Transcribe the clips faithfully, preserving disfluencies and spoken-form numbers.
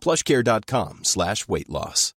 PlushCare.com slash weight loss.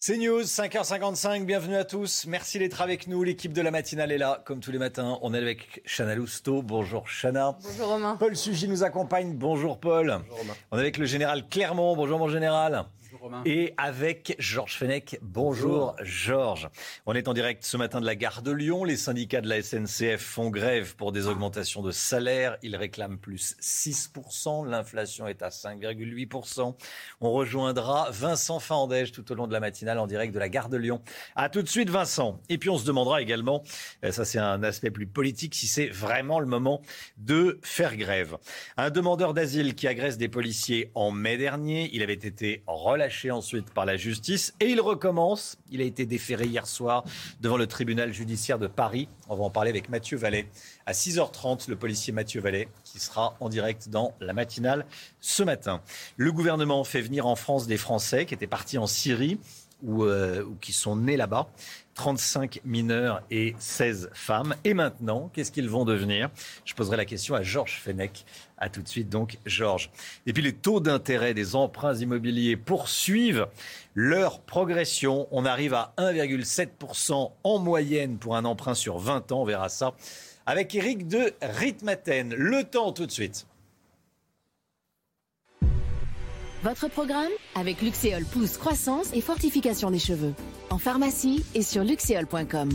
C'est News, cinq heures cinquante-cinq, bienvenue à tous. Merci d'être avec nous. L'équipe de la matinale est là, comme tous les matins. On est avec Chana Lousteau. Bonjour Chana. Bonjour Romain. Paul Sugy nous accompagne. Bonjour Paul. Bonjour Romain. On est avec le général Clermont. Bonjour mon général. Bonjour Romain. Et avec Georges Fenech. Bonjour, Bonjour Georges. On est en direct ce matin de la gare de Lyon. Les syndicats de la S N C F font grève pour des augmentations de salaire. Ils réclament plus six pour cent. L'inflation est à cinq virgule huit pour cent. On rejoindra Vincent Fandège tout au long de la matinale, en direct de la gare de Lyon. À tout de suite, Vincent. Et puis, on se demandera également, ça c'est un aspect plus politique, si c'est vraiment le moment de faire grève. Un demandeur d'asile qui agresse des policiers en mai dernier, il avait été relâché ensuite par la justice et il recommence. Il a été déféré hier soir devant le tribunal judiciaire de Paris. On va en parler avec Mathieu Vallet. À six heures trente, le policier Mathieu Vallet qui sera en direct dans la matinale ce matin. Le gouvernement fait venir en France des Français qui étaient partis en Syrie ou euh, qui sont nés là-bas, trente-cinq mineurs et seize femmes. Et maintenant, qu'est-ce qu'ils vont devenir ? Je poserai la question à Georges Fenech. À tout de suite donc, Georges. Et puis les taux d'intérêt des emprunts immobiliers poursuivent leur progression. On arrive à un virgule sept pour cent en moyenne pour un emprunt sur vingt ans. On verra ça avec Eric de Ritmaten. Le temps tout de suite. Votre programme avec Luxéol Pousse croissance et fortification des cheveux. En pharmacie et sur luxéol point com.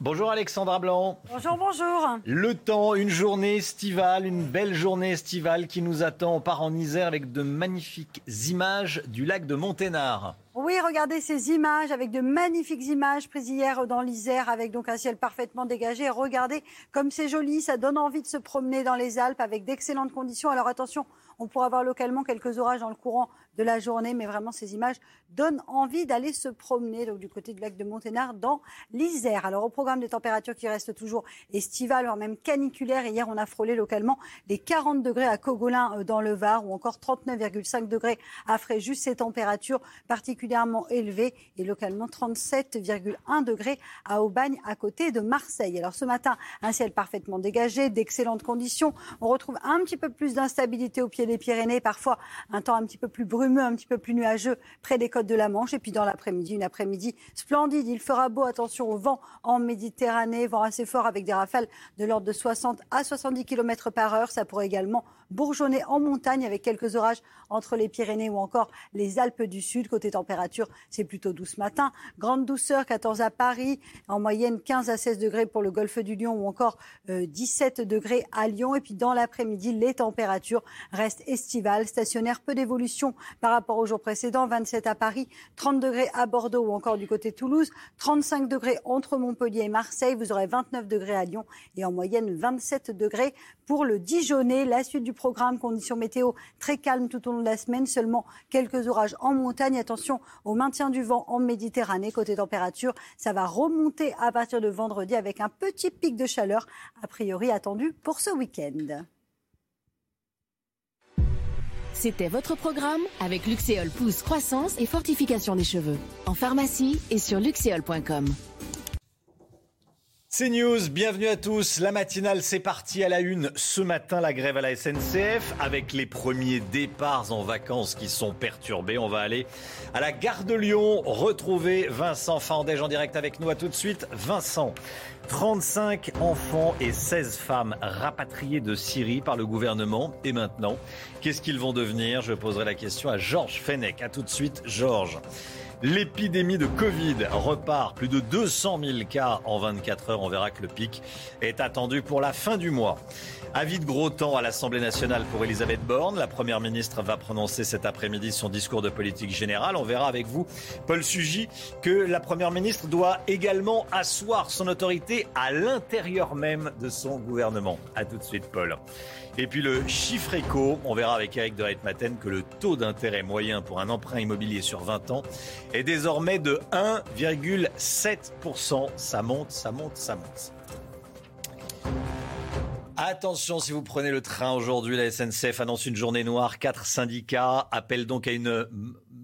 Bonjour Alexandra Blanc. Bonjour, bonjour. Le temps, une journée estivale, une belle journée estivale qui nous attend. On part en Isère avec de magnifiques images du lac de Monténard. Oui, regardez ces images avec de magnifiques images prises hier dans l'Isère avec donc un ciel parfaitement dégagé. Regardez comme c'est joli, ça donne envie de se promener dans les Alpes avec d'excellentes conditions. Alors attention, on pourra avoir localement quelques orages dans le courant de la journée, mais vraiment ces images donnent envie d'aller se promener donc du côté du lac de Monténard dans l'Isère. Alors au programme des températures qui restent toujours estivales, voire même caniculaires. Hier, on a frôlé localement les quarante degrés à Cogolin dans le Var ou encore trente-neuf virgule cinq degrés à Fréjus. Ces températures particulièrement élevées et localement trente-sept virgule un degrés à Aubagne à côté de Marseille. Alors ce matin, un ciel parfaitement dégagé, d'excellentes conditions. On retrouve un petit peu plus d'instabilité au pied des Pyrénées, parfois un temps un petit peu plus brumeux, un petit peu plus nuageux près des côtes de la Manche. Et puis dans l'après-midi, une après-midi splendide. Il fera beau, attention au vent en Méditerranée, vent assez fort avec des rafales de l'ordre de soixante à soixante-dix kilomètres par heure. Ça pourrait également bourgeonner en montagne avec quelques orages entre les Pyrénées ou encore les Alpes du Sud. Côté température, c'est plutôt doux ce matin. Grande douceur, quatorze à Paris, en moyenne quinze à seize degrés pour le golfe du Lion ou encore euh, dix-sept degrés à Lyon. Et puis dans l'après-midi, les températures restent estivales, stationnaires, peu d'évolution par rapport au jour précédent. Vingt-sept à Paris, trente degrés à Bordeaux ou encore du côté de Toulouse, trente-cinq degrés entre Montpellier et Marseille, vous aurez vingt-neuf degrés à Lyon et en moyenne vingt-sept degrés pour le Dijonais. La suite du programme, conditions météo très calmes tout au long de la semaine, seulement quelques orages en montagne, attention au maintien du vent en Méditerranée. Côté température, ça va remonter à partir de vendredi avec un petit pic de chaleur a priori attendu pour ce week-end. C'était votre programme avec Luxéol Pousse croissance et fortification des cheveux. En pharmacie et sur luxéol point com. C'est News, bienvenue à tous. La matinale, c'est parti à la une. Ce matin, la grève à la S N C F avec les premiers départs en vacances qui sont perturbés. On va aller à la gare de Lyon, retrouver Vincent Fandège en direct avec nous. À tout de suite, Vincent. trente-cinq enfants et seize femmes rapatriés de Syrie par le gouvernement. Et maintenant, qu'est-ce qu'ils vont devenir ? Je poserai la question à Georges Fenech. À tout de suite, Georges. L'épidémie de Covid repart. Plus de deux cent mille cas en vingt-quatre heures. On verra que le pic est attendu pour la fin du mois. Avis de gros temps à l'Assemblée nationale pour Elisabeth Borne. La Première ministre va prononcer cet après-midi son discours de politique générale. On verra avec vous, Paul Sugy, que la Première ministre doit également asseoir son autorité à l'intérieur même de son gouvernement. À tout de suite, Paul. Et puis le chiffre éco, on verra avec Eric de Reitmaten que le taux d'intérêt moyen pour un emprunt immobilier sur vingt ans est désormais de un virgule sept pour cent. Ça monte, ça monte, ça monte. Attention, si vous prenez le train aujourd'hui, la S N C F annonce une journée noire. Quatre syndicats appellent donc à une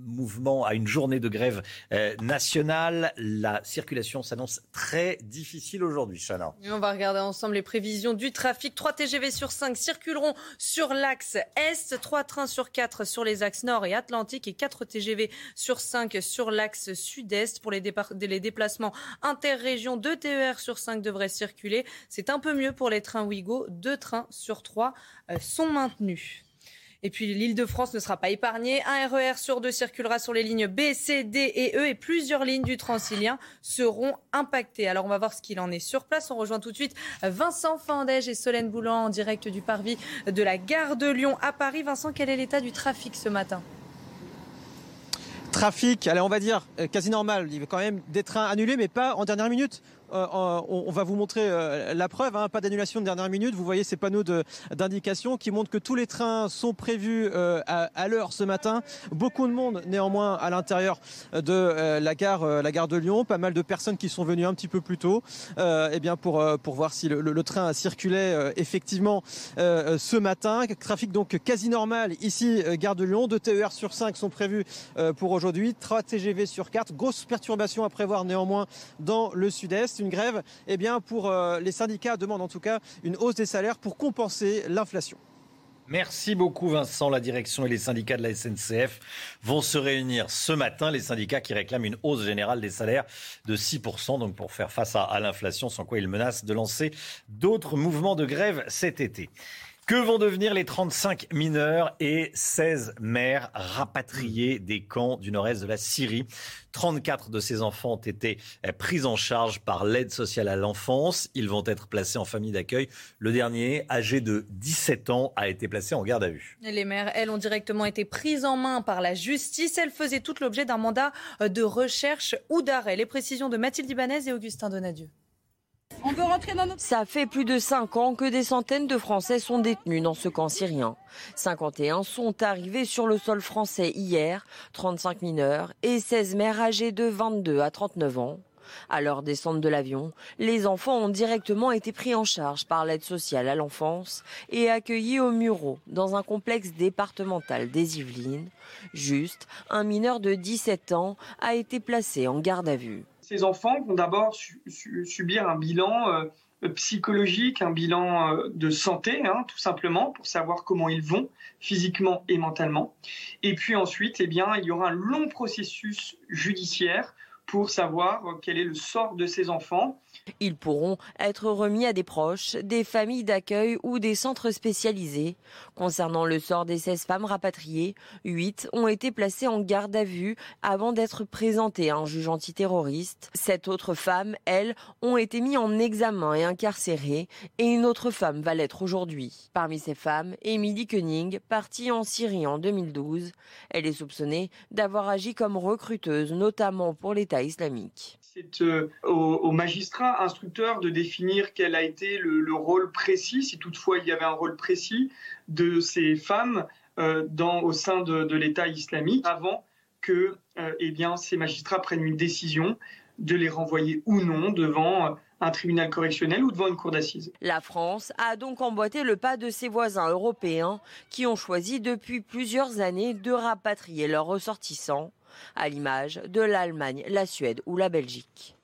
mouvement, à une journée de grève euh, nationale. La circulation s'annonce très difficile aujourd'hui, Chana. On va regarder ensemble les prévisions du trafic. trois T G V sur cinq circuleront sur l'axe Est, trois trains sur quatre sur les axes Nord et Atlantique et quatre T G V sur cinq sur l'axe Sud-Est. Pour les, dépa- les déplacements interrégions, deux T E R sur cinq devraient circuler. C'est un peu mieux pour les trains Ouigo. deux trains sur trois sont maintenus. Et puis l'Île-de-France ne sera pas épargnée. Un R E R sur deux circulera sur les lignes B, C, D et E et plusieurs lignes du Transilien seront impactées. Alors on va voir ce qu'il en est sur place. On rejoint tout de suite Vincent Fandège et Solène Boulan en direct du parvis de la gare de Lyon à Paris. Vincent, quel est l'état du trafic ce matin ? Trafic, allez, on va dire quasi normal. Il y a quand même des trains annulés, mais pas en dernière minute. Euh, on, on va vous montrer euh, la preuve, hein, pas d'annulation de dernière minute. Vous voyez ces panneaux de, d'indication qui montrent que tous les trains sont prévus euh, à, à l'heure ce matin. Beaucoup de monde néanmoins à l'intérieur de euh, la gare, euh, la gare de Lyon. Pas mal de personnes qui sont venues un petit peu plus tôt, euh, eh bien pour euh, pour voir si le, le, le train circulait euh, effectivement euh, ce matin. Trafic donc quasi normal ici euh, gare de Lyon. deux T E R sur cinq sont prévus euh, pour aujourd'hui. trois T G V sur quatre. Grosse perturbation à prévoir néanmoins dans le Sud-Est. Une grève, eh bien pour euh, les syndicats demandent en tout cas une hausse des salaires pour compenser l'inflation. Merci beaucoup Vincent. La direction et les syndicats de la S N C F vont se réunir ce matin. Les syndicats qui réclament une hausse générale des salaires de six pour cent, donc pour faire face à, à l'inflation, sans quoi ils menacent de lancer d'autres mouvements de grève cet été. Que vont devenir les trente-cinq mineurs et seize mères rapatriées des camps du nord-est de la Syrie ? trente-quatre de ces enfants ont été pris en charge par l'aide sociale à l'enfance. Ils vont être placés en famille d'accueil. Le dernier, âgé de dix-sept ans, a été placé en garde à vue. Les mères, elles, ont directement été prises en main par la justice. Elles faisaient toutes l'objet d'un mandat de recherche ou d'arrêt. Les précisions de Mathilde Ibanez et Augustin Donadieu. On veut rentrer dans notre... Ça fait plus de cinq ans que des centaines de Français sont détenus dans ce camp syrien. cinquante et un sont arrivés sur le sol français hier, trente-cinq mineurs et seize mères âgées de vingt-deux à trente-neuf ans. À leur descente de l'avion, les enfants ont directement été pris en charge par l'aide sociale à l'enfance et accueillis au Mureau, dans un complexe départemental des Yvelines. Juste, un mineur de dix-sept ans a été placé en garde à vue. Ces enfants vont d'abord su- su- subir un bilan euh, psychologique, un bilan euh, de santé, hein, tout simplement, pour savoir comment ils vont physiquement et mentalement. Et puis ensuite, eh bien, il y aura un long processus judiciaire pour savoir quel est le sort de ces enfants. Ils pourront être remis à des proches, des familles d'accueil ou des centres spécialisés. Concernant le sort des seize femmes rapatriées, huit ont été placées en garde à vue avant d'être présentées à un juge antiterroriste. Sept autres femmes, elles, ont été mises en examen et incarcérées, et une autre femme va l'être aujourd'hui. Parmi ces femmes, Émilie Koenig, partie en Syrie en deux mille douze. Elle est soupçonnée d'avoir agi comme recruteuse, notamment pour l'État islamique. C'est euh, au, au magistrat instructeur de définir quel a été le, le rôle précis, si toutefois il y avait un rôle précis, de ces femmes euh, dans, au sein de, de l'État islamique, avant que euh, eh bien, ces magistrats prennent une décision de les renvoyer ou non devant un tribunal correctionnel ou devant une cour d'assises. La France a donc emboîté le pas de ses voisins européens qui ont choisi depuis plusieurs années de rapatrier leurs ressortissants, à l'image de l'Allemagne, la Suède ou la Belgique.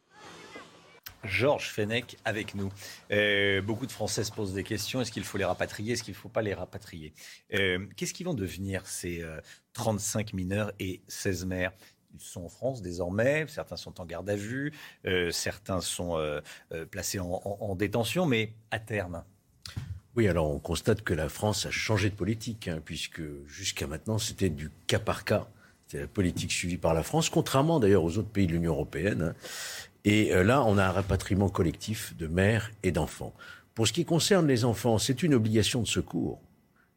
Georges Fenech avec nous. Euh, beaucoup de Français se posent des questions. Est-ce qu'il faut les rapatrier ? Est-ce qu'il ne faut pas les rapatrier ? euh, Qu'est-ce qu'ils vont devenir, ces euh, trente-cinq mineurs et seize mères ? Ils sont en France désormais. Certains sont en garde à vue. Euh, certains sont euh, euh, placés en, en, en détention. Mais à terme... Oui, alors on constate que la France a changé de politique, hein, puisque jusqu'à maintenant, c'était du cas par cas. C'était la politique suivie par la France, contrairement d'ailleurs aux autres pays de l'Union européenne. Et là, on a un rapatriement collectif de mères et d'enfants. Pour ce qui concerne les enfants, c'est une obligation de secours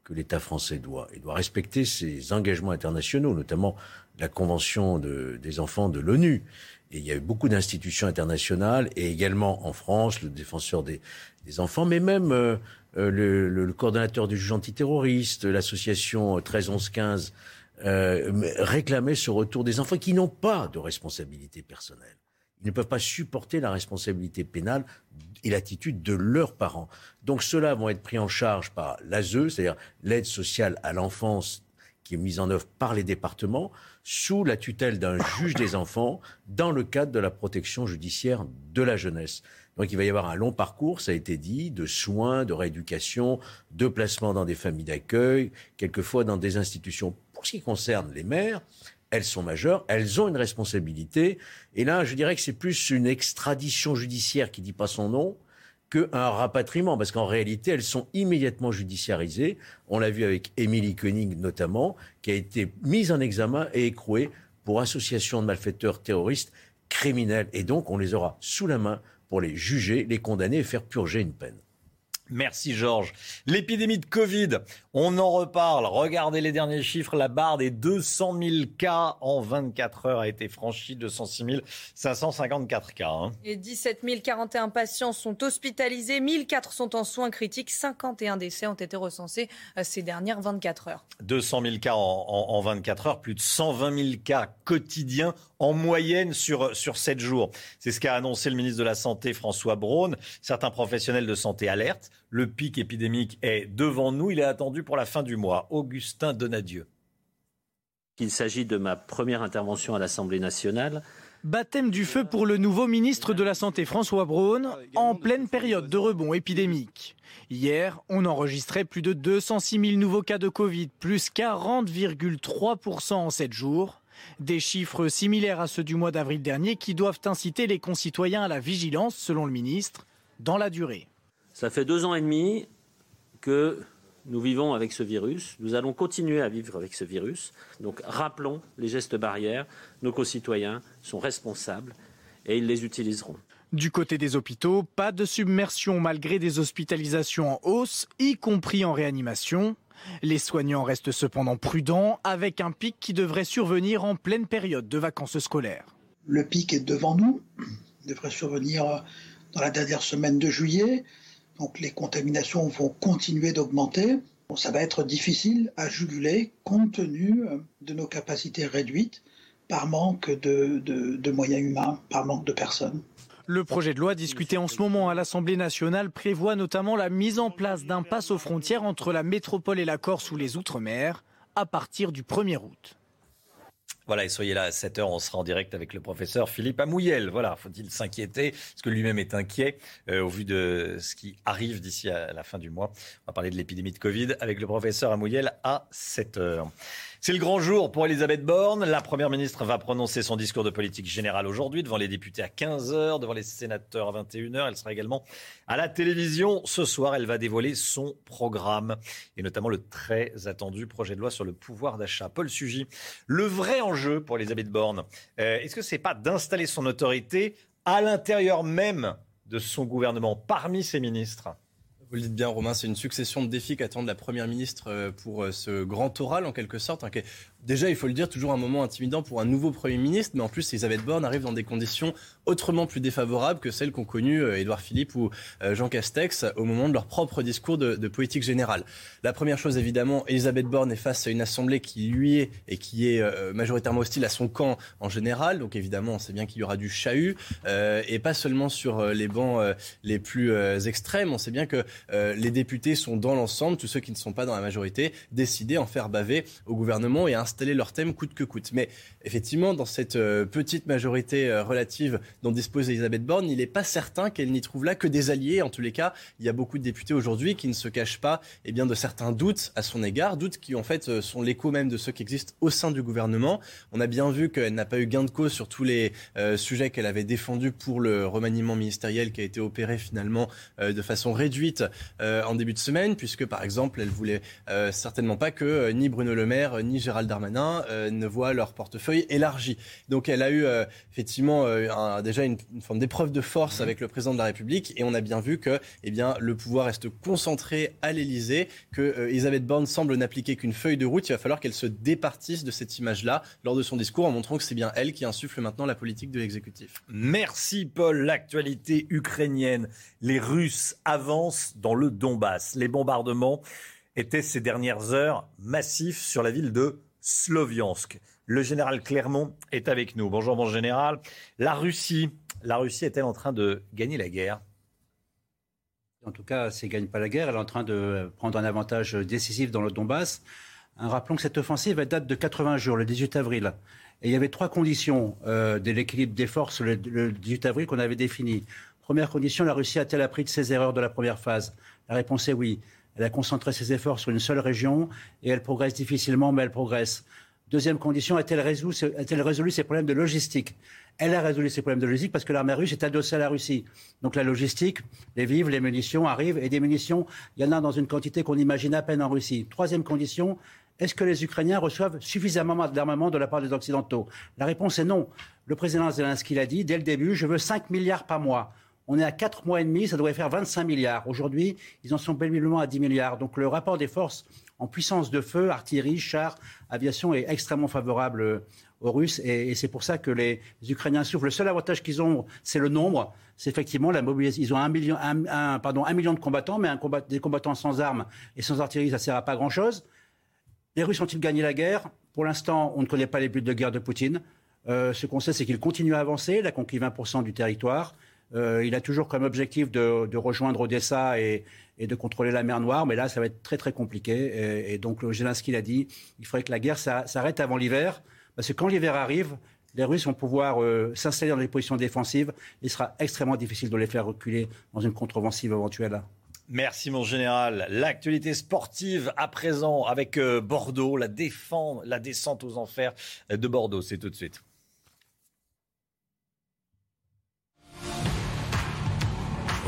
que l'État français doit. Il doit respecter ses engagements internationaux, notamment la Convention de, des enfants de l'ONU. Et il y a eu beaucoup d'institutions internationales, et également en France, le défenseur des, des enfants, mais même euh, le, le, le coordonnateur du juge antiterroriste, l'association treize onze quinze, euh, réclamait ce retour des enfants qui n'ont pas de responsabilité personnelle. Ils ne peuvent pas supporter la responsabilité pénale et l'attitude de leurs parents. Donc ceux-là vont être pris en charge par l'A S E, c'est-à-dire l'aide sociale à l'enfance qui est mise en œuvre par les départements, sous la tutelle d'un juge des enfants, dans le cadre de la protection judiciaire de la jeunesse. Donc il va y avoir un long parcours, ça a été dit, de soins, de rééducation, de placement dans des familles d'accueil, quelquefois dans des institutions. Pour ce qui concerne les mères, elles sont majeures, elles ont une responsabilité. Et là, je dirais que c'est plus une extradition judiciaire qui ne dit pas son nom qu'un rapatriement, parce qu'en réalité, elles sont immédiatement judiciarisées. On l'a vu avec Émilie Koenig notamment, qui a été mise en examen et écrouée pour association de malfaiteurs terroristes criminels. Et donc, on les aura sous la main pour les juger, les condamner et faire purger une peine. Merci Georges. L'épidémie de Covid, on en reparle. Regardez les derniers chiffres, la barre des deux cent mille cas en vingt-quatre heures a été franchie, deux cent six mille cinq cent cinquante-quatre cas. Hein. Et dix-sept mille quarante et un patients sont hospitalisés, mille quatre sont en soins critiques, cinquante et un décès ont été recensés ces dernières vingt-quatre heures. deux cent mille cas en, en, en vingt-quatre heures, plus de cent vingt mille cas quotidiens en moyenne sur, sur sept jours. C'est ce qu'a annoncé le ministre de la Santé François Braun. Certains professionnels de santé alertent. Le pic épidémique est devant nous. Il est attendu pour la fin du mois. Augustin Donadieu. Il s'agit de ma première intervention à l'Assemblée nationale. Baptême du feu pour le nouveau ministre de la Santé François Braun en pleine période de rebond épidémique. Hier, on enregistrait plus de deux cent six mille nouveaux cas de Covid, plus quarante virgule trois pour cent en sept jours. Des chiffres similaires à ceux du mois d'avril dernier qui doivent inciter les concitoyens à la vigilance, selon le ministre, dans la durée. Ça fait deux ans et demi que nous vivons avec ce virus. Nous allons continuer à vivre avec ce virus. Donc rappelons les gestes barrières. Nos concitoyens sont responsables et ils les utiliseront. Du côté des hôpitaux, pas de submersion malgré des hospitalisations en hausse, y compris en réanimation. Les soignants restent cependant prudents avec un pic qui devrait survenir en pleine période de vacances scolaires. Le pic est devant nous, il devrait survenir dans la dernière semaine de juillet. Donc les contaminations vont continuer d'augmenter. Bon, ça va être difficile à juguler compte tenu de nos capacités réduites par manque de, de, de moyens humains, par manque de personnes. Le projet de loi discuté en ce moment à l'Assemblée nationale prévoit notamment la mise en place d'un pass aux frontières entre la métropole et la Corse ou les Outre-mer à partir du premier août. Voilà, et soyez là à sept heures, on sera en direct avec le professeur Philippe Amouyel. Voilà, faut-il s'inquiéter, parce que lui-même est inquiet euh, au vu de ce qui arrive d'ici à la fin du mois. On va parler de l'épidémie de Covid avec le professeur Amouyel à sept heures. C'est le grand jour pour Elisabeth Borne. La Première ministre va prononcer son discours de politique générale aujourd'hui devant les députés à quinze heures, devant les sénateurs à vingt et une heures. Elle sera également à la télévision. Ce soir, elle va dévoiler son programme et notamment le très attendu projet de loi sur le pouvoir d'achat. Paul Sugy, le vrai enjeu pour Elisabeth Borne, euh, est-ce que ce n'est pas d'installer son autorité à l'intérieur même de son gouvernement, parmi ses ministres ? Vous le dites bien, Romain, c'est une succession de défis qu'attendent la Première ministre pour ce grand oral, en quelque sorte. Déjà, il faut le dire, toujours un moment intimidant pour un nouveau Premier ministre, mais en plus, Elisabeth Borne arrive dans des conditions autrement plus défavorables que celles qu'ont connues Édouard Philippe ou Jean Castex au moment de leur propre discours de, de politique générale. La première chose, évidemment, Elisabeth Borne est face à une assemblée qui lui est et qui est majoritairement hostile à son camp en général. Donc évidemment, on sait bien qu'il y aura du chahut, euh, et pas seulement sur les bancs euh, les plus euh, extrêmes. On sait bien que euh, les députés sont dans l'ensemble, tous ceux qui ne sont pas dans la majorité, décidés à en faire baver au gouvernement et à installer leur thème coûte que coûte. Mais effectivement, dans cette euh, petite majorité euh, relative dont dispose Elisabeth Borne, il n'est pas certain qu'elle n'y trouve là que des alliés. En tous les cas, il y a beaucoup de députés aujourd'hui qui ne se cachent pas eh bien, de certains doutes à son égard, doutes qui en fait euh, sont l'écho même de ceux qui existent au sein du gouvernement. On a bien vu qu'elle n'a pas eu gain de cause sur tous les euh, sujets qu'elle avait défendus pour le remaniement ministériel qui a été opéré finalement euh, de façon réduite euh, en début de semaine, puisque par exemple, elle ne voulait euh, certainement pas que euh, ni Bruno Le Maire, ni Gérald Darmanin Darmanin euh, ne voient leur portefeuille élargi. Donc elle a eu euh, effectivement euh, un, déjà une, une forme d'épreuve de force mmh. avec le président de la République, et on a bien vu que eh bien, le pouvoir reste concentré à l'Élysée, que euh, Elisabeth Borne semble n'appliquer qu'une feuille de route. Il va falloir qu'elle se départisse de cette image-là lors de son discours, en montrant que c'est bien elle qui insuffle maintenant la politique de l'exécutif. Merci Paul. L'actualité ukrainienne. Les Russes avancent dans le Donbass. Les bombardements étaient ces dernières heures massifs sur la ville de Sloviansk. Le général Clermont est avec nous. Bonjour mon général. La Russie, la Russie est-elle en train de gagner la guerre ? En tout cas, si elle ne gagne pas la guerre, elle est en train de prendre un avantage décisif dans le Donbass. Rappelons que cette offensive elle date de quatre-vingts jours, le dix-huit avril. Et il y avait trois conditions euh, de l'équilibre des forces le, le dix-huit avril qu'on avait définies. Première condition, la Russie a-t-elle appris de ses erreurs de la première phase ? La réponse est oui. Elle a concentré ses efforts sur une seule région et elle progresse difficilement, mais elle progresse. Deuxième condition, a-t-elle résolu, a-t-elle résolu ses problèmes de logistique ? Elle a résolu ses problèmes de logistique parce que l'armée russe est adossée à la Russie. Donc la logistique, les vivres, les munitions arrivent, et des munitions, il y en a dans une quantité qu'on imagine à peine en Russie. Troisième condition, est-ce que les Ukrainiens reçoivent suffisamment d'armement de la part des Occidentaux ? La réponse est non. Le président Zelensky l'a dit dès le début, je veux cinq milliards par mois. On est à quatre mois et demi, ça devrait faire vingt-cinq milliards. Aujourd'hui, ils en sont bénévolement à dix milliards. Donc le rapport des forces en puissance de feu, artillerie, chars, aviation est extrêmement favorable aux Russes. Et, et c'est pour ça que les Ukrainiens souffrent. Le seul avantage qu'ils ont, c'est le nombre. C'est effectivement la mobilisation. Ils ont un million, un, un, pardon, un million de combattants, mais un combat, des combattants sans armes et sans artillerie, ça ne sert à pas grand-chose. Les Russes ont-ils gagné la guerre ? Pour l'instant, on ne connaît pas les buts de guerre de Poutine. Euh, ce qu'on sait, c'est qu'il continue à avancer. Il a conquis vingt pour cent du territoire. Euh, il a toujours comme objectif de, de rejoindre Odessa et, et de contrôler la mer Noire, mais là, ça va être très, très compliqué. Et, et donc, Zelensky l'a dit, il faudrait que la guerre s'arrête avant l'hiver, parce que quand l'hiver arrive, les Russes vont pouvoir euh, s'installer dans des positions défensives. Il sera extrêmement difficile de les faire reculer dans une contre-offensive éventuelle. Merci mon général. L'actualité sportive à présent avec euh, Bordeaux, la, défend, la descente aux enfers de Bordeaux, c'est tout de suite.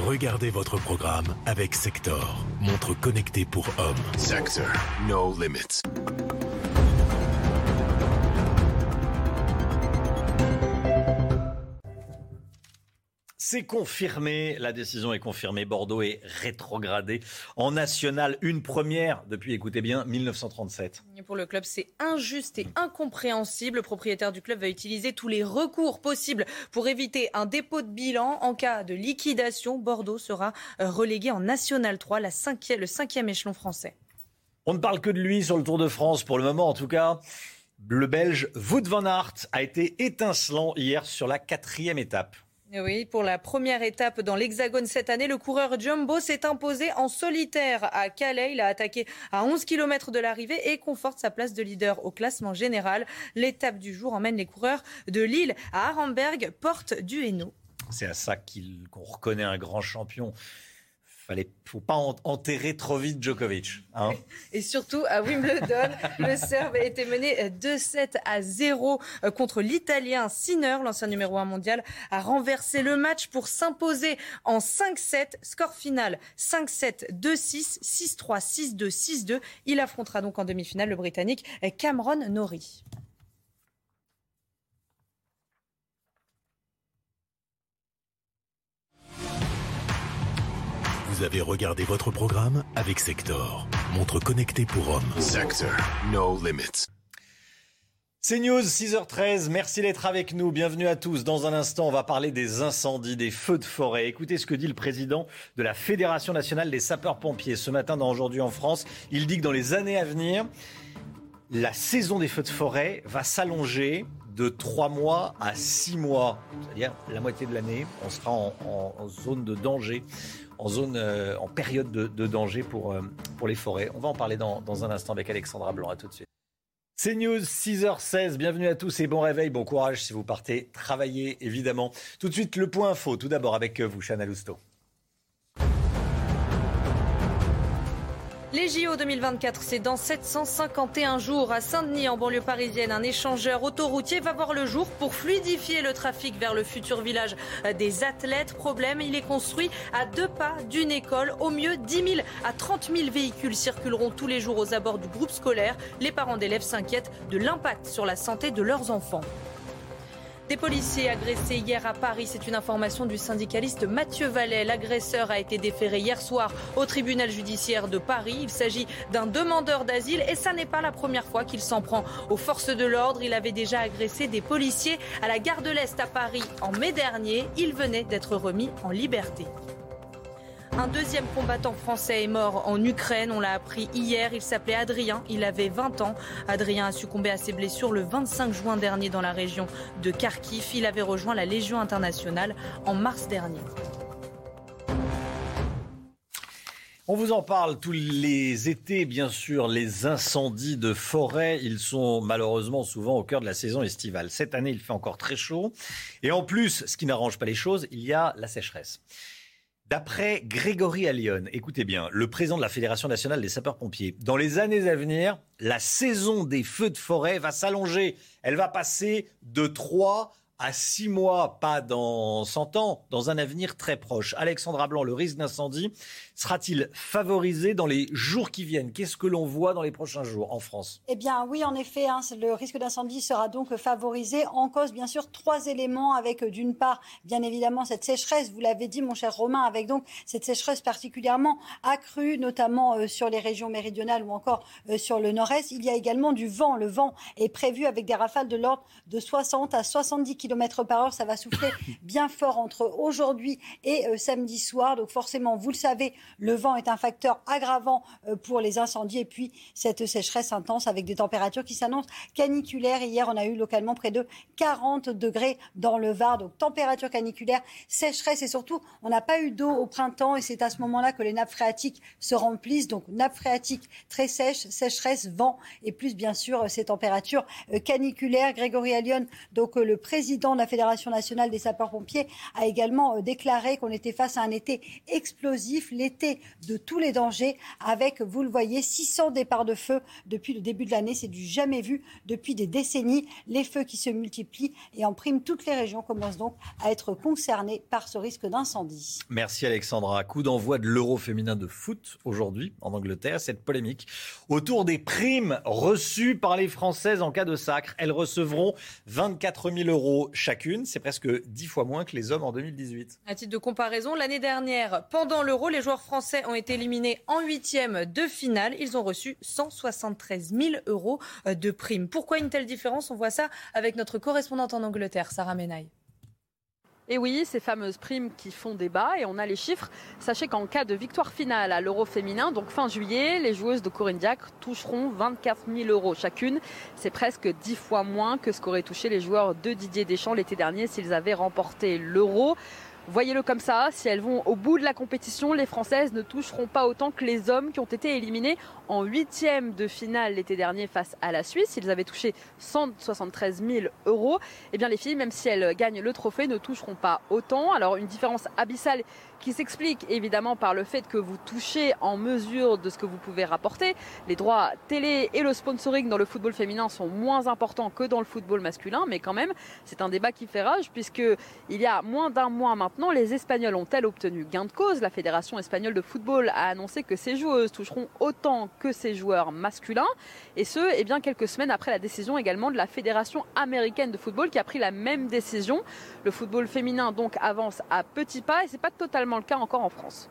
Regardez votre programme avec Sector, montre connectée pour hommes. Sector, no limits. C'est confirmé, la décision est confirmée. Bordeaux est rétrogradé en nationale, une première depuis, écoutez bien, dix-neuf cent trente-sept. Et pour le club, c'est injuste et incompréhensible. Le propriétaire du club va utiliser tous les recours possibles pour éviter un dépôt de bilan. En cas de liquidation, Bordeaux sera relégué en National trois, la cinquième, le cinquième échelon français. On ne parle que de lui sur le Tour de France, pour le moment en tout cas. Le Belge Wout van Aert a été étincelant hier sur la quatrième étape. Oui, pour la première étape dans l'Hexagone cette année, le coureur Jumbo s'est imposé en solitaire à Calais. Il a attaqué à onze kilomètres de l'arrivée et conforte sa place de leader au classement général. L'étape du jour emmène les coureurs de Lille à Arenberg, porte du Hainaut. C'est à ça qu'il, qu'on reconnaît un grand champion. Il ne faut pas enterrer trop vite Djokovic. Hein. Et surtout, à Wimbledon, le Serbe a été mené deux sept à zéro contre l'Italien Sinner. L'ancien numéro un mondial a renversé le match pour s'imposer en cinq sept. Score final cinq sept, deux six, six trois, six deux, six deux. Il affrontera donc en demi-finale le Britannique Cameron Norrie. Vous avez regardé votre programme avec Sector, montre connectée pour hommes. Sector, no limits. C'est News, six heures treize, merci d'être avec nous, bienvenue à tous. Dans un instant, on va parler des incendies, des feux de forêt. Écoutez ce que dit le président de la Fédération nationale des sapeurs-pompiers ce matin dans Aujourd'hui en France. Il dit que dans les années à venir, la saison des feux de forêt va s'allonger de trois mois à six mois. C'est-à-dire la moitié de l'année, on sera en, en, en zone de danger. En zone, euh, en période de, de danger pour, euh, pour les forêts. On va en parler dans, dans un instant avec Alexandra Blanc. À tout de suite. C'est News, six heures seize. Bienvenue à tous et bon réveil, bon courage si vous partez travailler, évidemment. Tout de suite, le point info. Tout d'abord avec vous, Chana Lousteau. Les J O deux mille vingt-quatre, c'est dans sept cent cinquante et un jours à Saint-Denis, en banlieue parisienne. Un échangeur autoroutier va voir le jour pour fluidifier le trafic vers le futur village des athlètes. Problème, il est construit à deux pas d'une école. Au mieux, dix mille à trente mille véhicules circuleront tous les jours aux abords du groupe scolaire. Les parents d'élèves s'inquiètent de l'impact sur la santé de leurs enfants. Des policiers agressés hier à Paris, c'est une information du syndicaliste Mathieu Vallet. L'agresseur a été déféré hier soir au tribunal judiciaire de Paris. Il s'agit d'un demandeur d'asile et ça n'est pas la première fois qu'il s'en prend aux forces de l'ordre. Il avait déjà agressé des policiers à la gare de l'Est à Paris en mai dernier. Il venait d'être remis en liberté. Un deuxième combattant français est mort en Ukraine, on l'a appris hier, il s'appelait Adrien, il avait vingt ans. Adrien a succombé à ses blessures le vingt-cinq juin dernier dans la région de Kharkiv. Il avait rejoint la Légion internationale en mars dernier. On vous en parle tous les étés, bien sûr, les incendies de forêt, ils sont malheureusement souvent au cœur de la saison estivale. Cette année, il fait encore très chaud et en plus, ce qui n'arrange pas les choses, il y a la sécheresse. D'après Grégory Allione, écoutez bien, le président de la Fédération nationale des sapeurs-pompiers, dans les années à venir, la saison des feux de forêt va s'allonger. Elle va passer de trois à six mois, pas dans cent ans, dans un avenir très proche. Alexandra Blanc, le risque d'incendie sera-t-il favorisé dans les jours qui viennent ? Qu'est-ce que l'on voit dans les prochains jours en France ? Eh bien oui, en effet, hein, le risque d'incendie sera donc favorisé en cause, bien sûr, trois éléments avec d'une part, bien évidemment, cette sécheresse, vous l'avez dit, mon cher Romain, avec donc cette sécheresse particulièrement accrue, notamment euh, sur les régions méridionales ou encore euh, sur le nord-est. Il y a également du vent. Le vent est prévu avec des rafales de l'ordre de soixante à soixante-dix kilomètres par heure, ça va souffler bien fort entre aujourd'hui et euh, samedi soir. Donc forcément, vous le savez, le vent est un facteur aggravant euh, pour les incendies. Et puis cette sécheresse intense avec des températures qui s'annoncent caniculaires. Hier, on a eu localement près de quarante degrés dans le Var. Donc température caniculaire, sécheresse et surtout, on n'a pas eu d'eau au printemps. Et c'est à ce moment-là que les nappes phréatiques se remplissent. Donc nappes phréatiques très sèches, sécheresse, vent et plus bien sûr euh, ces températures euh, caniculaires. Grégory Allione, donc euh, le président Le président de la Fédération nationale des sapeurs-pompiers a également déclaré qu'on était face à un été explosif, l'été de tous les dangers, avec, vous le voyez, six cents départs de feu depuis le début de l'année. C'est du jamais vu depuis des décennies. Les feux qui se multiplient et en prime, toutes les régions commencent donc à être concernées par ce risque d'incendie. Merci Alexandra. Coup d'envoi de l'Euro féminin de foot aujourd'hui en Angleterre. Cette polémique autour des primes reçues par les Françaises en cas de sacre. Elles recevront vingt-quatre mille euros. Chacune, c'est presque dix fois moins que les hommes en deux mille dix-huit. À titre de comparaison, l'année dernière, pendant l'Euro, les joueurs français ont été éliminés en huitième de finale. Ils ont reçu cent soixante-treize mille euros de primes. Pourquoi une telle différence ? On voit ça avec notre correspondante en Angleterre, Sarah Menaille. Et oui, ces fameuses primes qui font débat et on a les chiffres. Sachez qu'en cas de victoire finale à l'Euro féminin, donc fin juillet, les joueuses de Corinne Diacre toucheront vingt-quatre mille euros chacune. C'est presque dix fois moins que ce qu'auraient touché les joueurs de Didier Deschamps l'été dernier s'ils avaient remporté l'Euro. Voyez-le comme ça, si elles vont au bout de la compétition, les Françaises ne toucheront pas autant que les hommes qui ont été éliminés en huitième de finale l'été dernier face à la Suisse. Ils avaient touché cent soixante-treize mille euros. Eh bien les filles, même si elles gagnent le trophée, ne toucheront pas autant. Alors une différence abyssale qui s'explique évidemment par le fait que vous touchez en mesure de ce que vous pouvez rapporter. Les droits télé et le sponsoring dans le football féminin sont moins importants que dans le football masculin. Mais quand même, c'est un débat qui fait rage puisqu'il y a moins d'un mois maintenant, Maintenant, les Espagnols ont-elles obtenu gain de cause ? La Fédération espagnole de football a annoncé que ses joueuses toucheront autant que ses joueurs masculins. Et ce, eh bien, quelques semaines après la décision également de la Fédération américaine de football qui a pris la même décision. Le football féminin donc avance à petits pas et ce n'est pas totalement le cas encore en France.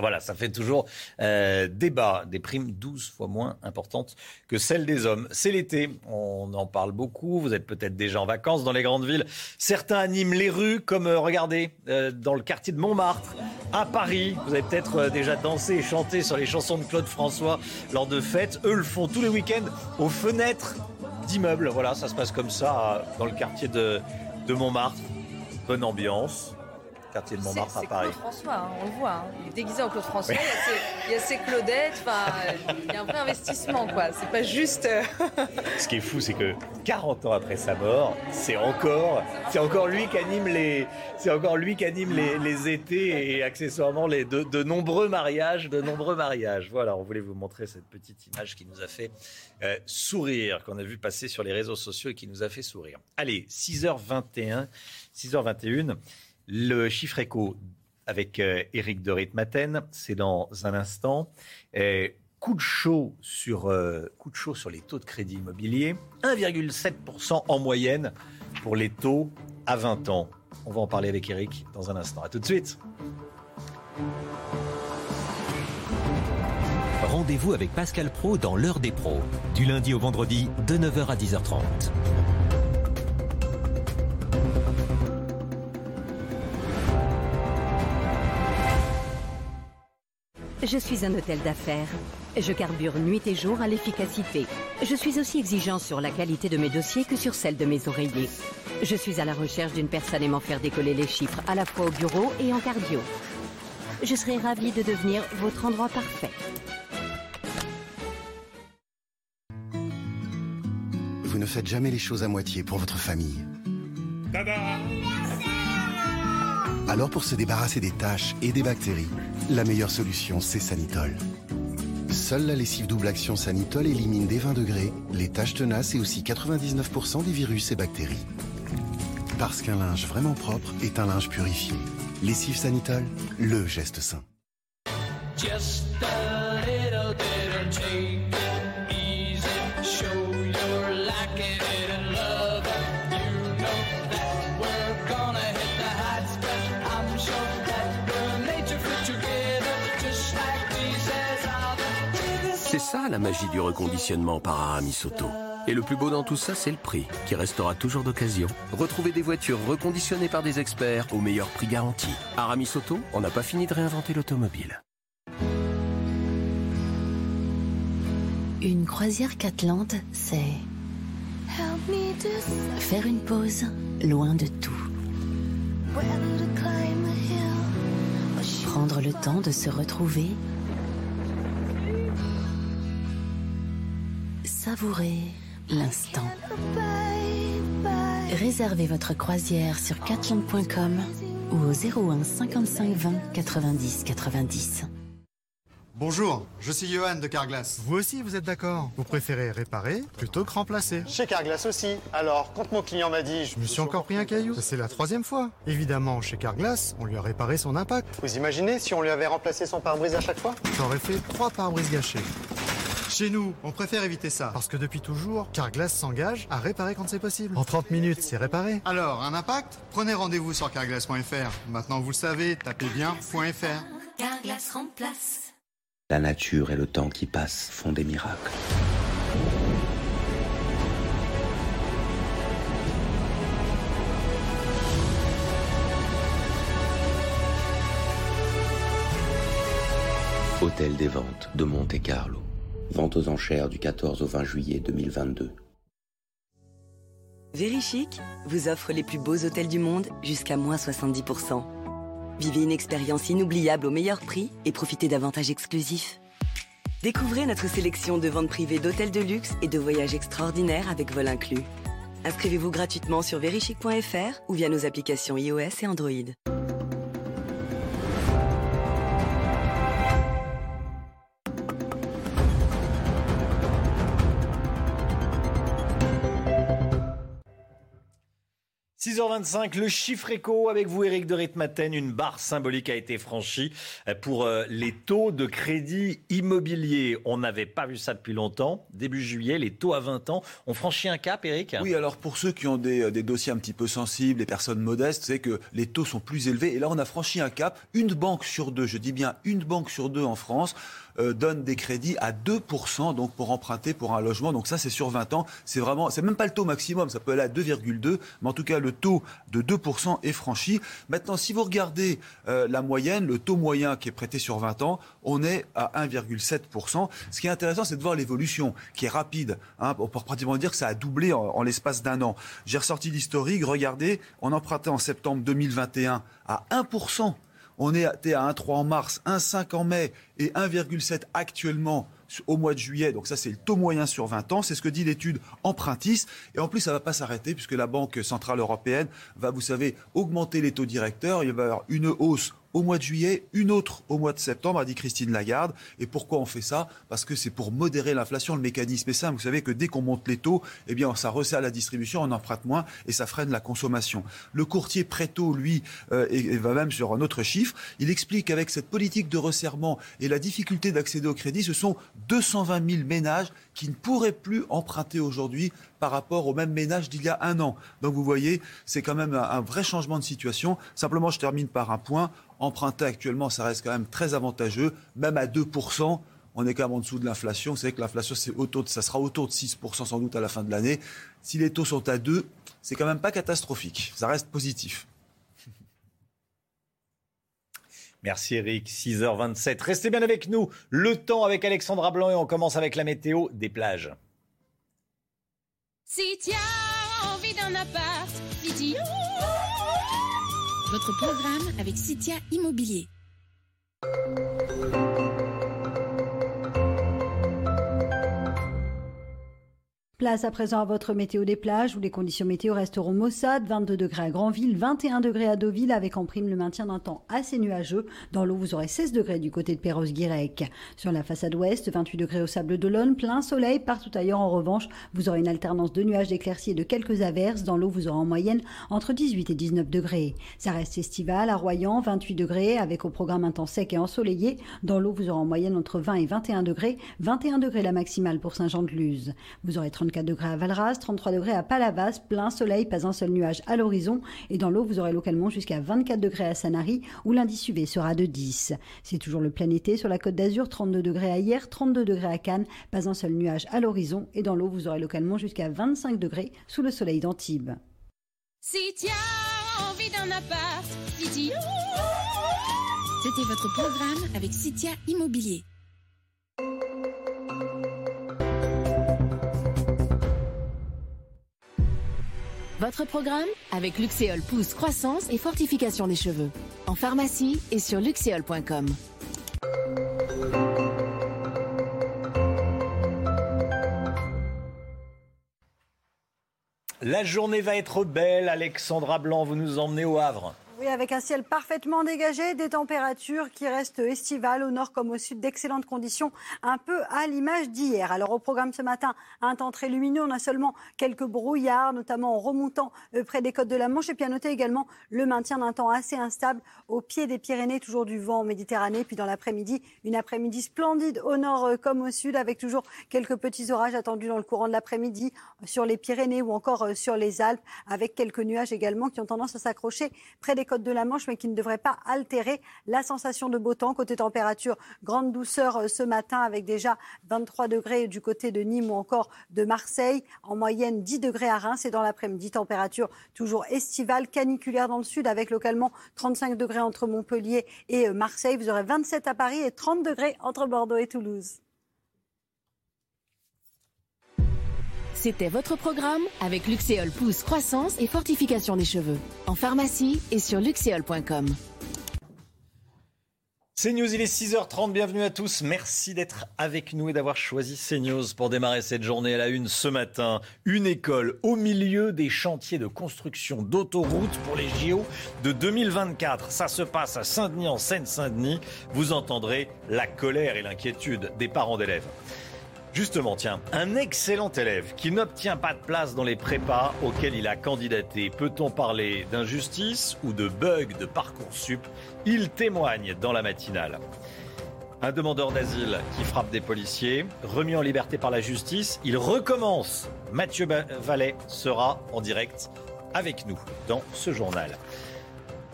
Voilà, ça fait toujours euh, débat. Des primes douze fois moins importantes que celles des hommes. C'est l'été, on en parle beaucoup. Vous êtes peut-être déjà en vacances dans les grandes villes. Certains animent les rues, comme, euh, regardez, euh, dans le quartier de Montmartre, à Paris. Vous avez peut-être euh, déjà dansé et chanté sur les chansons de Claude François lors de fêtes. Eux le font tous les week-ends aux fenêtres d'immeubles. Voilà, ça se passe comme ça dans le quartier de, de Montmartre. Bonne ambiance. quartier de Montmartre c'est, c'est à Paris. C'est Claude François, hein, on le voit. Hein. Il est déguisé en Claude François, oui. il, y a ses, il y a ses Claudettes, il y a un vrai investissement, quoi. C'est pas juste... Ce qui est fou, c'est que quarante ans après sa mort, c'est encore, c'est encore lui qui anime les, c'est encore lui qui anime les, les étés et accessoirement les, de, de nombreux mariages, de nombreux mariages. Voilà, on voulait vous montrer cette petite image qui nous a fait euh, sourire, qu'on a vu passer sur les réseaux sociaux et qui nous a fait sourire. Allez, six heures vingt et un, six heures vingt et un, le chiffre éco avec euh, Éric Dorit-Maten, c'est dans un instant. Et coup de chaud sur, euh, coup de chaud sur les taux de crédit immobilier, un virgule sept pour cent en moyenne pour les taux à vingt ans. On va en parler avec Éric dans un instant. À tout de suite. Rendez-vous avec Pascal Praud dans l'heure des pros, du lundi au vendredi de neuf heures à dix heures trente. Je suis un hôtel d'affaires. Je carbure nuit et jour à l'efficacité. Je suis aussi exigeant sur la qualité de mes dossiers que sur celle de mes oreillers. Je suis à la recherche d'une personne aimant faire décoller les chiffres à la fois au bureau et en cardio. Je serai ravie de devenir votre endroit parfait. Vous ne faites jamais les choses à moitié pour votre famille. Tada ! Alors pour se débarrasser des taches et des bactéries, la meilleure solution, c'est Sanitol. Seule la lessive double action Sanitol élimine dès vingt degrés les taches tenaces et aussi quatre-vingt-dix-neuf pour cent des virus et bactéries. Parce qu'un linge vraiment propre est un linge purifié. Lessive Sanitol, le geste sain. Just a little bit of take it easy, show your like it and love it. You know that we're gonna hit the hot spot. I'm sure that we're made to fit together, just like pieces of a... C'est ça la magie du reconditionnement par Aramis Auto. Et le plus beau dans tout ça, c'est le prix, qui restera toujours d'occasion. Retrouvez des voitures reconditionnées par des experts au meilleur prix garanti. Aramis Auto, on n'a pas fini de réinventer l'automobile. Une croisière qu'Atlante, c'est faire une pause loin de tout. Prendre le temps de se retrouver. Savourer l'instant. Réservez votre croisière sur catland point com ou au zéro un cinquante-cinq vingt quatre-vingt-dix quatre-vingt-dix. Bonjour, je suis Johan de Carglass. Vous aussi, vous êtes d'accord? Vous préférez réparer plutôt que remplacer? Chez Carglass aussi. Alors, quand mon client m'a dit... Je, je me suis encore pris un caillou. Ça, c'est la troisième fois. Évidemment, chez Carglass, on lui a réparé son impact. Vous imaginez si on lui avait remplacé son pare-brise à chaque fois? J'aurais fait trois pare-brises gâchés. Chez nous, on préfère éviter ça, parce que depuis toujours, Carglass s'engage à réparer quand c'est possible. En trente minutes, c'est réparé. Alors, un impact? Prenez rendez-vous sur carglass point f r. Maintenant, vous le savez, tapez bien .fr. Carglass remplace. La nature et le temps qui passent font des miracles. Hôtel des ventes de Monte-Carlo. Vente aux enchères du quatorze au vingt juillet deux mille vingt-deux. Vérichic vous offre les plus beaux hôtels du monde jusqu'à moins soixante-dix pour cent. Vivez une expérience inoubliable au meilleur prix et profitez d'avantages exclusifs. Découvrez notre sélection de ventes privées d'hôtels de luxe et de voyages extraordinaires avec vol inclus. Inscrivez-vous gratuitement sur vérichic point f r ou via nos applications iOS et Android. six heures vingt-cinq, le chiffre éco avec vous, Éric Dorit-Maten. Une barre symbolique a été franchie pour les taux de crédit immobilier. On n'avait pas vu ça depuis longtemps. Début juillet, les taux à vingt ans ont franchi un cap, Éric. Oui, alors pour ceux qui ont des, des dossiers un petit peu sensibles, des personnes modestes, c'est que les taux sont plus élevés. Et là, on a franchi un cap. Une banque sur deux, je dis bien une banque sur deux en France, Euh, donne des crédits à deux pour cent donc pour emprunter pour un logement. Donc ça, c'est sur vingt ans. C'est vraiment, c'est même pas le taux maximum. Ça peut aller à deux virgule deux. Mais en tout cas, le le taux de deux pour cent est franchi. Maintenant, si vous regardez euh, la moyenne, le taux moyen qui est prêté sur vingt ans, on est à un virgule sept pour cent. Ce qui est intéressant, c'est de voir l'évolution qui est rapide. Hein, on peut pratiquement dire que ça a doublé en, en l'espace d'un an. J'ai ressorti l'historique. Regardez, on empruntait en septembre deux mille vingt et un à un pour cent. On est à un virgule trois en mars, un virgule cinq en mai et un virgule sept actuellement au mois de juillet. Donc ça, c'est le taux moyen sur vingt ans. C'est ce que dit l'étude Empruntis. Et en plus, ça ne va pas s'arrêter puisque la Banque Centrale Européenne va, vous savez, augmenter les taux directeurs. Il va y avoir une hausse au mois de juillet, une autre au mois de septembre, a dit Christine Lagarde. Et pourquoi on fait ça ? Parce que c'est pour modérer l'inflation. Le mécanisme est simple. Vous savez que dès qu'on monte les taux, eh bien, ça resserre la distribution, on emprunte moins et ça freine la consommation. Le courtier prêt-taux, lui, euh, et, et va même sur un autre chiffre. Il explique qu'avec cette politique de resserrement et la difficulté d'accéder au crédit, ce sont deux cent vingt mille ménages qui ne pourraient plus emprunter aujourd'hui par rapport aux mêmes ménages d'il y a un an. Donc vous voyez, c'est quand même un, un vrai changement de situation. Simplement, je termine par un point. Emprunter actuellement, ça reste quand même très avantageux. Même à deux pour cent, on est quand même en dessous de l'inflation. Vous savez que l'inflation, c'est autour de, ça sera autour de six pour cent sans doute à la fin de l'année. Si les taux sont à deux, c'est quand même pas catastrophique. Ça reste positif. Merci Eric, six heures vingt-sept. Restez bien avec nous. Le temps avec Alexandra Blanc et on commence avec la météo des plages. Si tu as envie d'un appart, si tu... Votre programme avec Citya Immobilier. Place à présent à votre météo des plages où les conditions météo resteront maussades. vingt-deux degrés à Granville, vingt et un degrés à Deauville avec en prime le maintien d'un temps assez nuageux. Dans l'eau, vous aurez seize degrés du côté de Perros-Guirec. Sur la façade ouest, vingt-huit degrés au Sable d'Olonne, plein soleil. Partout ailleurs, en revanche, vous aurez une alternance de nuages d'éclaircies et de quelques averses. Dans l'eau, vous aurez en moyenne entre dix-huit et dix-neuf degrés. Ça reste estival à Royan, vingt-huit degrés avec au programme un temps sec et ensoleillé. Dans l'eau, vous aurez en moyenne entre vingt et vingt et un degrés. vingt et un degrés la maximale pour Saint-Jean-de-Luz. Vous aurez trente-quatre degrés à Valras, trente-trois degrés à Palavas, plein soleil, pas un seul nuage à l'horizon. Et dans l'eau, vous aurez localement jusqu'à vingt-quatre degrés à Sanary, où l'indice U V sera de dix. C'est toujours le plein été sur la Côte d'Azur, trente-deux degrés à Hyères, trente-deux degrés à Cannes, pas un seul nuage à l'horizon. Et dans l'eau, vous aurez localement jusqu'à vingt-cinq degrés sous le soleil d'Antibes. Si tu as envie d'un appart, Citya. C'était votre programme avec Citya Immobilier. Votre programme avec Luxéol Pousse, croissance et fortification des cheveux. En pharmacie et sur luxéol point com. La journée va être belle. Alexandra Blanc, vous nous emmenez au Havre. Oui, avec un ciel parfaitement dégagé, des températures qui restent estivales au nord comme au sud, d'excellentes conditions, un peu à l'image d'hier. Alors au programme ce matin, un temps très lumineux, on a seulement quelques brouillards, notamment en remontant près des côtes de la Manche. Et puis à noter également le maintien d'un temps assez instable au pied des Pyrénées, toujours du vent en Méditerranée. Puis dans l'après-midi, une après-midi splendide au nord comme au sud, avec toujours quelques petits orages attendus dans le courant de l'après-midi sur les Pyrénées ou encore sur les Alpes, avec quelques nuages également qui ont tendance à s'accrocher près des côtes de la Manche, mais qui ne devrait pas altérer la sensation de beau temps. Côté température, grande douceur ce matin avec déjà vingt-trois degrés du côté de Nîmes ou encore de Marseille. En moyenne, dix degrés à Reims et dans l'après-midi, température toujours estivale, caniculaire dans le sud avec localement trente-cinq degrés entre Montpellier et Marseille. Vous aurez vingt-sept à Paris et trente degrés entre Bordeaux et Toulouse. C'était votre programme avec Luxéol Pousse, croissance et fortification des cheveux. En pharmacie et sur luxéol point com. CNews, il est six heures trente, bienvenue à tous. Merci d'être avec nous et d'avoir choisi CNews pour démarrer cette journée à la une ce matin. Une école au milieu des chantiers de construction d'autoroutes pour les J O de deux mille vingt-quatre. Ça se passe à Saint-Denis, en Seine-Saint-Denis. Vous entendrez la colère et l'inquiétude des parents d'élèves. Justement, tiens, un excellent élève qui n'obtient pas de place dans les prépas auxquels il a candidaté. Peut-on parler d'injustice ou de bug de Parcoursup ? Il témoigne dans la matinale. Un demandeur d'asile qui frappe des policiers, remis en liberté par la justice, il recommence. Mathieu Vallet sera en direct avec nous dans ce journal.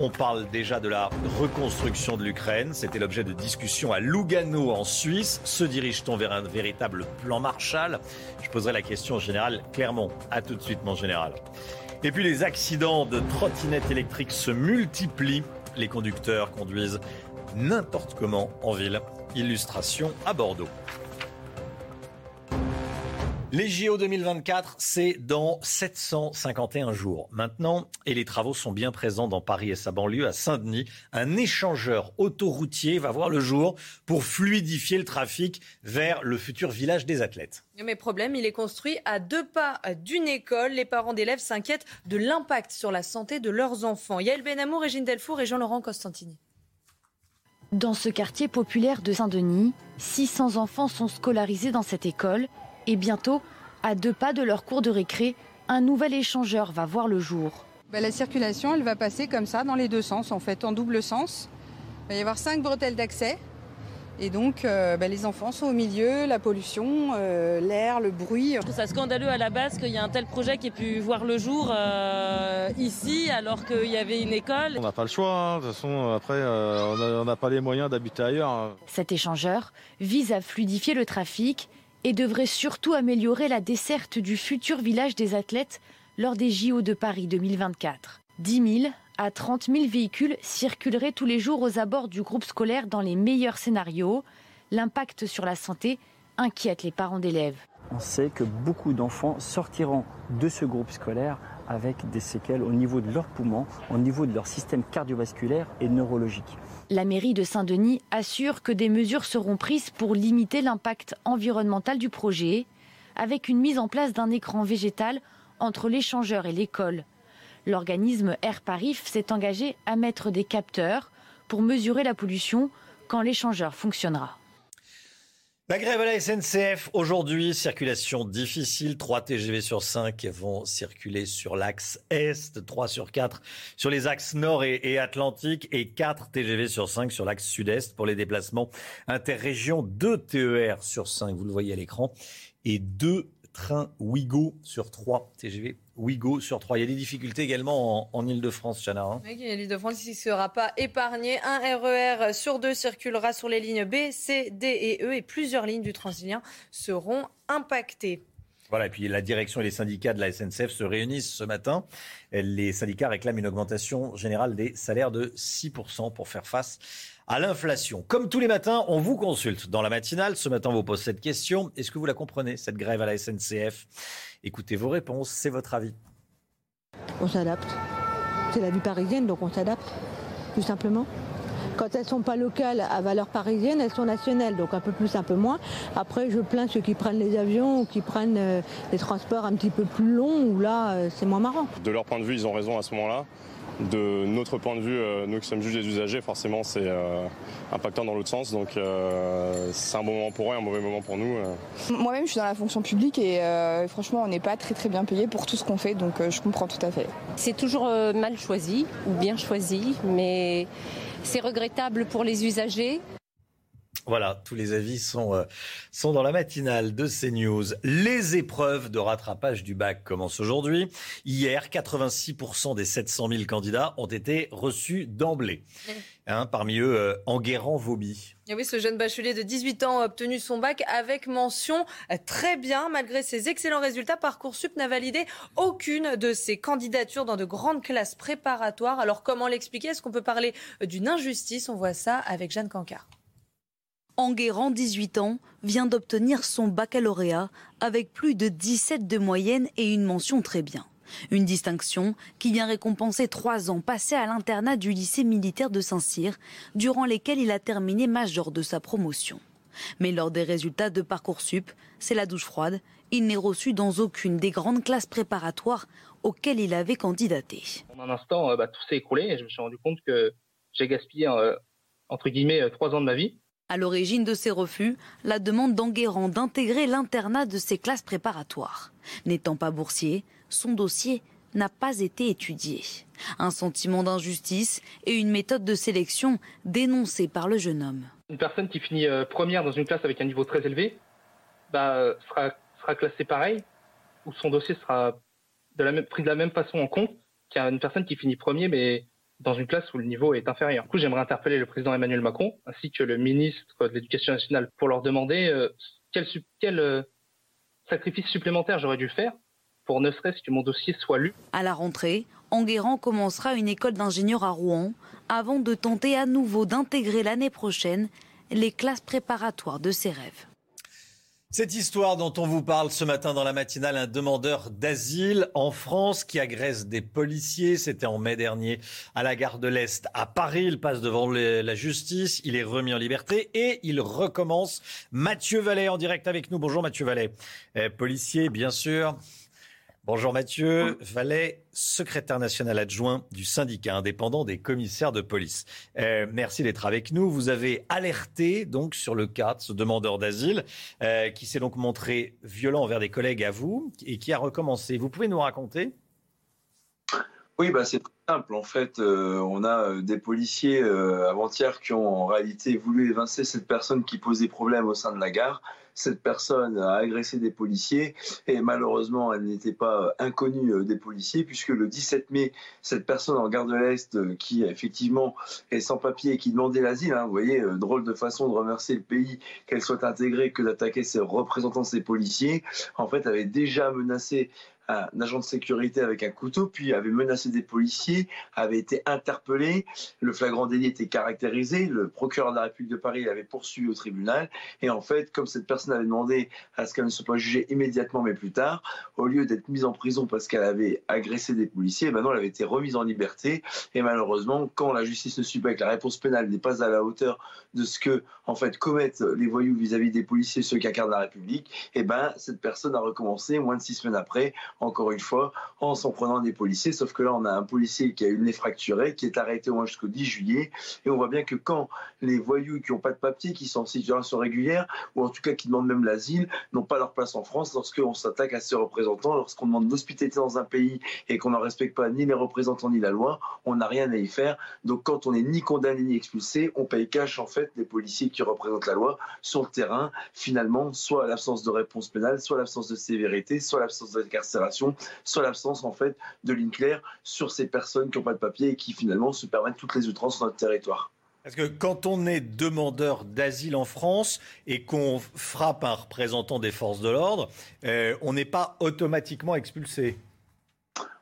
On parle déjà de la reconstruction de l'Ukraine. C'était l'objet de discussions à Lugano, en Suisse. Se dirige-t-on vers un véritable plan Marshall ? Je poserai la question au général Clermont. À tout de suite, mon général. Et puis les accidents de trottinettes électriques se multiplient. Les conducteurs conduisent n'importe comment en ville. Illustration à Bordeaux. Les J O deux mille vingt-quatre, c'est dans sept cent cinquante et un jours maintenant, et les travaux sont bien présents dans Paris et sa banlieue. À Saint-Denis, un échangeur autoroutier va voir le jour pour fluidifier le trafic vers le futur village des athlètes. Mais problème, il est construit à deux pas d'une école. Les parents d'élèves s'inquiètent de l'impact sur la santé de leurs enfants. Yael Benhamou, Régine Delfour et Jean-Laurent Costantini. Dans ce quartier populaire de Saint-Denis, six cents enfants sont scolarisés dans cette école. Et bientôt, à deux pas de leur cours de récré, un nouvel échangeur va voir le jour. Bah, la circulation, elle va passer comme ça, dans les deux sens, en fait, en double sens. Il va y avoir cinq bretelles d'accès. Et donc, euh, bah, les enfants sont au milieu, la pollution, euh, l'air, le bruit. Je trouve ça scandaleux à la base qu'il y a un tel projet qui ait pu voir le jour euh, ici, alors qu'il y avait une école. On n'a pas le choix, hein. De toute façon, après, euh, on n'a pas les moyens d'habiter ailleurs. Cet échangeur vise à fluidifier le trafic et devrait surtout améliorer la desserte du futur village des athlètes lors des J O de Paris deux mille vingt-quatre. dix mille à trente mille véhicules circuleraient tous les jours aux abords du groupe scolaire dans les meilleurs scénarios. L'impact sur la santé inquiète les parents d'élèves. On sait que beaucoup d'enfants sortiront de ce groupe scolaire avec des séquelles au niveau de leurs poumons, au niveau de leur système cardiovasculaire et neurologique. La mairie de Saint-Denis assure que des mesures seront prises pour limiter l'impact environnemental du projet, avec une mise en place d'un écran végétal entre l'échangeur et l'école. L'organisme Air Parif s'est engagé à mettre des capteurs pour mesurer la pollution quand l'échangeur fonctionnera. La grève à la S N C F aujourd'hui, circulation difficile, trois T G V sur cinq vont circuler sur l'axe Est, trois sur quatre sur les axes Nord et, et Atlantique et quatre T G V sur cinq sur l'axe Sud-Est pour les déplacements interrégions, deux T E R sur cinq, vous le voyez à l'écran, et deux trains Ouigo sur trois T G V Ouigo sur trois. Il y a des difficultés également en, en Ile-de-France, Chana. Hein. Oui, l'Ile-de-France ne sera pas épargnée. Un R E R sur deux circulera sur les lignes B, C, D et E et plusieurs lignes du Transilien seront impactées. Voilà, et puis la direction et les syndicats de la S N C F se réunissent ce matin. Les syndicats réclament une augmentation générale des salaires de six pour cent pour faire face à l'inflation. Comme tous les matins, on vous consulte dans la matinale. Ce matin, on vous pose cette question. Est-ce que vous la comprenez, cette grève à la S N C F ? Écoutez vos réponses, c'est votre avis. On s'adapte. C'est la vie parisienne, donc on s'adapte, tout simplement. Quand elles ne sont pas locales à valeur parisienne, elles sont nationales, donc un peu plus, un peu moins. Après, je plains ceux qui prennent les avions ou qui prennent euh, les transports un petit peu plus longs, où là, euh, c'est moins marrant. De leur point de vue, ils ont raison à ce moment-là. De notre point de vue, euh, nous qui sommes juges des usagers, forcément, c'est euh, impactant dans l'autre sens. Donc, euh, c'est un bon moment pour eux, un mauvais moment pour nous. Euh. Moi-même, je suis dans la fonction publique et euh, franchement, on n'est pas très, très bien payé pour tout ce qu'on fait. Donc, euh, je comprends tout à fait. C'est toujours euh, mal choisi ou bien choisi, mais... c'est regrettable pour les usagers. Voilà, tous les avis sont, euh, sont dans la matinale de CNews. Les épreuves de rattrapage du bac commencent aujourd'hui. Hier, quatre-vingt-six pour cent des sept cent mille candidats ont été reçus d'emblée. Hein, parmi eux, euh, Enguerrand Vauby. Et oui, ce jeune bachelier de dix-huit ans a obtenu son bac avec mention très bien. Malgré ses excellents résultats, Parcoursup n'a validé aucune de ses candidatures dans de grandes classes préparatoires. Alors comment l'expliquer ? Est-ce qu'on peut parler d'une injustice ? On voit ça avec Jeanne Cancard. Enguerrand, dix-huit ans, vient d'obtenir son baccalauréat avec plus de dix-sept de moyenne et une mention très bien. Une distinction qui vient récompenser trois ans passés à l'internat du lycée militaire de Saint-Cyr, durant lesquels il a terminé major de sa promotion. Mais lors des résultats de Parcoursup, c'est la douche froide. Il n'est reçu dans aucune des grandes classes préparatoires auxquelles il avait candidaté. En un instant, bah, tout s'est écroulé et je me suis rendu compte que j'ai gaspillé, euh, entre guillemets, trois ans de ma vie. À l'origine de ces refus, la demande d'Enguerrand d'intégrer l'internat de ses classes préparatoires. N'étant pas boursier, son dossier n'a pas été étudié. Un sentiment d'injustice et une méthode de sélection dénoncée par le jeune homme. Une personne qui finit première dans une classe avec un niveau très élevé bah, sera, sera classée pareil, ou son dossier sera de la même, pris de la même façon en compte qu'une personne qui finit premier, mais... dans une classe où le niveau est inférieur. Du coup, j'aimerais interpeller le président Emmanuel Macron ainsi que le ministre de l'Éducation nationale pour leur demander euh, quel, quel euh, sacrifice supplémentaire j'aurais dû faire pour ne serait-ce que mon dossier soit lu. À la rentrée, Enguerrand commencera une école d'ingénieur à Rouen avant de tenter à nouveau d'intégrer l'année prochaine les classes préparatoires de ses rêves. Cette histoire dont on vous parle ce matin dans la matinale, un demandeur d'asile en France qui agresse des policiers, c'était en mai dernier à la gare de l'Est à Paris, il passe devant la justice, il est remis en liberté et il recommence. Mathieu Vallet en direct avec nous, bonjour Mathieu Vallet, eh, policier bien sûr. Bonjour Mathieu Vallet, secrétaire national adjoint du syndicat indépendant des commissaires de police. Euh, merci d'être avec nous. Vous avez alerté donc sur le cas de ce demandeur d'asile euh, qui s'est donc montré violent envers des collègues à vous et qui a recommencé. Vous pouvez nous raconter ? Oui, bah, c'est très simple. En fait, euh, on a des policiers euh, avant-hier qui ont en réalité voulu évincer cette personne qui posait problème au sein de la gare. Cette personne a agressé des policiers et malheureusement, elle n'était pas inconnue des policiers puisque le dix-sept mai, cette personne en gare de l'Est qui effectivement est sans papier et qui demandait l'asile, hein, vous voyez, drôle de façon de remercier le pays qu'elle soit intégrée que d'attaquer ses représentants, ses policiers, en fait, avait déjà menacé un agent de sécurité avec un couteau, puis avait menacé des policiers, avait été interpellé, le flagrant délit était caractérisé, le procureur de la République de Paris l'avait poursuivi au tribunal, et en fait, comme cette personne avait demandé à ce qu'elle ne soit pas jugée immédiatement, mais plus tard, au lieu d'être mise en prison parce qu'elle avait agressé des policiers, maintenant elle avait été remise en liberté, et malheureusement, quand la justice ne suit pas et que la réponse pénale n'est pas à la hauteur de ce que, en fait, commettent les voyous vis-à-vis des policiers, ceux qui incarnent la République, et ben, cette personne a recommencé, moins de six semaines après, encore une fois, en s'en prenant des policiers, sauf que là, on a un policier qui a eu le nez fracturé, qui est arrêté au moins jusqu'au dix juillet, et on voit bien que quand les voyous qui n'ont pas de papier, qui sont en situation régulière, ou en tout cas qui demandent même l'asile, n'ont pas leur place en France, lorsqu'on s'attaque à ses représentants, lorsqu'on demande l'hospitalité dans un pays et qu'on n'en respecte pas ni les représentants ni la loi, on n'a rien à y faire. Donc quand on n'est ni condamné ni expulsé, on paye cash en fait les policiers qui représentent la loi sur le terrain, finalement, soit l'absence de réponse pénale, soit l'absence de sévérité, soit l'absence d'incarcération, soit l'absence en fait de ligne claire sur ces personnes qui n'ont pas de papier et qui finalement se permettent toutes les outrances sur notre territoire. Parce que quand on est demandeur d'asile en France et qu'on frappe un représentant des forces de l'ordre, euh, on n'est pas automatiquement expulsé.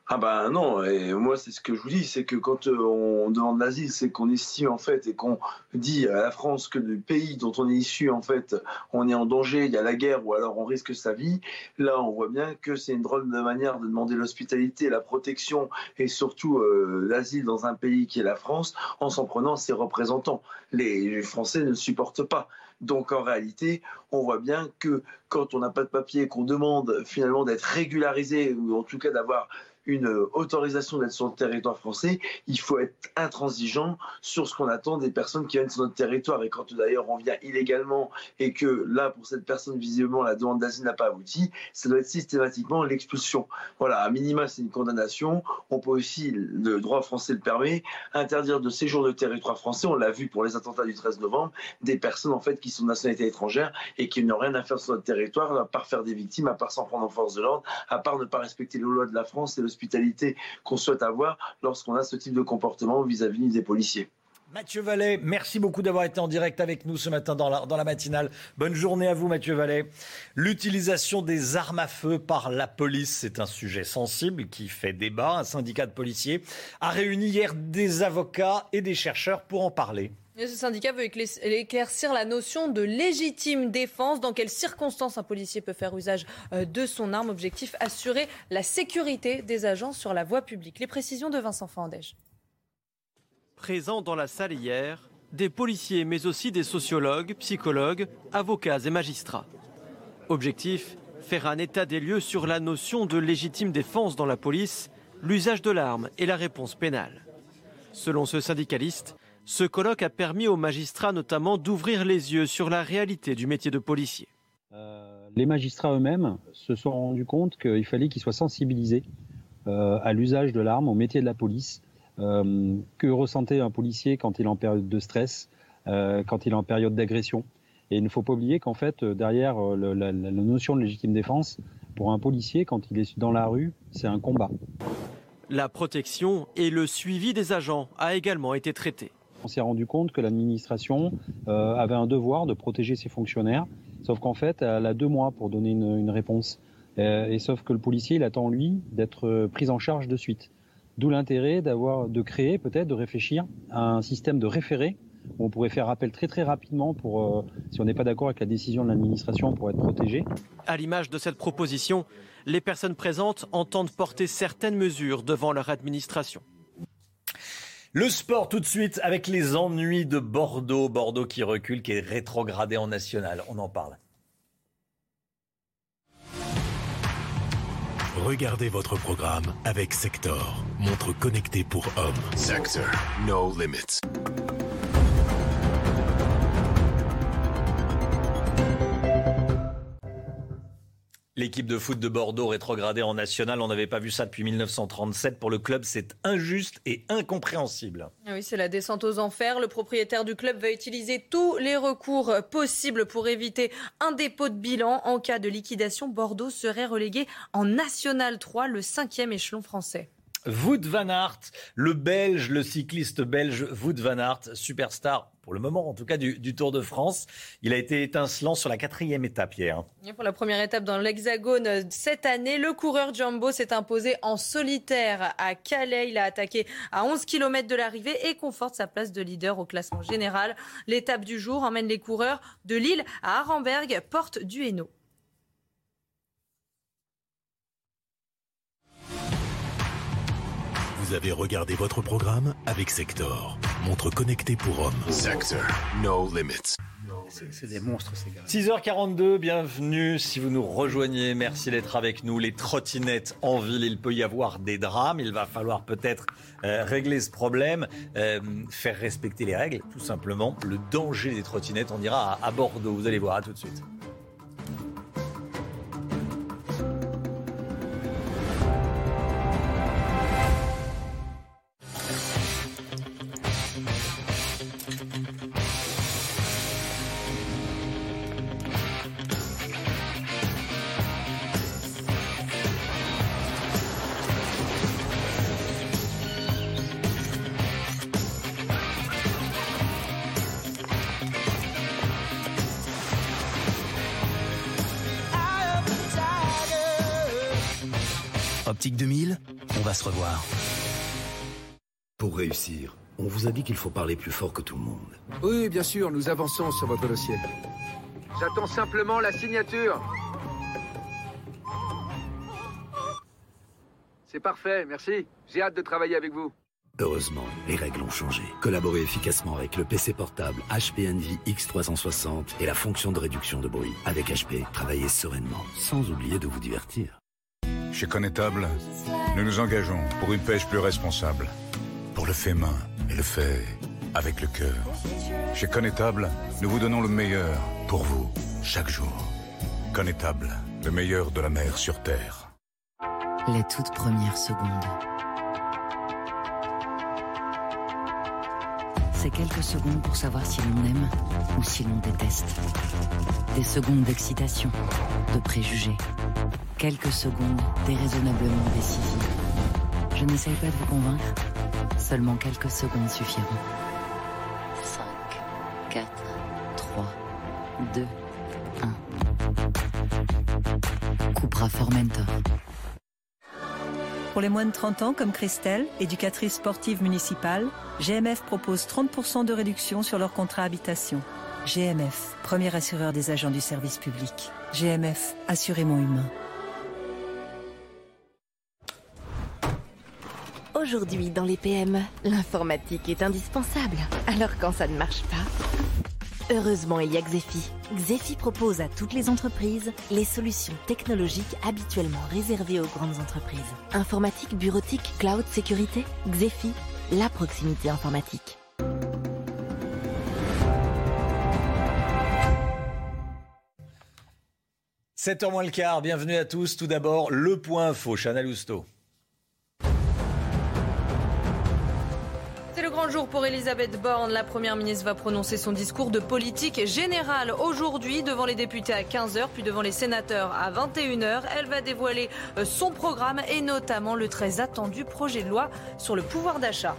Ah ben non, et moi c'est ce que je vous dis, c'est que quand on demande l'asile, c'est qu'on estime en fait et qu'on dit à la France que le pays dont on est issu en fait, on est en danger, il y a la guerre ou alors on risque sa vie. Là on voit bien que c'est une drôle de manière de demander l'hospitalité, la protection et surtout euh, l'asile dans un pays qui est la France en s'en prenant ses représentants. Les Français ne supportent pas. Donc en réalité, on voit bien que quand on n'a pas de papier, qu'on demande finalement d'être régularisé ou en tout cas d'avoir une autorisation d'être sur le territoire français, il faut être intransigeant sur ce qu'on attend des personnes qui viennent sur notre territoire. Et quand d'ailleurs on vient illégalement et que là, pour cette personne, visiblement, la demande d'asile n'a pas abouti, ça doit être systématiquement l'expulsion. Voilà, à minima, c'est une condamnation. On peut aussi, le droit français le permet, interdire de séjour de territoire français. On l'a vu pour les attentats du treize novembre, des personnes en fait qui sont de nationalité étrangère et qui n'ont rien à faire sur notre territoire, à part faire des victimes, à part s'en prendre en force de l'ordre, à part ne pas respecter les lois de la France et le hospitalité qu'on souhaite avoir lorsqu'on a ce type de comportement vis-à-vis des policiers. Mathieu Vallet, merci beaucoup d'avoir été en direct avec nous ce matin dans la, dans la matinale. Bonne journée à vous Mathieu Vallet. L'utilisation des armes à feu par la police, c'est un sujet sensible qui fait débat. Un syndicat de policiers a réuni hier des avocats et des chercheurs pour en parler. Et ce syndicat veut éclaircir la notion de légitime défense. Dans quelles circonstances un policier peut faire usage de son arme ? Objectif, assurer la sécurité des agents sur la voie publique. Les précisions de Vincent Fandège. Présents dans la salle hier, des policiers mais aussi des sociologues, psychologues, avocats et magistrats. Objectif, faire un état des lieux sur la notion de légitime défense dans la police, l'usage de l'arme et la réponse pénale. Selon ce syndicaliste, ce colloque a permis aux magistrats notamment d'ouvrir les yeux sur la réalité du métier de policier. Euh, les magistrats eux-mêmes se sont rendus compte qu'il fallait qu'ils soient sensibilisés euh, à l'usage de l'arme, au métier de la police. Euh, que ressentait un policier quand il est en période de stress, euh, quand il est en période d'agression. Et il ne faut pas oublier qu'en fait, derrière le, la, la notion de légitime défense, pour un policier, quand il est dans la rue, c'est un combat. La protection et le suivi des agents a également été traité. On s'est rendu compte que l'administration euh, avait un devoir de protéger ses fonctionnaires, sauf qu'en fait, elle a deux mois pour donner une, une réponse. Euh, et sauf que le policier, il attend, lui, d'être pris en charge de suite. D'où l'intérêt d'avoir, de créer, peut-être, de réfléchir à un système de référé. On pourrait faire appel très très rapidement pour, euh, si on n'est pas d'accord avec la décision de l'administration, pour être protégé. À l'image de cette proposition, les personnes présentes entendent porter certaines mesures devant leur administration. Le sport tout de suite avec les ennuis de Bordeaux. Bordeaux qui recule, qui est rétrogradé en national. On en parle. Regardez votre programme avec Sector, montre connectée pour hommes. Sector, no limits. L'équipe de foot de Bordeaux rétrogradée en national, on n'avait pas vu ça depuis dix-neuf cent trente-sept. Pour le club, c'est injuste et incompréhensible. Oui, c'est la descente aux enfers. Le propriétaire du club va utiliser tous les recours possibles pour éviter un dépôt de bilan. En cas de liquidation, Bordeaux serait relégué en National trois, le cinquième échelon français. Wout van Aert, le belge, le cycliste belge Wout van Aert, superstar pour le moment en tout cas du, du Tour de France. Il a été étincelant sur la quatrième étape hier. Et pour la première étape dans l'Hexagone cette année, le coureur Jumbo s'est imposé en solitaire à Calais. Il a attaqué à onze kilomètres de l'arrivée et conforte sa place de leader au classement général. L'étape du jour emmène les coureurs de Lille à Arenberg, porte du Hainaut. Vous avez regardé votre programme avec Sector, montre connectée pour hommes. Sector, no limits. C'est, c'est des monstres ces gars. six heures quarante-deux, bienvenue si vous nous rejoignez, merci d'être avec nous. Les trottinettes en ville, il peut y avoir des drames, il va falloir peut-être euh, régler ce problème, euh, faire respecter les règles, tout simplement. Le danger des trottinettes, on ira à, à Bordeaux, vous allez voir, à tout de suite. deux mille, on va se revoir. Pour réussir, on vous a dit qu'il faut parler plus fort que tout le monde. Oui, bien sûr, nous avançons sur votre dossier. J'attends simplement la signature. C'est parfait, merci. J'ai hâte de travailler avec vous. Heureusement, les règles ont changé. Collaborez efficacement avec le P C portable H P Envy X trois cent soixante et la fonction de réduction de bruit. Avec H P, travaillez sereinement, sans oublier de vous divertir. Chez Connétable, nous nous engageons pour une pêche plus responsable, pour le fait main et le fait avec le cœur. Chez Connétable, nous vous donnons le meilleur pour vous, chaque jour. Connétable, le meilleur de la mer sur terre. Les toutes premières secondes. C'est quelques secondes pour savoir si l'on aime ou si l'on déteste. Des secondes d'excitation, de préjugés. Quelques secondes déraisonnablement décisives. Je n'essaye pas de vous convaincre. Seulement quelques secondes suffiront. cinq, quatre, trois, deux, un. Cupra Formentor. Pour les moins de trente ans comme Christelle, éducatrice sportive municipale, G M F propose trente pour cent de réduction sur leur contrat habitation. G M F, premier assureur des agents du service public. G M F, assurément humain. Aujourd'hui, dans les P M E, l'informatique est indispensable. Alors quand ça ne marche pas, heureusement, il y a Xefi. Xefi propose à toutes les entreprises les solutions technologiques habituellement réservées aux grandes entreprises. Informatique, bureautique, cloud, sécurité. Xefi, la proximité informatique. sept heures moins le quart, bienvenue à tous. Tout d'abord, le point info, Chana Lousteau. Bonjour pour Elisabeth Borne. La première ministre va prononcer son discours de politique générale aujourd'hui devant les députés à quinze heures, puis devant les sénateurs à vingt et une heures. Elle va dévoiler son programme et notamment le très attendu projet de loi sur le pouvoir d'achat.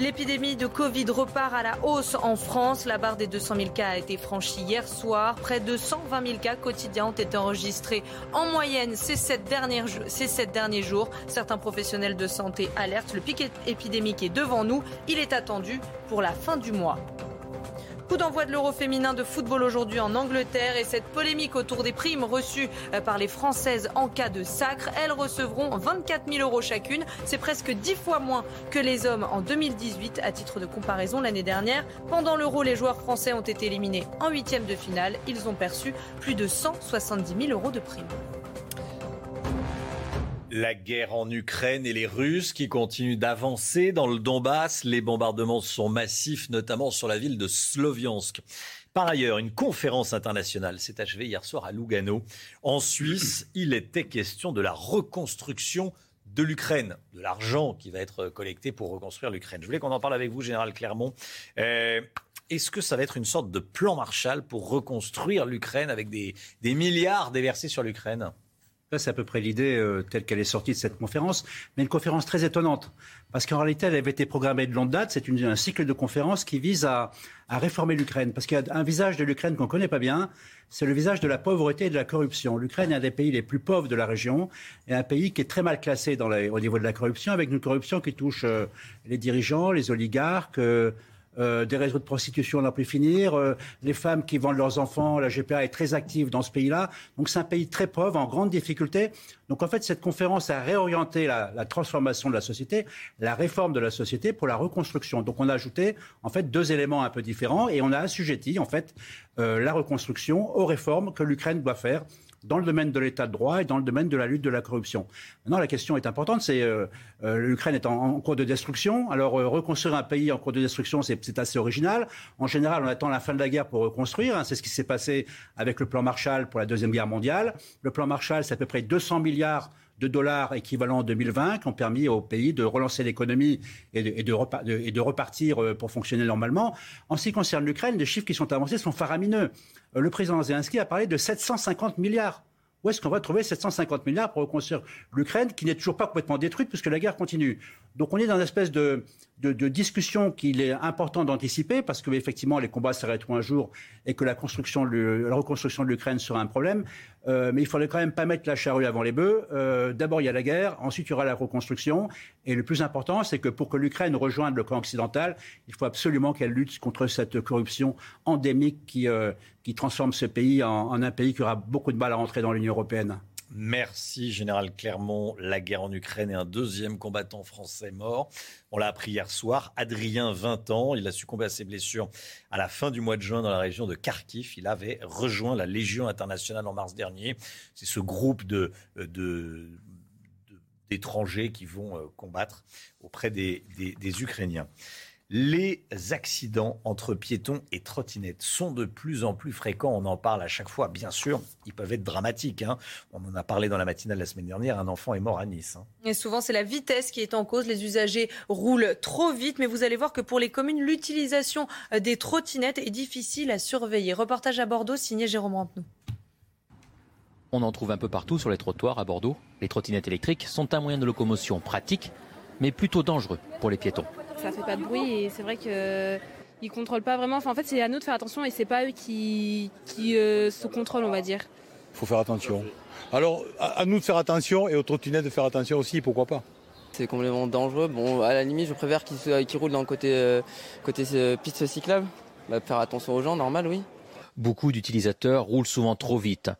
L'épidémie de Covid repart à la hausse en France. La barre des deux cent mille cas a été franchie hier soir. Près de cent vingt mille cas quotidiens ont été enregistrés en moyenne ces sept derniers, ces sept derniers jours. Certains professionnels de santé alertent. Le pic épidémique est devant nous. Il est attendu pour la fin du mois. Coup d'envoi de l'Euro féminin de football aujourd'hui en Angleterre et cette polémique autour des primes reçues par les Françaises en cas de sacre. Elles recevront vingt-quatre mille euros chacune. C'est presque dix fois moins que les hommes en deux mille dix-huit. À titre de comparaison, l'année dernière, pendant l'Euro, les joueurs français ont été éliminés en huitième de finale. Ils ont perçu plus de cent soixante-dix mille euros de primes. La guerre en Ukraine et les Russes qui continuent d'avancer dans le Donbass. Les bombardements sont massifs, notamment sur la ville de Sloviansk. Par ailleurs, une conférence internationale s'est achevée hier soir à Lugano. En Suisse, il était question de la reconstruction de l'Ukraine, de l'argent qui va être collecté pour reconstruire l'Ukraine. Je voulais qu'on en parle avec vous, Général Clermont. Euh, est-ce que ça va être une sorte de plan Marshall pour reconstruire l'Ukraine avec des, des milliards déversés sur l'Ukraine ? Là, c'est à peu près l'idée euh, telle qu'elle est sortie de cette conférence, mais une conférence très étonnante, parce qu'en réalité, elle avait été programmée de longue date. C'est une, un cycle de conférences qui vise à, à réformer l'Ukraine, parce qu'il y a un visage de l'Ukraine qu'on ne connaît pas bien, c'est le visage de la pauvreté et de la corruption. L'Ukraine est un des pays les plus pauvres de la région, et un pays qui est très mal classé dans la, au niveau de la corruption, avec une corruption qui touche euh, les dirigeants, les oligarques... Euh, Euh, des réseaux de prostitution, on n'en peut finir. Euh, les femmes qui vendent leurs enfants, la G P A est très active dans ce pays-là. Donc c'est un pays très pauvre, en grande difficulté. Donc en fait, cette conférence a réorienté la, la transformation de la société, la réforme de la société pour la reconstruction. Donc on a ajouté en fait deux éléments un peu différents et on a assujetti en fait euh, la reconstruction aux réformes que l'Ukraine doit faire dans le domaine de l'état de droit et dans le domaine de la lutte de la corruption. Maintenant, la question est importante, c'est euh, euh, l'Ukraine est en, en cours de destruction. Alors, euh, reconstruire un pays en cours de destruction, c'est, c'est assez original. En général, on attend la fin de la guerre pour reconstruire. Hein. C'est ce qui s'est passé avec le plan Marshall pour la Deuxième Guerre mondiale. Le plan Marshall, c'est à peu près deux cents milliards de dollars équivalents en deux mille vingt qui ont permis au pays de relancer l'économie et de, et de, repa- de, et de repartir pour fonctionner normalement. En ce qui concerne l'Ukraine, les chiffres qui sont avancés sont faramineux. Le président Zelensky a parlé de sept cent cinquante milliards. Où est-ce qu'on va trouver sept cent cinquante milliards pour reconstruire l'Ukraine qui n'est toujours pas complètement détruite puisque la guerre continue? Donc on est dans une espèce de, de, de discussion qu'il est important d'anticiper parce que effectivement les combats s'arrêteront un jour et que la, construction, le, la reconstruction de l'Ukraine sera un problème. Euh, mais il ne faudrait quand même pas mettre la charrue avant les bœufs. Euh, d'abord il y a la guerre, ensuite il y aura la reconstruction. Et le plus important c'est que pour que l'Ukraine rejoigne le camp occidental, il faut absolument qu'elle lutte contre cette corruption endémique qui, euh, qui transforme ce pays en, en un pays qui aura beaucoup de mal à rentrer dans l'Union européenne. Merci Général Clermont. La guerre en Ukraine et un deuxième combattant français mort. On l'a appris hier soir. Adrien, vingt ans, il a succombé à ses blessures à la fin du mois de juin dans la région de Kharkiv. Il avait rejoint la Légion internationale en mars dernier. C'est ce groupe de, de, de, d'étrangers qui vont combattre auprès des, des, des Ukrainiens. Les accidents entre piétons et trottinettes sont de plus en plus fréquents. On en parle à chaque fois. Bien sûr, ils peuvent être dramatiques. Hein. On en a parlé dans la matinale la semaine dernière. Un enfant est mort à Nice. Hein. Et souvent, c'est la vitesse qui est en cause. Les usagers roulent trop vite. Mais vous allez voir que pour les communes, l'utilisation des trottinettes est difficile à surveiller. Reportage à Bordeaux, signé Jérôme Rampenou. On en trouve un peu partout sur les trottoirs à Bordeaux. Les trottinettes électriques sont un moyen de locomotion pratique, mais plutôt dangereux pour les piétons. Ça fait pas de bruit et c'est vrai qu'ils contrôlent pas vraiment. Enfin, en fait, c'est à nous de faire attention et c'est pas eux qui, qui euh, se contrôlent, on va dire. Il faut faire attention. Alors, à, à nous de faire attention et aux trottinettes de faire attention aussi, pourquoi pas. C'est complètement dangereux. Bon, à la limite, je préfère qu'ils, qu'ils roulent dans le côté, euh, côté euh, piste cyclable. Bah, faire attention aux gens, normal, oui. Beaucoup d'utilisateurs roulent souvent trop vite.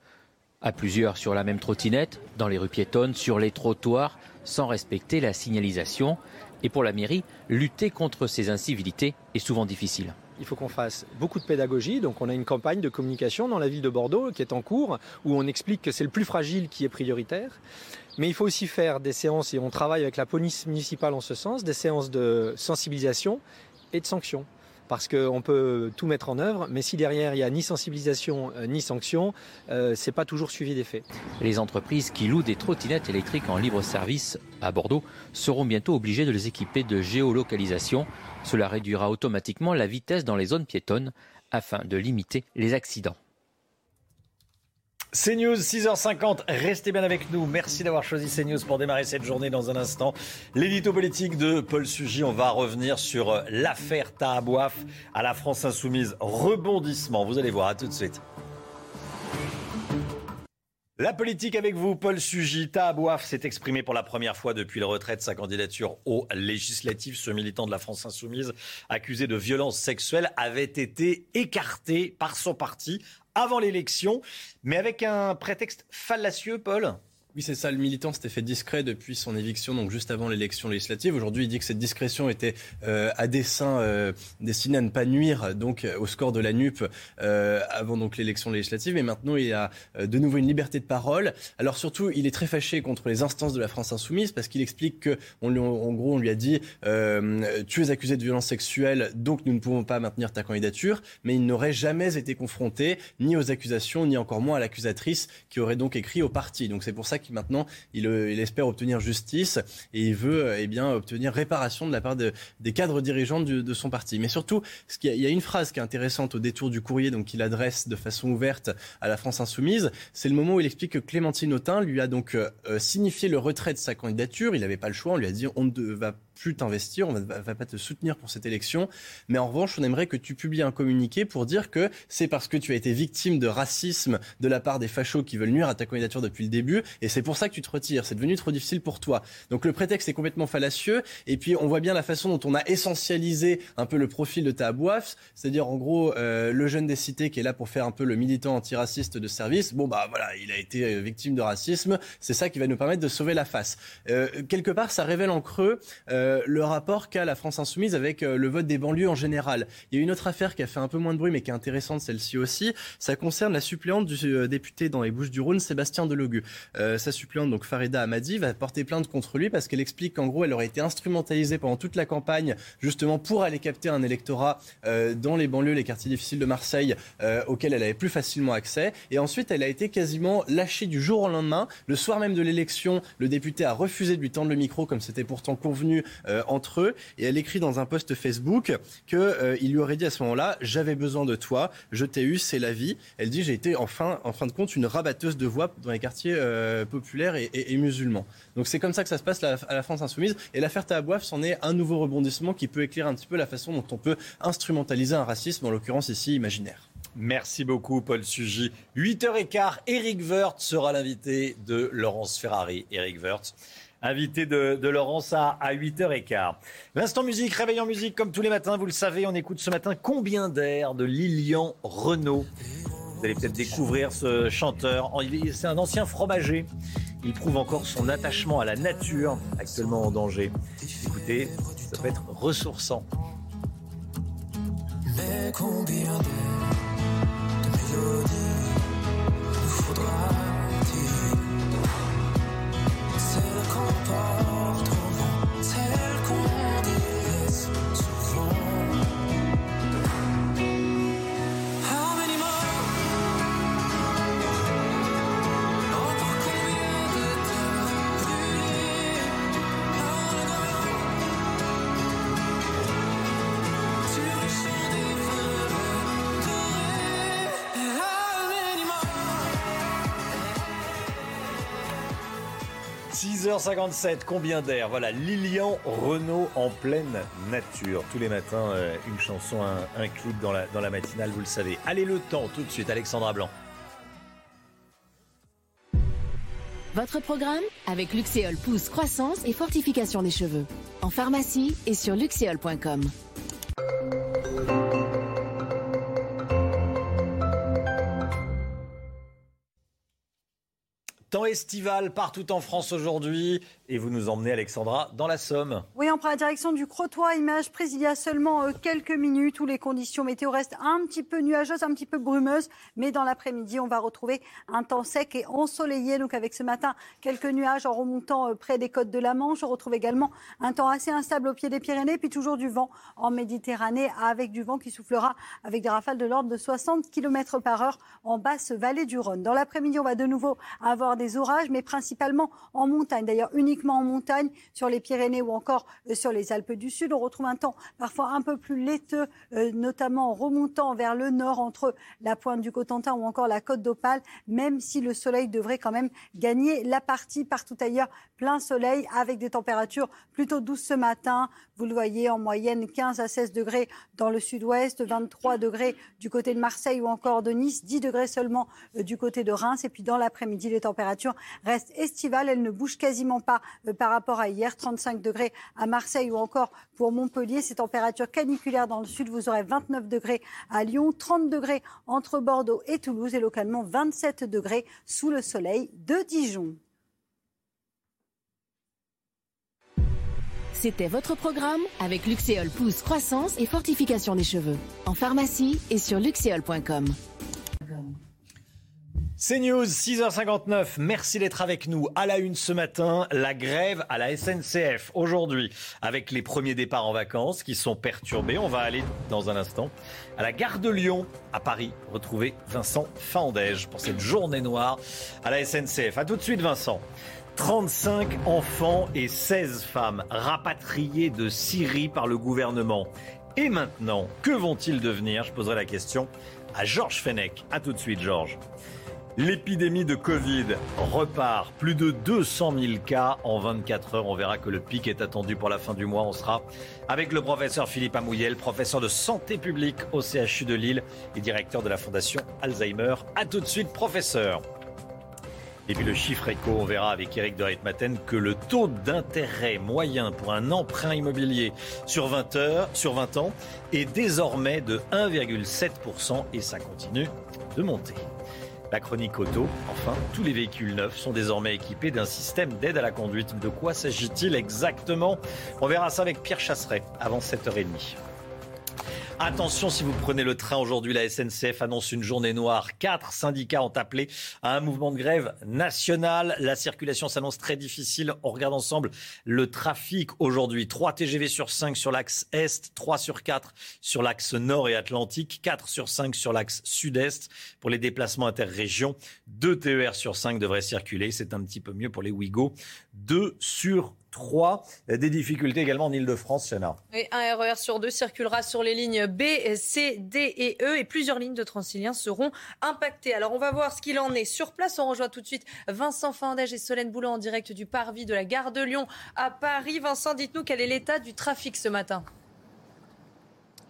À plusieurs sur la même trottinette, dans les rues piétonnes, sur les trottoirs, sans respecter la signalisation. Et pour la mairie, lutter contre ces incivilités est souvent difficile. Il faut qu'on fasse beaucoup de pédagogie. Donc on a une campagne de communication dans la ville de Bordeaux qui est en cours, où on explique que c'est le plus fragile qui est prioritaire. Mais il faut aussi faire des séances, et on travaille avec la police municipale en ce sens, des séances de sensibilisation et de sanctions. Parce qu'on peut tout mettre en œuvre, mais si derrière il n'y a ni sensibilisation ni sanction, euh, ce n'est pas toujours suivi des faits. Les entreprises qui louent des trottinettes électriques en libre-service à Bordeaux seront bientôt obligées de les équiper de géolocalisation. Cela réduira automatiquement la vitesse dans les zones piétonnes afin de limiter les accidents. CNews, six heures cinquante, restez bien avec nous. Merci d'avoir choisi CNews pour démarrer cette journée dans un instant. L'édito politique de Paul Sugy, on va revenir sur l'affaire Tahabouaf à la France Insoumise. Rebondissement, vous allez voir, à tout de suite. La politique avec vous, Paul Sugy. Tahabouaf s'est exprimé pour la première fois depuis le retrait de sa candidature aux législatives. Ce militant de la France Insoumise, accusé de violences sexuelles, avait été écarté par son parti avant l'élection, mais avec un prétexte fallacieux, Paul. Oui, c'est ça. Le militant s'était fait discret depuis son éviction, donc juste avant l'élection législative. Aujourd'hui, il dit que cette discrétion était euh, à dessein euh, destinée à ne pas nuire donc au score de la NUP euh, avant donc l'élection législative. Mais maintenant, il a euh, de nouveau une liberté de parole. Alors surtout, il est très fâché contre les instances de la France Insoumise parce qu'il explique que, on lui, en gros, on lui a dit euh, tu es accusé de violence sexuelle, donc nous ne pouvons pas maintenir ta candidature. Mais il n'aurait jamais été confronté ni aux accusations, ni encore moins à l'accusatrice qui aurait donc écrit au parti. Donc c'est pour ça que qui maintenant, il, il espère obtenir justice et il veut eh bien, obtenir réparation de la part de, des cadres dirigeants du, de son parti. Mais surtout, ce qu'il y a, il y a une phrase qui est intéressante au détour du courrier donc, qu'il adresse de façon ouverte à la France Insoumise. C'est le moment où il explique que Clémentine Autain lui a donc euh, signifié le retrait de sa candidature. Il n'avait pas le choix. On lui a dit « on ne va plus t'investir, on ne va, va pas te soutenir pour cette élection. Mais en revanche, on aimerait que tu publies un communiqué pour dire que c'est parce que tu as été victime de racisme de la part des fachos qui veulent nuire à ta candidature depuis le début. Et c'est pour ça que tu te retires. C'est devenu trop difficile pour toi. » Donc le prétexte est complètement fallacieux. Et puis on voit bien la façon dont on a essentialisé un peu le profil de Tahabouaf. C'est-à-dire en gros euh, le jeune des cités qui est là pour faire un peu le militant antiraciste de service. Bon bah voilà, il a été victime de racisme. C'est ça qui va nous permettre de sauver la face. Euh, quelque part, ça révèle en creux euh, le rapport qu'a la France Insoumise avec euh, le vote des banlieues en général. Il y a une autre affaire qui a fait un peu moins de bruit mais qui est intéressante, celle-ci aussi. Ça concerne la suppléante du euh, député dans les Bouches-du-Rhône, Sébastien Delogu. Euh, sa suppléante, donc Farida Amadi, va porter plainte contre lui parce qu'elle explique qu'en gros, elle aurait été instrumentalisée pendant toute la campagne justement pour aller capter un électorat euh, dans les banlieues, les quartiers difficiles de Marseille euh, auxquels elle avait plus facilement accès. Et ensuite, elle a été quasiment lâchée du jour au lendemain. Le soir même de l'élection, le député a refusé de lui tendre le micro comme c'était pourtant convenu euh, entre eux. Et elle écrit dans un post Facebook qu'il euh, lui aurait dit à ce moment-là « J'avais besoin de toi, je t'ai eu, c'est la vie ». Elle dit « J'ai été en fin, en fin de compte une rabatteuse de voix dans les quartiers euh, populaire et, et, et musulman ». Donc c'est comme ça que ça se passe la, à la France Insoumise. Et l'affaire Tahabouaf, c'en est un nouveau rebondissement qui peut éclairer un petit peu la façon dont on peut instrumentaliser un racisme, en l'occurrence ici imaginaire. Merci beaucoup Paul Sugy. huit heures quinze, Éric Woerth sera l'invité de Laurence Ferrari. Éric Woerth, invité de, de Laurence à, à huit heures quinze. L'instant musique, réveil en musique, comme tous les matins, vous le savez, on écoute ce matin Combien d'air de Lilian Renaud. Vous allez peut-être découvrir ce chanteur. C'est un ancien fromager. Il prouve encore son attachement à la nature, actuellement en danger. Écoutez, ça peut être ressourçant. Mais combien de, de mélodies nous faudra-t-il? Celles qu'on porte souvent, celles qu'on délaisse souvent. six heures cinquante-sept, Combien d'air. Voilà, Lilian Renaud en pleine nature. Tous les matins, euh, une chanson, un, un clip dans la, dans la matinale, vous le savez. Allez, le temps, tout de suite, Alexandra Blanc. Votre programme avec Luxéol Pousse, croissance et fortification des cheveux. En pharmacie et sur luxéol point com. Temps estival partout en France aujourd'hui. Et vous nous emmenez, Alexandra, dans la Somme. Oui, on prend la direction du Crotoy. Image prise il y a seulement quelques minutes où les conditions météo restent un petit peu nuageuses, un petit peu brumeuses. Mais dans l'après-midi, on va retrouver un temps sec et ensoleillé. Donc avec ce matin, quelques nuages en remontant près des côtes de la Manche. On retrouve également un temps assez instable au pied des Pyrénées. Puis toujours du vent en Méditerranée avec du vent qui soufflera avec des rafales de l'ordre de soixante kilomètres par heure en basse vallée du Rhône. Dans l'après-midi, on va de nouveau avoir des orages, mais principalement en montagne. D'ailleurs, uniquement uniquement en montagne, sur les Pyrénées ou encore euh, sur les Alpes du Sud. On retrouve un temps parfois un peu plus laiteux, euh, notamment en remontant vers le nord entre la pointe du Cotentin ou encore la côte d'Opale, même si le soleil devrait quand même gagner la partie. Partout ailleurs, plein soleil avec des températures plutôt douces ce matin. Vous le voyez, en moyenne quinze à seize degrés dans le sud-ouest, vingt-trois degrés du côté de Marseille ou encore de Nice, dix degrés seulement du côté de Reims. Et puis dans l'après-midi, les températures restent estivales. Elles ne bougent quasiment pas par rapport à hier. trente-cinq degrés à Marseille ou encore pour Montpellier. Ces températures caniculaires dans le sud, vous aurez vingt-neuf degrés à Lyon, trente degrés entre Bordeaux et Toulouse et localement vingt-sept degrés sous le soleil de Dijon. C'était votre programme avec Luxéol Pousse, croissance et fortification des cheveux. En pharmacie et sur luxéol point com. C'est News, six heures cinquante-neuf. Merci d'être avec nous. À la une ce matin, la grève à la S N C F. Aujourd'hui, avec les premiers départs en vacances qui sont perturbés, on va aller dans un instant à la gare de Lyon, à Paris, retrouver Vincent Fandège pour cette journée noire à la S N C F. A tout de suite, Vincent. trente-cinq enfants et seize femmes rapatriés de Syrie par le gouvernement. Et maintenant, que vont-ils devenir ? Je poserai la question à Georges Fenech. A tout de suite, Georges. L'épidémie de Covid repart. Plus de deux cent mille cas en vingt-quatre heures. On verra que le pic est attendu pour la fin du mois. On sera avec le professeur Philippe Amouyel, professeur de santé publique au C H U de Lille et directeur de la Fondation Alzheimer. A tout de suite, professeur. Et puis le chiffre éco, on verra avec Eric de Reitmaten que le taux d'intérêt moyen pour un emprunt immobilier sur vingt, heures, sur vingt ans est désormais de un virgule sept pour cent et ça continue de monter. La chronique auto, enfin, tous les véhicules neufs sont désormais équipés d'un système d'aide à la conduite. De quoi s'agit-il exactement ? On verra ça avec Pierre Chasseret avant sept heures trente. Attention, si vous prenez le train aujourd'hui, la S N C F annonce une journée noire. Quatre syndicats ont appelé à un mouvement de grève national. La circulation s'annonce très difficile. On regarde ensemble le trafic aujourd'hui. trois T G V sur cinq sur l'axe Est, trois sur quatre sur l'axe Nord et Atlantique, quatre sur cinq sur l'axe Sud-Est pour les déplacements interrégions. deux T E R sur cinq devraient circuler. C'est un petit peu mieux pour les Ouigo. deux sur trois. Des difficultés également en Ile-de-France, Chana. Et un R E R sur deux circulera sur les lignes B, C, D et E et plusieurs lignes de Transilien seront impactées. Alors on va voir ce qu'il en est sur place. On rejoint tout de suite Vincent Fandège et Solène Boulan en direct du parvis de la gare de Lyon à Paris. Vincent, dites-nous quel est l'état du trafic ce matin ?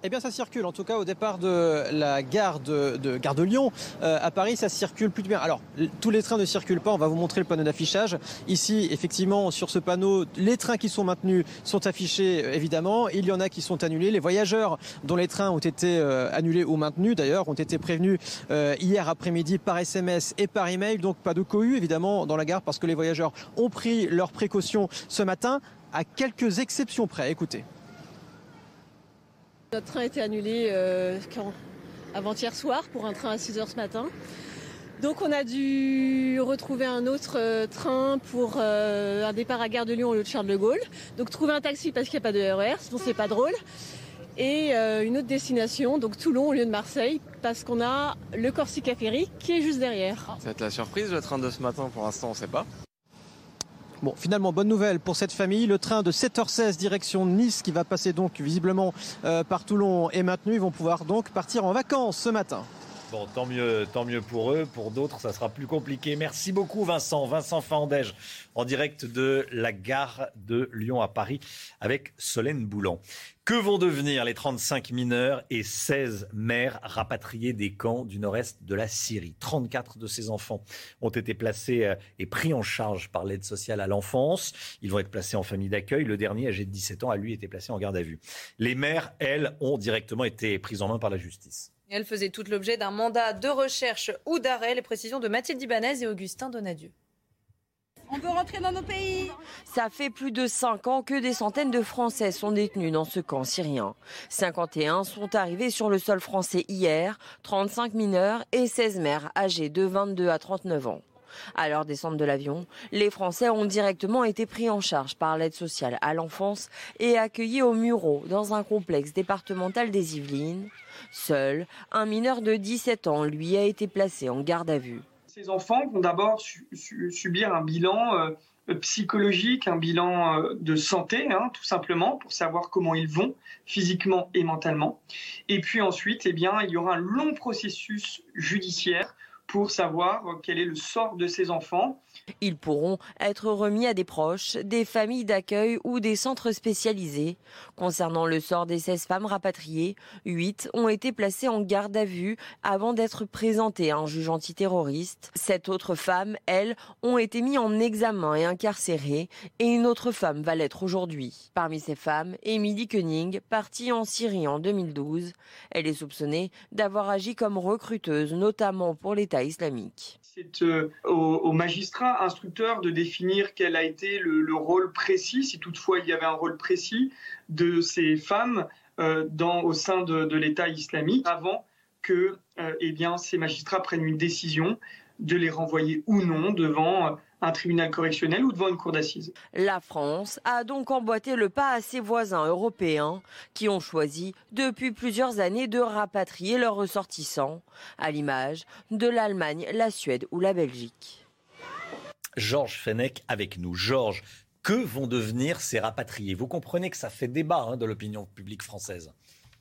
Eh bien ça circule, en tout cas au départ de la gare de, de, gare de Lyon, euh, à Paris ça circule plutôt bien. Alors tous les trains ne circulent pas, on va vous montrer le panneau d'affichage. Ici effectivement sur ce panneau, les trains qui sont maintenus sont affichés euh, évidemment, il y en a qui sont annulés. Les voyageurs dont les trains ont été euh, annulés ou maintenus d'ailleurs ont été prévenus euh, hier après-midi par S M S et par email, donc pas de cohue évidemment dans la gare parce que les voyageurs ont pris leurs précautions ce matin, à quelques exceptions près, écoutez. Notre train a été annulé euh, quand, avant-hier soir pour un train à six heures ce matin. Donc on a dû retrouver un autre euh, train pour euh, un départ à Gare de Lyon au lieu de Charles de Gaulle. Donc trouver un taxi parce qu'il n'y a pas de R E R, sinon c'est pas drôle. Et euh, une autre destination, donc Toulon au lieu de Marseille, parce qu'on a le Corsica Ferry qui est juste derrière. Ça va être la surprise le train de ce matin, pour l'instant on ne sait pas. Bon, finalement, bonne nouvelle pour cette famille. Le train de sept heures seize direction Nice qui va passer donc visiblement euh, par Toulon est maintenu. Ils vont pouvoir donc partir en vacances ce matin. Bon, tant mieux, tant mieux pour eux. Pour d'autres, ça sera plus compliqué. Merci beaucoup, Vincent. Vincent Fandège, en direct de la gare de Lyon à Paris avec Solène Boulan. Que vont devenir les trente-cinq mineurs et seize mères rapatriées des camps du nord-est de la Syrie ? trente-quatre de ces enfants ont été placés et pris en charge par l'aide sociale à l'enfance. Ils vont être placés en famille d'accueil. Le dernier, âgé de dix-sept ans, a lui été placé en garde à vue. Les mères, elles, ont directement été prises en main par la justice. Elle faisait toute l'objet d'un mandat de recherche ou d'arrêt. Les précisions de Mathilde Ibanez et Augustin Donadieu. On veut rentrer dans nos pays. Ça fait plus de cinq ans que des centaines de Français sont détenus dans ce camp syrien. cinquante et un sont arrivés sur le sol français hier, trente-cinq mineurs et seize mères âgées de vingt-deux à trente-neuf ans. À leur descente de l'avion, les Français ont directement été pris en charge par l'aide sociale à l'enfance et accueillis au Mureau dans un complexe départemental des Yvelines. Seul, un mineur de dix-sept ans, lui, a été placé en garde à vue. Ces enfants vont d'abord su- su- subir un bilan euh, psychologique, un bilan de santé, hein, tout simplement, pour savoir comment ils vont physiquement et mentalement. Et puis ensuite, eh bien, il y aura un long processus judiciaire pour savoir quel est le sort de ces enfants. Ils pourront être remis à des proches, des familles d'accueil ou des centres spécialisés. Concernant le sort des seize femmes rapatriées, huit ont été placées en garde à vue avant d'être présentées à un juge antiterroriste. Sept autres femmes, elles, ont été mises en examen et incarcérées, et une autre femme va l'être aujourd'hui. Parmi ces femmes, Émilie Koenig, partie en Syrie en deux mille douze. Elle est soupçonnée d'avoir agi comme recruteuse, notamment pour l'État islamique. C'est euh, au, au magistrat instructeur de définir quel a été le, le rôle précis, si toutefois il y avait un rôle précis, de ces femmes euh, dans, au sein de, de l'État islamique, avant que euh, eh bien, ces magistrats prennent une décision de les renvoyer ou non devant un tribunal correctionnel ou devant une cour d'assises. La France a donc emboîté le pas à ses voisins européens qui ont choisi depuis plusieurs années de rapatrier leurs ressortissants, à l'image de l'Allemagne, la Suède ou la Belgique. Georges Fenech avec nous. Georges, que vont devenir ces rapatriés ? Vous comprenez que ça fait débat hein, dans l'opinion publique française.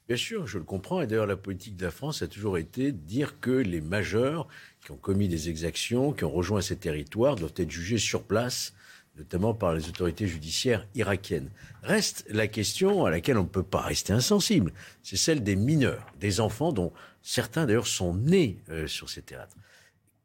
Bien sûr, je le comprends. Et d'ailleurs, la politique de la France a toujours été de dire que les majeurs qui ont commis des exactions, qui ont rejoint ces territoires, doivent être jugés sur place, notamment par les autorités judiciaires irakiennes. Reste la question à laquelle on ne peut pas rester insensible. C'est celle des mineurs, des enfants dont certains d'ailleurs sont nés euh, sur ces théâtres.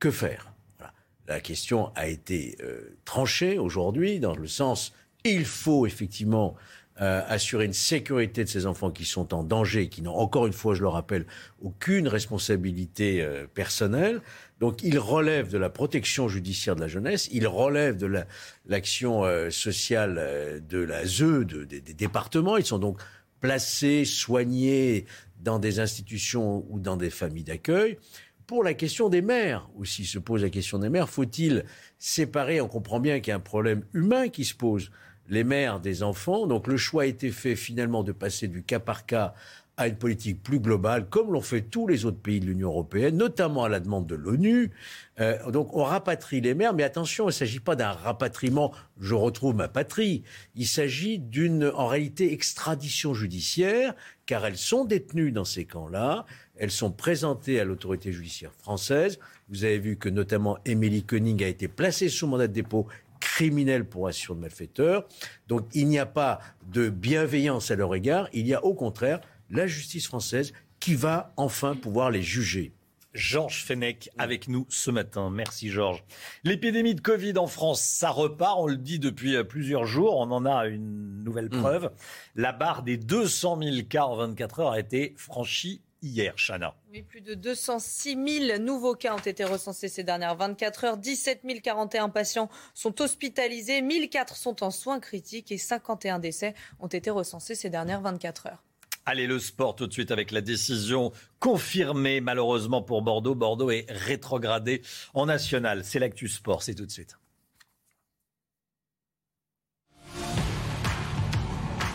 Que faire ? Voilà. La question a été euh, tranchée aujourd'hui dans le sens « il faut effectivement » Euh, assurer une sécurité de ces enfants qui sont en danger, qui n'ont, encore une fois, je le rappelle, aucune responsabilité euh, personnelle. Donc, ils relèvent de la protection judiciaire de la jeunesse, ils relèvent de la, l'action euh, sociale euh, de la Z E U, de, de, des départements. Ils sont donc placés, soignés dans des institutions ou dans des familles d'accueil. Pour la question des mères, aussi se pose la question des mères, faut-il séparer, on comprend bien qu'il y a un problème humain qui se pose, les mères des enfants. Donc le choix a été fait finalement de passer du cas par cas à une politique plus globale, comme l'ont fait tous les autres pays de l'Union européenne, notamment à la demande de l'ONU. Euh, donc on rapatrie les mères, mais attention, il ne s'agit pas d'un rapatriement « je retrouve ma patrie ». Il s'agit d'une, en réalité, extradition judiciaire, car elles sont détenues dans ces camps-là, elles sont présentées à l'autorité judiciaire française. Vous avez vu que notamment Émilie Koenig a été placée sous mandat de dépôt criminels pour assurer de malfaiteurs. Donc il n'y a pas de bienveillance à leur égard, il y a au contraire la justice française qui va enfin pouvoir les juger. Georges Fenech avec nous ce matin. Merci Georges. L'épidémie de Covid en France, ça repart, on le dit depuis plusieurs jours, on en a une nouvelle preuve. Mmh. La barre des deux cent mille cas en vingt-quatre heures a été franchie hier, Chana. Oui, plus de deux cent six mille nouveaux cas ont été recensés ces dernières vingt-quatre heures. dix-sept mille quarante et un patients sont hospitalisés, mille quatre sont en soins critiques et cinquante et un décès ont été recensés ces dernières vingt-quatre heures. Allez, le sport tout de suite avec la décision confirmée malheureusement pour Bordeaux. Bordeaux est rétrogradé en national. C'est l'actu sport, c'est tout de suite.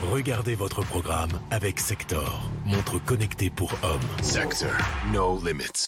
Regardez votre programme avec Sector, montre connectée pour hommes. Sector, no limits.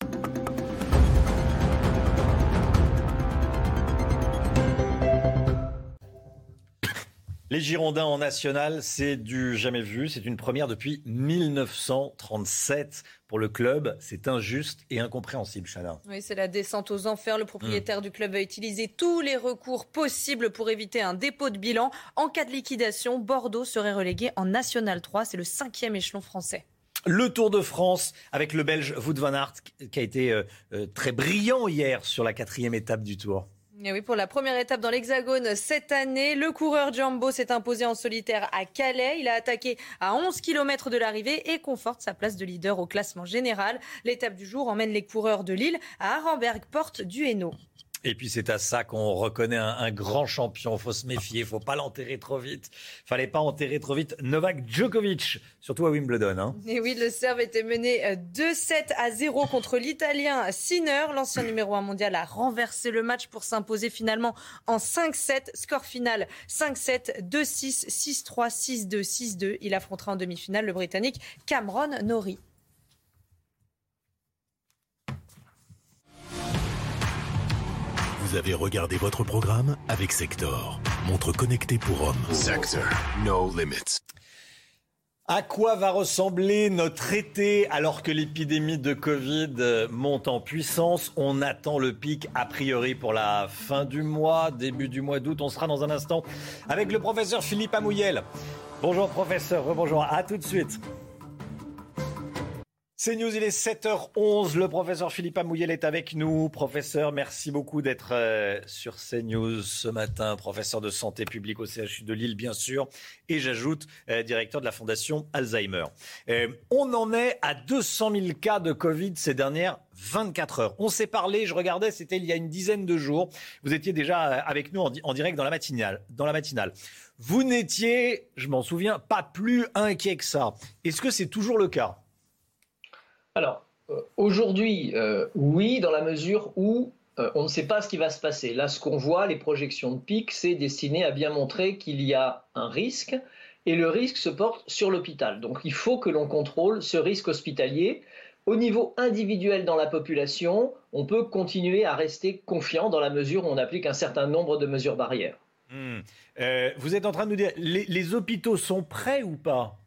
Les Girondins en national, c'est du jamais vu. C'est une première depuis mille neuf cent trente-sept. Pour le club, c'est injuste et incompréhensible, Chana. Oui, c'est la descente aux enfers. Le propriétaire mmh. du club a utilisé tous les recours possibles pour éviter un dépôt de bilan. En cas de liquidation, Bordeaux serait relégué en National trois. C'est le cinquième échelon français. Le Tour de France avec le Belge Wout van Aert qui a été euh, euh, très brillant hier sur la quatrième étape du Tour. Et oui, pour la première étape dans l'Hexagone cette année, le coureur Jumbo s'est imposé en solitaire à Calais. Il a attaqué à onze kilomètres de l'arrivée et conforte sa place de leader au classement général. L'étape du jour emmène les coureurs de Lille à Arenberg-Porte du Hainaut. Et puis c'est à ça qu'on reconnaît un, un grand champion. Il faut se méfier, il ne faut pas l'enterrer trop vite. Il ne fallait pas enterrer trop vite Novak Djokovic, surtout à Wimbledon. Hein. Et oui, le serve était mené deux sept à zéro contre l'Italien Sinner. L'ancien numéro un mondial a renversé le match pour s'imposer finalement en cinq sept. Score final cinq sept, deux six, six trois, six deux, six deux. Il affrontera en demi-finale le Britannique Cameron Norrie. Vous avez regardé votre programme avec Sector, montre connectée pour hommes. Sector, no limits. À quoi va ressembler notre été alors que l'épidémie de Covid monte en puissance? On attend le pic a priori pour la fin du mois, début du mois d'août. On sera dans un instant avec le professeur Philippe Amouyel. Bonjour professeur, rebonjour, à tout de suite. C'est News, il est sept heures onze, le professeur Philippe Amouyel est avec nous. Professeur, merci beaucoup d'être sur CNews ce matin, professeur de santé publique au C H U de Lille bien sûr, et j'ajoute euh, directeur de la fondation Alzheimer. Euh, on en est à deux cent mille cas de Covid ces dernières vingt-quatre heures. On s'est parlé, je regardais, c'était il y a une dizaine de jours, vous étiez déjà avec nous en, di- en direct dans la matinale. Dans la matinale. Vous n'étiez, je m'en souviens, pas plus inquiet que ça. Est-ce que c'est toujours le cas ? Alors, euh, aujourd'hui, euh, oui, dans la mesure où euh, on ne sait pas ce qui va se passer. Là, ce qu'on voit, les projections de pic, c'est destiné à bien montrer qu'il y a un risque et le risque se porte sur l'hôpital. Donc, il faut que l'on contrôle ce risque hospitalier. Au niveau individuel dans la population, on peut continuer à rester confiant dans la mesure où on applique un certain nombre de mesures barrières. Mmh. Euh, vous êtes en train de nous dire, les, les hôpitaux sont prêts ou pas ?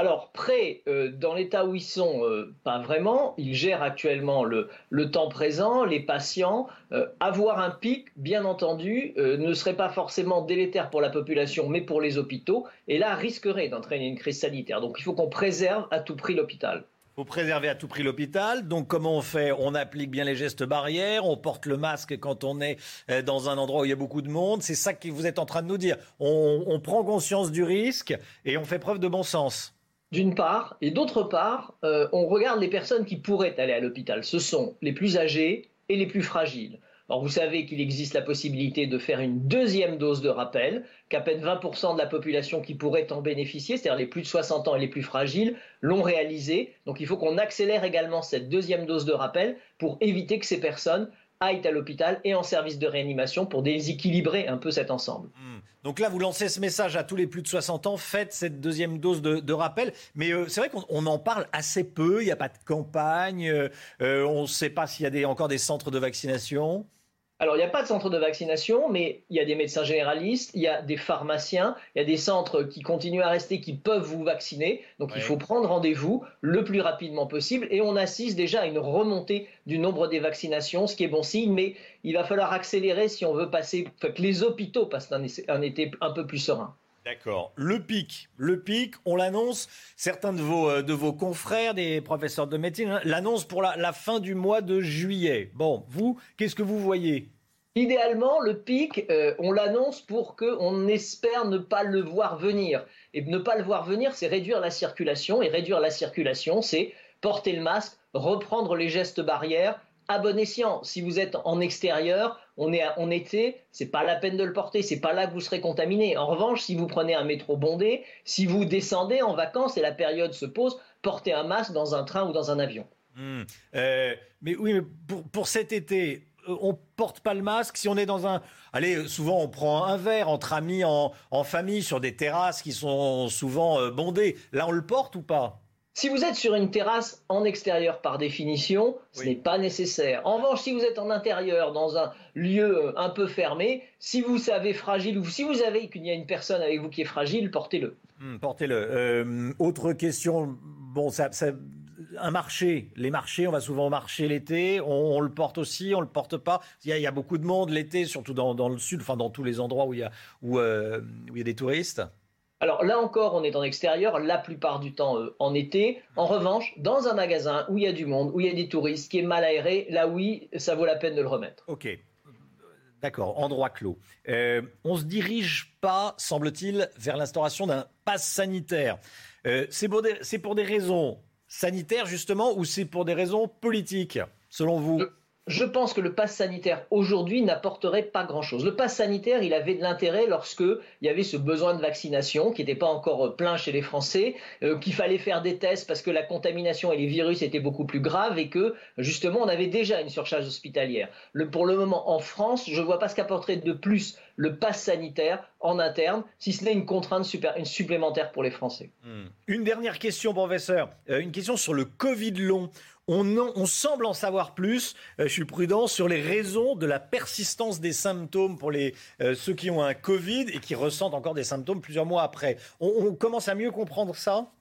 Alors, prêts, euh, dans l'état où ils sont, euh, pas vraiment. Ils gèrent actuellement le, le temps présent, les patients. Euh, avoir un pic, bien entendu, euh, ne serait pas forcément délétère pour la population, mais pour les hôpitaux. Et là, risquerait d'entraîner une crise sanitaire. Donc, il faut qu'on préserve à tout prix l'hôpital. Vous préservez à tout prix l'hôpital. Donc, comment on fait ? On applique bien les gestes barrières. On porte le masque quand on est dans un endroit où il y a beaucoup de monde. C'est ça que vous êtes en train de nous dire. On, on prend conscience du risque et on fait preuve de bon sens. D'une part, et d'autre part, euh, on regarde les personnes qui pourraient aller à l'hôpital. Ce sont les plus âgées et les plus fragiles. Alors vous savez qu'il existe la possibilité de faire une deuxième dose de rappel, qu'à peine vingt pour cent de la population qui pourrait en bénéficier, c'est-à-dire les plus de soixante ans et les plus fragiles, l'ont réalisé. Donc il faut qu'on accélère également cette deuxième dose de rappel pour éviter que ces personnes aillent à l'hôpital et en service de réanimation pour déséquilibrer un peu cet ensemble. Mmh. Donc là, vous lancez ce message à tous les plus de soixante ans, faites cette deuxième dose de, de rappel. Mais euh, c'est vrai qu'on on en parle assez peu, il n'y a pas de campagne, euh, on ne sait pas s'il y a des, encore des centres de vaccination. Alors, il n'y a pas de centre de vaccination, mais il y a des médecins généralistes, il y a des pharmaciens, il y a des centres qui continuent à rester, qui peuvent vous vacciner. Donc, ouais. Il faut prendre rendez-vous le plus rapidement possible. Et on assiste déjà à une remontée du nombre des vaccinations, ce qui est bon signe. Mais il va falloir accélérer si on veut passer, que les hôpitaux passent un, un été un peu plus serein. D'accord. Le pic, le pic, on l'annonce. Certains de vos, de vos confrères, des professeurs de médecine, hein, l'annoncent pour la, la fin du mois de juillet. Bon, vous, qu'est-ce que vous voyez ? Idéalement, le pic, euh, on l'annonce pour qu'on espère ne pas le voir venir. Et ne pas le voir venir, c'est réduire la circulation. Et réduire la circulation, c'est porter le masque, reprendre les gestes barrières, à bon escient. Si vous êtes en extérieur, on est en été, c'est pas la peine de le porter, c'est pas là que vous serez contaminé. En revanche, si vous prenez un métro bondé, si vous descendez en vacances et la période se pose, portez un masque dans un train ou dans un avion. Mmh. Euh, mais oui, mais pour, pour cet été, on porte pas le masque si on est dans un... Allez, souvent on prend un verre entre amis, en, en famille, sur des terrasses qui sont souvent bondées. Là, on le porte ou pas ? Si vous êtes sur une terrasse en extérieur, par définition, ce oui. n'est pas nécessaire. En revanche, si vous êtes en intérieur, dans un lieu un peu fermé, si vous savez fragile ou si vous savez qu'il y a une personne avec vous qui est fragile, portez-le. Mmh, portez-le. Euh, autre question, bon, ça, ça, un marché. Les marchés, on va souvent au marché l'été, on, on le porte aussi, on ne le porte pas. Il y, a, il y a beaucoup de monde l'été, surtout dans, dans le sud, enfin dans tous les endroits où il y a, où, euh, où il y a des touristes. Alors là encore, on est en extérieur, la plupart du temps euh, en été. En revanche, dans un magasin où il y a du monde, où il y a des touristes, qui est mal aéré, là oui, ça vaut la peine de le remettre. Ok, d'accord, endroit clos. Euh, on ne se dirige pas, semble-t-il, vers l'instauration d'un pass sanitaire. Euh, c'est pour des, c'est pour des raisons sanitaires, justement, ou c'est pour des raisons politiques, selon vous ? Le... Je pense que le pass sanitaire aujourd'hui n'apporterait pas grand-chose. Le pass sanitaire, il avait de l'intérêt lorsque il y avait ce besoin de vaccination qui n'était pas encore plein chez les Français, euh, qu'il fallait faire des tests parce que la contamination et les virus étaient beaucoup plus graves et que justement on avait déjà une surcharge hospitalière. Le, pour le moment en France, je ne vois pas ce qu'apporterait de plus le pass sanitaire en interne, si ce n'est une contrainte super, une supplémentaire pour les Français. Mmh. Une dernière question, professeur. Euh, une question sur le Covid long. On, en, on semble en savoir plus, euh, je suis prudent, sur les raisons de la persistance des symptômes pour les, euh, ceux qui ont un Covid et qui ressentent encore des symptômes plusieurs mois après. On, on commence à mieux comprendre ça ?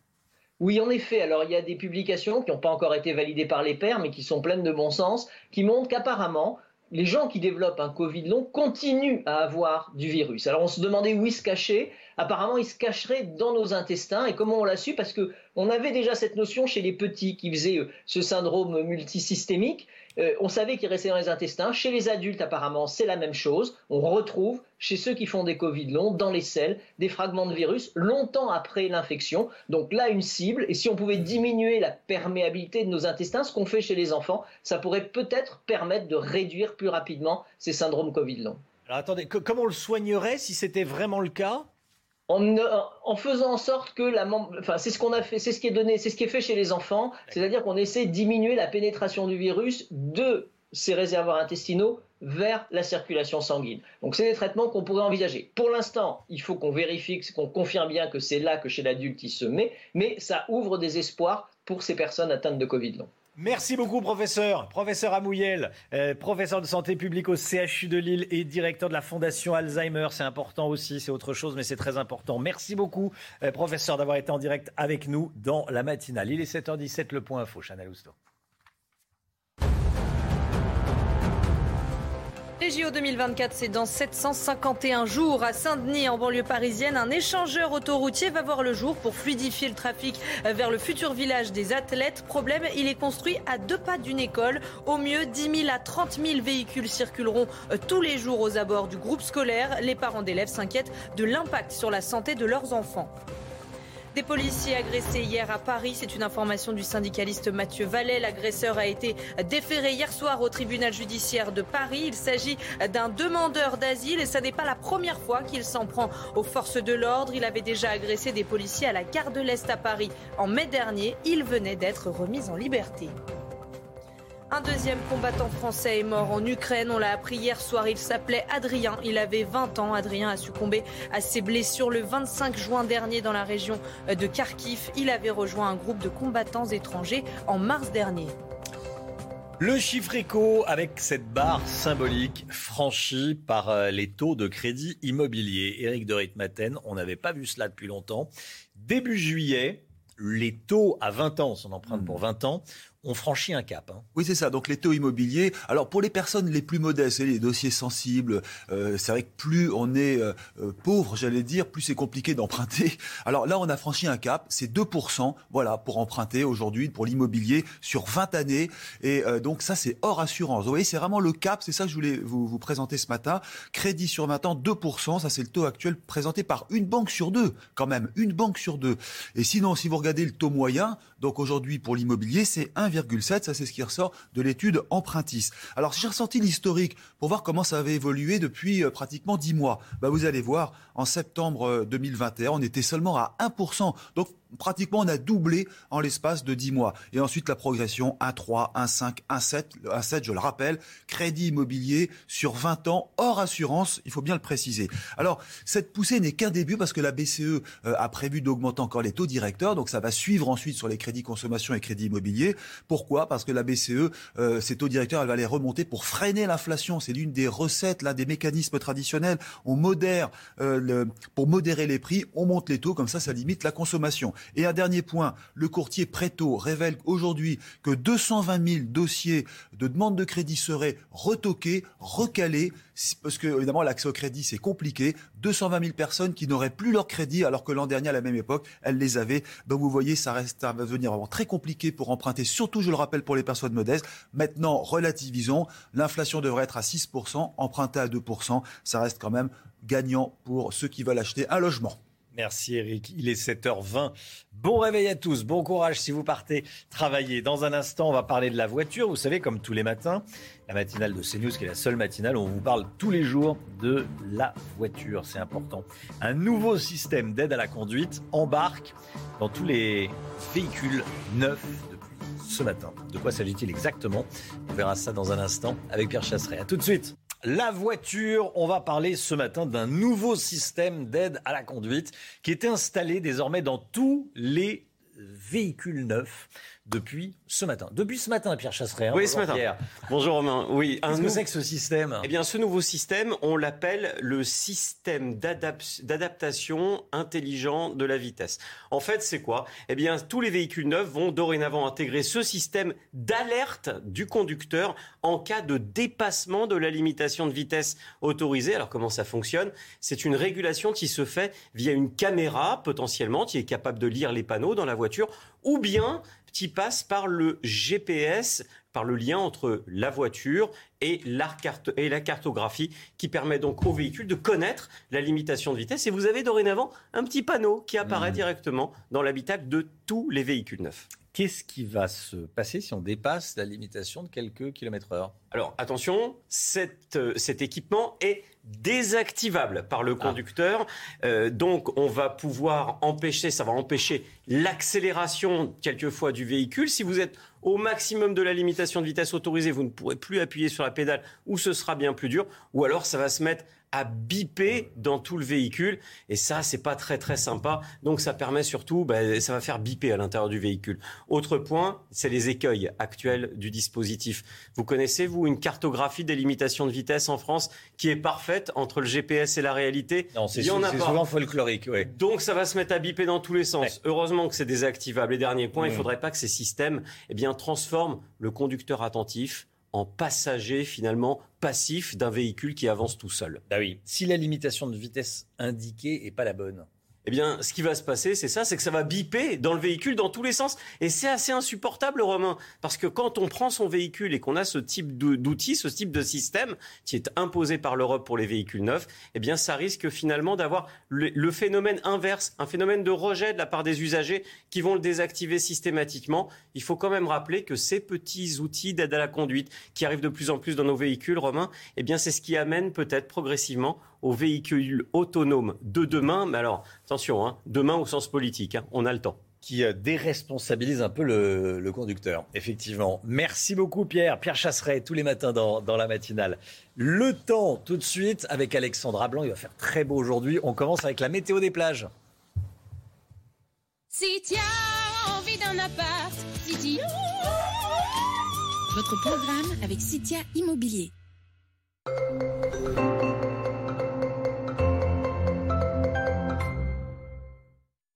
Oui, en effet. Alors, il y a des publications qui n'ont pas encore été validées par les pairs, mais qui sont pleines de bon sens, qui montrent qu'apparemment, les gens qui développent un Covid long continuent à avoir du virus. Alors, on se demandait où il se cachait. Apparemment, il se cacherait dans nos intestins. Et comment on l'a su ? Parce qu'on avait déjà cette notion chez les petits qui faisaient ce syndrome multisystémique. Euh, on savait qu'il restait dans les intestins. Chez les adultes, apparemment, c'est la même chose. On retrouve chez ceux qui font des Covid longs, dans les selles, des fragments de virus longtemps après l'infection. Donc là, une cible. Et si on pouvait diminuer la perméabilité de nos intestins, ce qu'on fait chez les enfants, ça pourrait peut-être permettre de réduire plus rapidement ces syndromes Covid longs. Alors attendez, que, comment on le soignerait si c'était vraiment le cas ? En, en faisant en sorte que la, enfin c'est ce qu'on a fait, c'est ce qui est donné, c'est ce qui est fait chez les enfants, c'est-à-dire qu'on essaie de diminuer la pénétration du virus de ces réservoirs intestinaux vers la circulation sanguine. Donc c'est des traitements qu'on pourrait envisager. Pour l'instant, il faut qu'on vérifie, qu'on confirme bien que c'est là que chez l'adulte il se met, mais ça ouvre des espoirs pour ces personnes atteintes de Covid long. Merci beaucoup, professeur. Professeur Amouyel, euh, professeur de santé publique au C H U de Lille et directeur de la Fondation Alzheimer. C'est important aussi, c'est autre chose, mais c'est très important. Merci beaucoup, euh, professeur, d'avoir été en direct avec nous dans la matinale. Il est sept heures dix-sept, le point info, Chana Lousteau. Les J O deux mille vingt-quatre, c'est dans sept cent cinquante et un jours à Saint-Denis, en banlieue parisienne. Un échangeur autoroutier va voir le jour pour fluidifier le trafic vers le futur village des athlètes. Problème, il est construit à deux pas d'une école. Au mieux, dix mille à trente mille véhicules circuleront tous les jours aux abords du groupe scolaire. Les parents d'élèves s'inquiètent de l'impact sur la santé de leurs enfants. Des policiers agressés hier à Paris, c'est une information du syndicaliste Mathieu Vallet. L'agresseur a été déféré hier soir au tribunal judiciaire de Paris. Il s'agit d'un demandeur d'asile et ça n'est pas la première fois qu'il s'en prend aux forces de l'ordre. Il avait déjà agressé des policiers à la gare de l'Est à Paris en mai dernier. Il venait d'être remis en liberté. Un deuxième combattant français est mort en Ukraine, on l'a appris hier soir, il s'appelait Adrien, il avait vingt ans. Adrien a succombé à ses blessures le vingt-cinq juin dernier dans la région de Kharkiv. Il avait rejoint un groupe de combattants étrangers en mars dernier. Le chiffre éco avec cette barre symbolique franchie par les taux de crédit immobilier. Éric de Ritmaten, on n'avait pas vu cela depuis longtemps. Début juillet, les taux à vingt ans, son emprunte pour vingt ans, on franchit un cap. Hein. Oui, c'est ça. Donc, les taux immobiliers. Alors, pour les personnes les plus modestes, les dossiers sensibles, euh, c'est vrai que plus on est euh, pauvre, j'allais dire, plus c'est compliqué d'emprunter. Alors là, on a franchi un cap. C'est deux pour cent, voilà, pour emprunter aujourd'hui, pour l'immobilier, sur vingt années. Et euh, donc, ça, c'est hors assurance. Vous voyez, c'est vraiment le cap. C'est ça que je voulais vous, vous présenter ce matin. Crédit sur vingt ans, deux pour cent. Ça, c'est le taux actuel présenté par une banque sur deux, quand même. Une banque sur deux. Et sinon, si vous regardez le taux moyen, donc aujourd'hui, pour l'immobilier, c'est un virgule sept, ça c'est ce qui ressort de l'étude Empruntis. Alors si j'ai ressenti l'historique pour voir comment ça avait évolué depuis euh, pratiquement dix mois, bah, vous allez voir, en septembre deux mille vingt et un, on était seulement à un pour cent. Donc pratiquement on a doublé en l'espace de dix mois. Et ensuite la progression, un virgule trois, un virgule cinq, un virgule sept, un virgule sept, je le rappelle, crédit immobilier sur vingt ans, hors assurance, il faut bien le préciser. Alors cette poussée n'est qu'un début parce que la B C E euh, a prévu d'augmenter encore les taux directeurs, donc ça va suivre ensuite sur les crédits consommation et crédits immobiliers. Pourquoi ? Parce que la B C E, euh, ses taux directeurs, elle va les remonter pour freiner l'inflation. C'est l'une des recettes, l'un des mécanismes traditionnels. On modère, euh, le, pour modérer les prix, on monte les taux, comme ça, ça limite la consommation. Et un dernier point, le courtier Préto révèle aujourd'hui que deux cent vingt mille dossiers de demande de crédit seraient retoqués, recalés, parce que, évidemment, l'accès au crédit, c'est compliqué. deux cent vingt mille personnes qui n'auraient plus leur crédit, alors que l'an dernier, à la même époque, elles les avaient. Donc, vous voyez, ça reste à devenir vraiment très compliqué pour emprunter. Surtout, je le rappelle, pour les personnes modestes. Maintenant, relativisons. L'inflation devrait être à six pour cent, empruntée à deux pour cent. Ça reste quand même gagnant pour ceux qui veulent acheter un logement. Merci Eric. Il est sept heures vingt. Bon réveil à tous. Bon courage si vous partez travailler. Dans un instant, on va parler de la voiture. Vous savez, comme tous les matins, la matinale de CNews, qui est la seule matinale où on vous parle tous les jours de la voiture. C'est important. Un nouveau système d'aide à la conduite embarque dans tous les véhicules neufs ce matin. De quoi s'agit-il exactement ? On verra ça dans un instant avec Pierre Chasseret. A tout de suite. La voiture, on va parler ce matin d'un nouveau système d'aide à la conduite qui est installé désormais dans tous les véhicules neufs depuis ce matin. Depuis ce matin, Pierre Chasseret. Hein, oui, bonjour ce matin. Pierre. Bonjour Romain. Oui, Qu'est-ce que nou... c'est que ce système ? Eh bien, ce nouveau système, on l'appelle le système d'adap... d'adaptation intelligent de la vitesse. En fait, c'est quoi ? Eh bien, tous les véhicules neufs vont dorénavant intégrer ce système d'alerte du conducteur en cas de dépassement de la limitation de vitesse autorisée. Alors, comment ça fonctionne ? C'est une régulation qui se fait via une caméra, potentiellement, qui est capable de lire les panneaux dans la voiture, ou bien qui passe par le G P S, par le lien entre la voiture et la, carte, et la cartographie, qui permet donc au véhicule de connaître la limitation de vitesse. Et vous avez dorénavant un petit panneau qui apparaît mmh. directement dans l'habitacle de tous les véhicules neufs. Qu'est-ce qui va se passer si on dépasse la limitation de quelques kilomètres heure ? Alors attention, cet, cet équipement est désactivable par le conducteur. Ah. Euh, donc on va pouvoir empêcher, ça va empêcher l'accélération quelquefois du véhicule. Si vous êtes au maximum de la limitation de vitesse autorisée, vous ne pourrez plus appuyer sur la pédale ou ce sera bien plus dur. Ou alors ça va se mettre à biper dans tout le véhicule et ça c'est pas très très sympa, donc ça permet surtout, bah, ça va faire biper à l'intérieur du véhicule. Autre point, c'est les écueils actuels du dispositif. Vous connaissez vous une cartographie des limitations de vitesse en France qui est parfaite entre le G P S et la réalité? Non, c'est, il y en a c'est pas. Souvent folklorique, ouais. Donc ça va se mettre à biper dans tous les sens, ouais. Heureusement que c'est désactivable. Et dernier point, mmh. il ne faudrait pas que ces systèmes eh bien, transforment le conducteur attentif en passager finalement passif d'un véhicule qui avance tout seul. Ah oui. Si la limitation de vitesse indiquée n'est pas la bonne, eh bien, ce qui va se passer, c'est ça, c'est que ça va biper dans le véhicule dans tous les sens. Et c'est assez insupportable, Romain, parce que quand on prend son véhicule et qu'on a ce type d'outil, ce type de système qui est imposé par l'Europe pour les véhicules neufs, eh bien, ça risque finalement d'avoir le, le phénomène inverse, un phénomène de rejet de la part des usagers qui vont le désactiver systématiquement. Il faut quand même rappeler que ces petits outils d'aide à la conduite qui arrivent de plus en plus dans nos véhicules, Romain, eh bien, c'est ce qui amène peut-être progressivement aux véhicules autonomes de demain, mais alors attention, hein, demain au sens politique, hein, on a le temps. Qui déresponsabilise un peu le, le conducteur, effectivement. Merci beaucoup Pierre, Pierre Chasseret, tous les matins dans, dans la matinale. Le temps tout de suite avec Alexandra Blanc, il va faire très beau aujourd'hui. On commence avec la météo des plages. Si tu as envie d'un appart, si tu... Votre programme avec Citya Immobilier.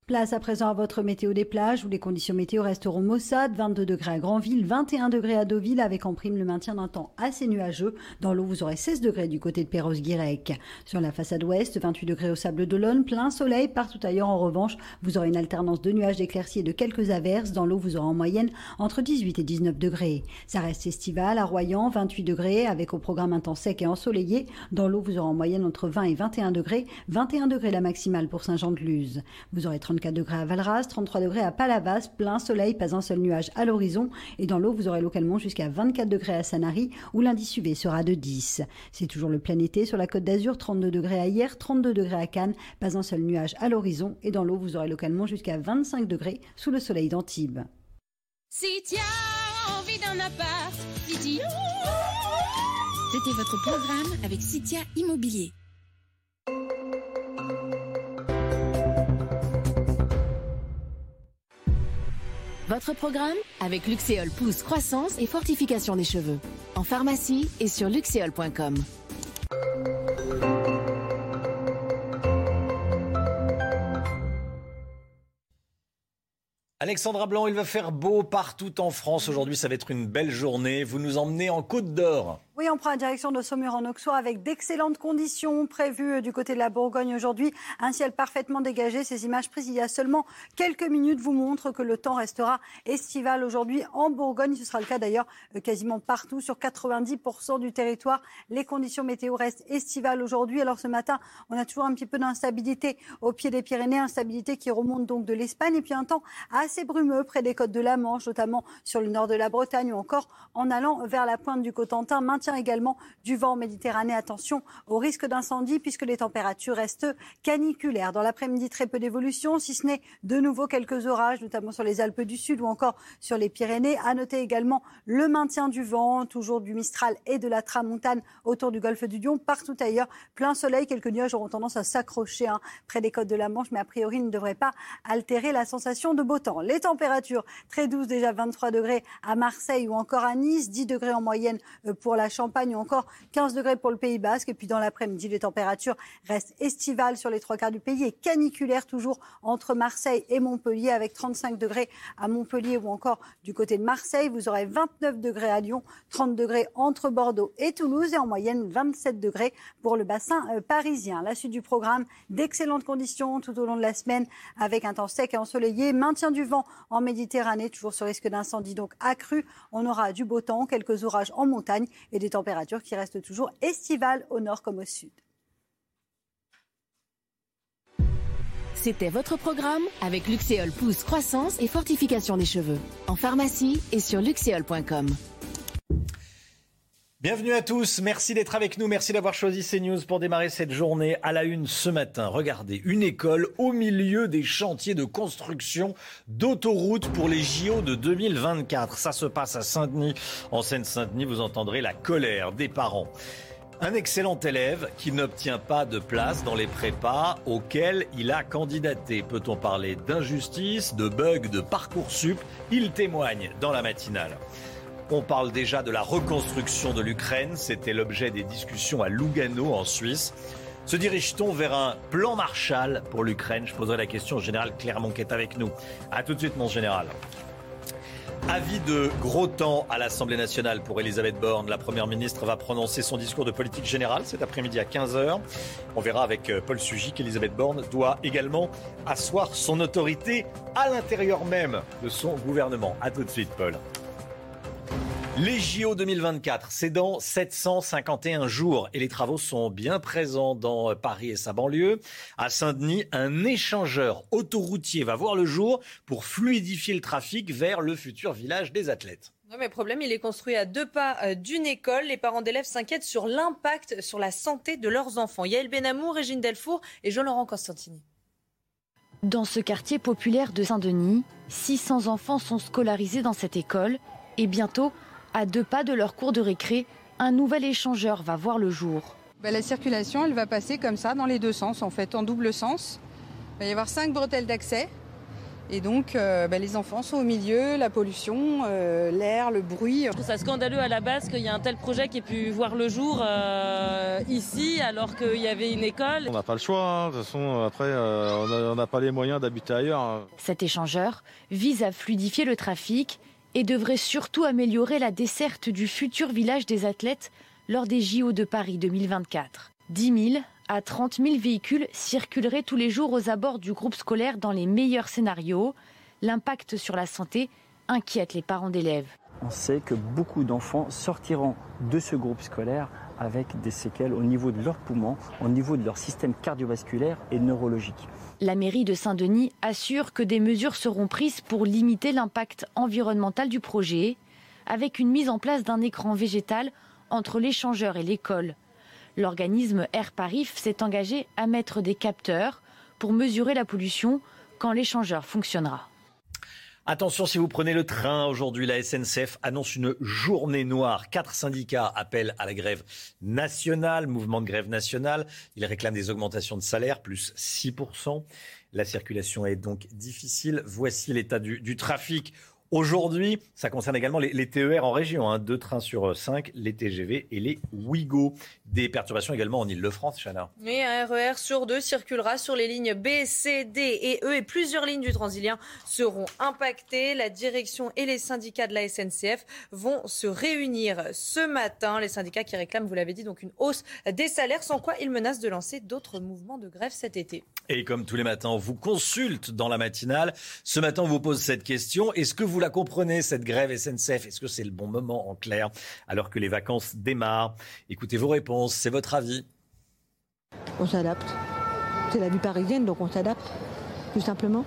Place à présent à votre météo des plages où les conditions météo resteront maussades, vingt-deux degrés à Granville, vingt et un degrés à Deauville avec en prime le maintien d'un temps assez nuageux. Dans l'eau, vous aurez seize degrés du côté de Perros-Guirec. Sur la façade ouest, vingt-huit degrés au Sable d'Olonne, plein soleil. Partout ailleurs en revanche, vous aurez une alternance de nuages, d'éclaircies et de quelques averses. Dans l'eau, vous aurez en moyenne entre dix-huit et dix-neuf degrés. Ça reste estival à Royan, vingt-huit degrés avec au programme un temps sec et ensoleillé. Dans l'eau, vous aurez en moyenne entre vingt et vingt et un degrés, vingt et un degrés la maximale pour Saint-Jean-de-Luz. Vous aurez trente-quatre degrés à Valras, trente-trois degrés à Palavas, plein soleil, pas un seul nuage à l'horizon. Et dans l'eau, vous aurez localement jusqu'à vingt-quatre degrés à Sanary, où l'indice U V sera de dix. C'est toujours le plein été sur la Côte d'Azur, trente-deux degrés à Hyères, trente-deux degrés à Cannes, pas un seul nuage à l'horizon. Et dans l'eau, vous aurez localement jusqu'à vingt-cinq degrés sous le soleil d'Antibes. Si tu as envie d'un appart, si tu... C'était votre programme avec Citya Immobilier. Votre programme avec Luxéol Pousse, croissance et fortification des cheveux. En pharmacie et sur luxéol point com. Alexandra Blanc, il va faire beau partout en France. Aujourd'hui, ça va être une belle journée. Vous nous emmenez en Côte d'Or. Oui, on prend la direction de Saumur en Auxois avec d'excellentes conditions prévues du côté de la Bourgogne aujourd'hui. Un ciel parfaitement dégagé. Ces images prises il y a seulement quelques minutes vous montrent que le temps restera estival aujourd'hui en Bourgogne. Ce sera le cas d'ailleurs quasiment partout sur quatre-vingt-dix pour cent du territoire. Les conditions météo restent estivales aujourd'hui. Alors ce matin, on a toujours un petit peu d'instabilité au pied des Pyrénées, instabilité qui remonte donc de l'Espagne. Et puis un temps assez brumeux près des côtes de la Manche, notamment sur le nord de la Bretagne ou encore en allant vers la pointe du Cotentin. Maintien matin également du vent en Méditerranée. Attention au risque d'incendie puisque les températures restent caniculaires. Dans l'après-midi, très peu d'évolution, si ce n'est de nouveau quelques orages, notamment sur les Alpes du Sud ou encore sur les Pyrénées. À noter également le maintien du vent, toujours du Mistral et de la Tramontane autour du golfe du Lion. Partout ailleurs, plein soleil, quelques nuages auront tendance à s'accrocher hein, près des côtes de la Manche, mais a priori, ils ne devraient pas altérer la sensation de beau temps. Les températures très douces, déjà vingt-trois degrés à Marseille ou encore à Nice, dix degrés en moyenne pour la Champagne ou encore quinze degrés pour le Pays Basque. Et puis dans l'après-midi, les températures restent estivales sur les trois quarts du pays et caniculaires toujours entre Marseille et Montpellier, avec trente-cinq degrés à Montpellier ou encore du côté de Marseille. Vous aurez vingt-neuf degrés à Lyon, trente degrés entre Bordeaux et Toulouse et en moyenne vingt-sept degrés pour le bassin parisien. La suite du programme, d'excellentes conditions tout au long de la semaine avec un temps sec et ensoleillé, maintien du vent en Méditerranée, toujours ce risque d'incendie donc accru. On aura du beau temps, quelques orages en montagne et des températures qui restent toujours estivales au nord comme au sud. C'était votre programme avec Luxéol Pousse croissance et fortification des cheveux. En pharmacie et sur luxéol point com. Bienvenue à tous, merci d'être avec nous, merci d'avoir choisi CNews pour démarrer cette journée. À la une ce matin, regardez, une école au milieu des chantiers de construction d'autoroutes pour les J O de deux mille vingt-quatre. Ça se passe à Saint-Denis, en Seine-Saint-Denis, vous entendrez la colère des parents. Un excellent élève qui n'obtient pas de place dans les prépas auxquels il a candidaté. Peut-on parler d'injustice, de bug, de Parcoursup ? Il témoigne dans la matinale. On parle déjà de la reconstruction de l'Ukraine. C'était l'objet des discussions à Lugano, en Suisse. Se dirige-t-on vers un plan Marshall pour l'Ukraine ? Je poserai la question au général Clermont qui est avec nous. A tout de suite, mon général. Avis de gros temps à l'Assemblée nationale pour Elisabeth Borne. La Première ministre va prononcer son discours de politique générale cet après-midi à quinze heures. On verra avec Paul Sugy qu'Elisabeth Borne doit également asseoir son autorité à l'intérieur même de son gouvernement. A tout de suite, Paul. Les J O deux mille vingt-quatre, c'est dans sept cent cinquante et un jours et les travaux sont bien présents dans Paris et sa banlieue. À Saint-Denis, un échangeur autoroutier va voir le jour pour fluidifier le trafic vers le futur village des athlètes. Oui, mais problème, il est construit à deux pas d'une école. Les parents d'élèves s'inquiètent sur l'impact sur la santé de leurs enfants. Yael Benamou, Régine Delfour et Jean-Laurent Constantini. Dans ce quartier populaire de Saint-Denis, six cents enfants sont scolarisés dans cette école et bientôt, à deux pas de leur cours de récré, un nouvel échangeur va voir le jour. Bah, la circulation, elle va passer comme ça, dans les deux sens, en fait, en double sens. Il va y avoir cinq bretelles d'accès. Et donc, euh, bah, les enfants sont au milieu, la pollution, euh, l'air, le bruit. Je trouve ça scandaleux à la base qu'il y a un tel projet qui ait pu voir le jour euh, ici, alors qu'il y avait une école. On n'a pas le choix, hein. De toute façon, après, euh, on n'a pas les moyens d'habiter ailleurs. Cet échangeur vise à fluidifier le trafic et devrait surtout améliorer la desserte du futur village des athlètes lors des J O de Paris deux mille vingt-quatre. dix mille à trente mille véhicules circuleraient tous les jours aux abords du groupe scolaire dans les meilleurs scénarios. L'impact sur la santé inquiète les parents d'élèves. On sait que beaucoup d'enfants sortiront de ce groupe scolaire avec des séquelles au niveau de leurs poumons, au niveau de leur système cardiovasculaire et neurologique. La mairie de Saint-Denis assure que des mesures seront prises pour limiter l'impact environnemental du projet, avec une mise en place d'un écran végétal entre l'échangeur et l'école. L'organisme Air Parif s'est engagé à mettre des capteurs pour mesurer la pollution quand l'échangeur fonctionnera. Attention si vous prenez le train aujourd'hui, la S N C F annonce une journée noire. Quatre syndicats appellent à la grève nationale, mouvement de grève nationale. Ils réclament des augmentations de salaire, plus six pour cent. La circulation est donc difficile. Voici l'état du, du trafic aujourd'hui. Ça concerne également les, les T E R en région, hein. Deux trains sur cinq, les T G V et les Ouigo. Des perturbations également en Ile-de-France, Chana. Mais un R E R sur deux circulera sur les lignes B, C, D et E et plusieurs lignes du Transilien seront impactées. La direction et les syndicats de la S N C F vont se réunir ce matin. Les syndicats qui réclament, vous l'avez dit, donc une hausse des salaires, sans quoi ils menacent de lancer d'autres mouvements de grève cet été. Et comme tous les matins, on vous consulte dans la matinale. Ce matin, on vous pose cette question. Est-ce que vous la comprenez, cette grève S N C F? Est-ce que c'est le bon moment, en clair, alors que les vacances démarrent? Écoutez vos réponses. C'est votre avis. On s'adapte. C'est la vie parisienne, donc on s'adapte, tout simplement.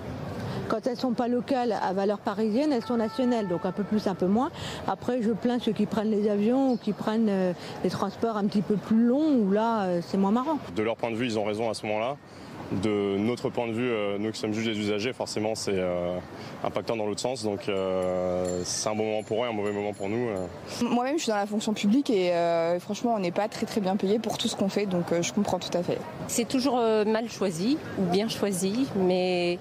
Quand elles ne sont pas locales à valeur parisienne, elles sont nationales, donc un peu plus, un peu moins. Après, je plains ceux qui prennent les avions ou qui prennent euh, les transports un petit peu plus longs, où là, euh, c'est moins marrant. De leur point de vue, ils ont raison à ce moment-là. De notre point de vue, euh, nous qui sommes juges des usagers, forcément, c'est euh, impactant dans l'autre sens. Donc euh, c'est un bon moment pour eux, un mauvais moment pour nous. Euh. Moi-même, je suis dans la fonction publique et euh, franchement, on n'est pas très très bien payé pour tout ce qu'on fait. Donc euh, je comprends tout à fait. C'est toujours euh, mal choisi ou bien choisi, mais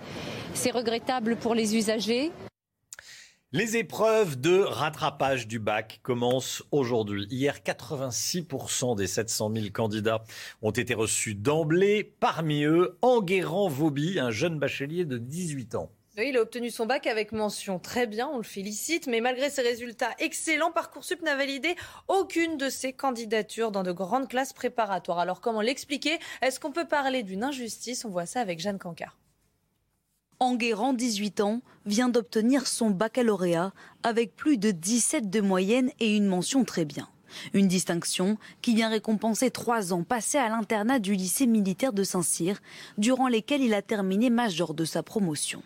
c'est regrettable pour les usagers. Les épreuves de rattrapage du bac commencent aujourd'hui. Hier, quatre-vingt-six pour cent des sept cent mille candidats ont été reçus d'emblée. Parmi eux, Enguerrand Vauby, un jeune bachelier de dix-huit ans. Oui, il a obtenu son bac avec mention très bien, on le félicite, mais malgré ses résultats excellents, Parcoursup n'a validé aucune de ses candidatures dans de grandes classes préparatoires. Alors comment l'expliquer? Est-ce qu'on peut parler d'une injustice? On voit ça avec Jeanne Cancard. Enguerrand, dix-huit ans, vient d'obtenir son baccalauréat avec plus de dix-sept de moyenne et une mention très bien. Une distinction qui vient récompenser trois ans passés à l'internat du lycée militaire de Saint-Cyr, durant lesquels il a terminé major de sa promotion.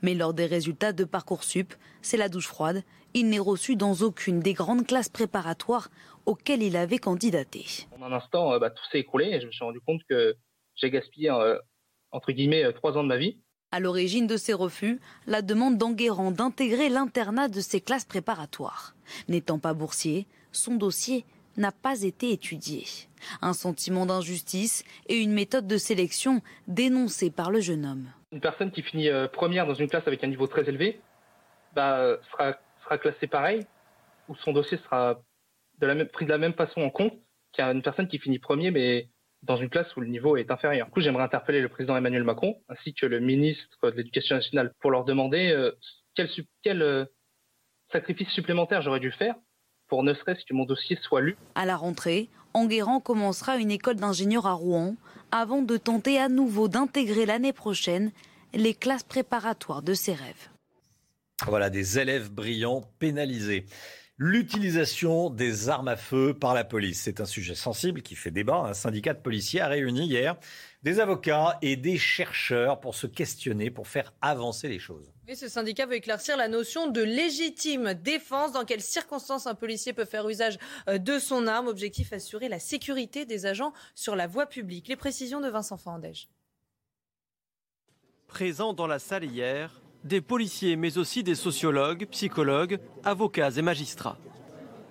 Mais lors des résultats de Parcoursup, c'est la douche froide. Il n'est reçu dans aucune des grandes classes préparatoires auxquelles il avait candidaté. En un instant, bah, tout s'est écroulé et je me suis rendu compte que j'ai gaspillé, euh, entre guillemets, trois ans de ma vie. À l'origine de ces refus, la demande d'Enguerrand d'intégrer l'internat de ses classes préparatoires. N'étant pas boursier, son dossier n'a pas été étudié. Un sentiment d'injustice et une méthode de sélection dénoncée par le jeune homme. Une personne qui finit première dans une classe avec un niveau très élevé bah, sera, sera classée pareil, ou son dossier sera de la même, pris de la même façon en compte qu'une personne qui finit premier mais dans une classe où le niveau est inférieur. Du coup, j'aimerais interpeller le président Emmanuel Macron ainsi que le ministre de l'Éducation nationale pour leur demander euh, quel, quel euh, sacrifice supplémentaire j'aurais dû faire pour ne serait-ce que mon dossier soit lu. À la rentrée, Enguerrand commencera une école d'ingénieurs à Rouen avant de tenter à nouveau d'intégrer l'année prochaine les classes préparatoires de ses rêves. Voilà des élèves brillants pénalisés. L'utilisation des armes à feu par la police, c'est un sujet sensible qui fait débat. Un syndicat de policiers a réuni hier des avocats et des chercheurs pour se questionner, pour faire avancer les choses. Et ce syndicat veut éclaircir la notion de légitime défense. Dans quelles circonstances un policier peut faire usage de son arme? Objectif, assurer la sécurité des agents sur la voie publique. Les précisions de Vincent Fandège. Présent dans la salle hier, des policiers, mais aussi des sociologues, psychologues, avocats et magistrats.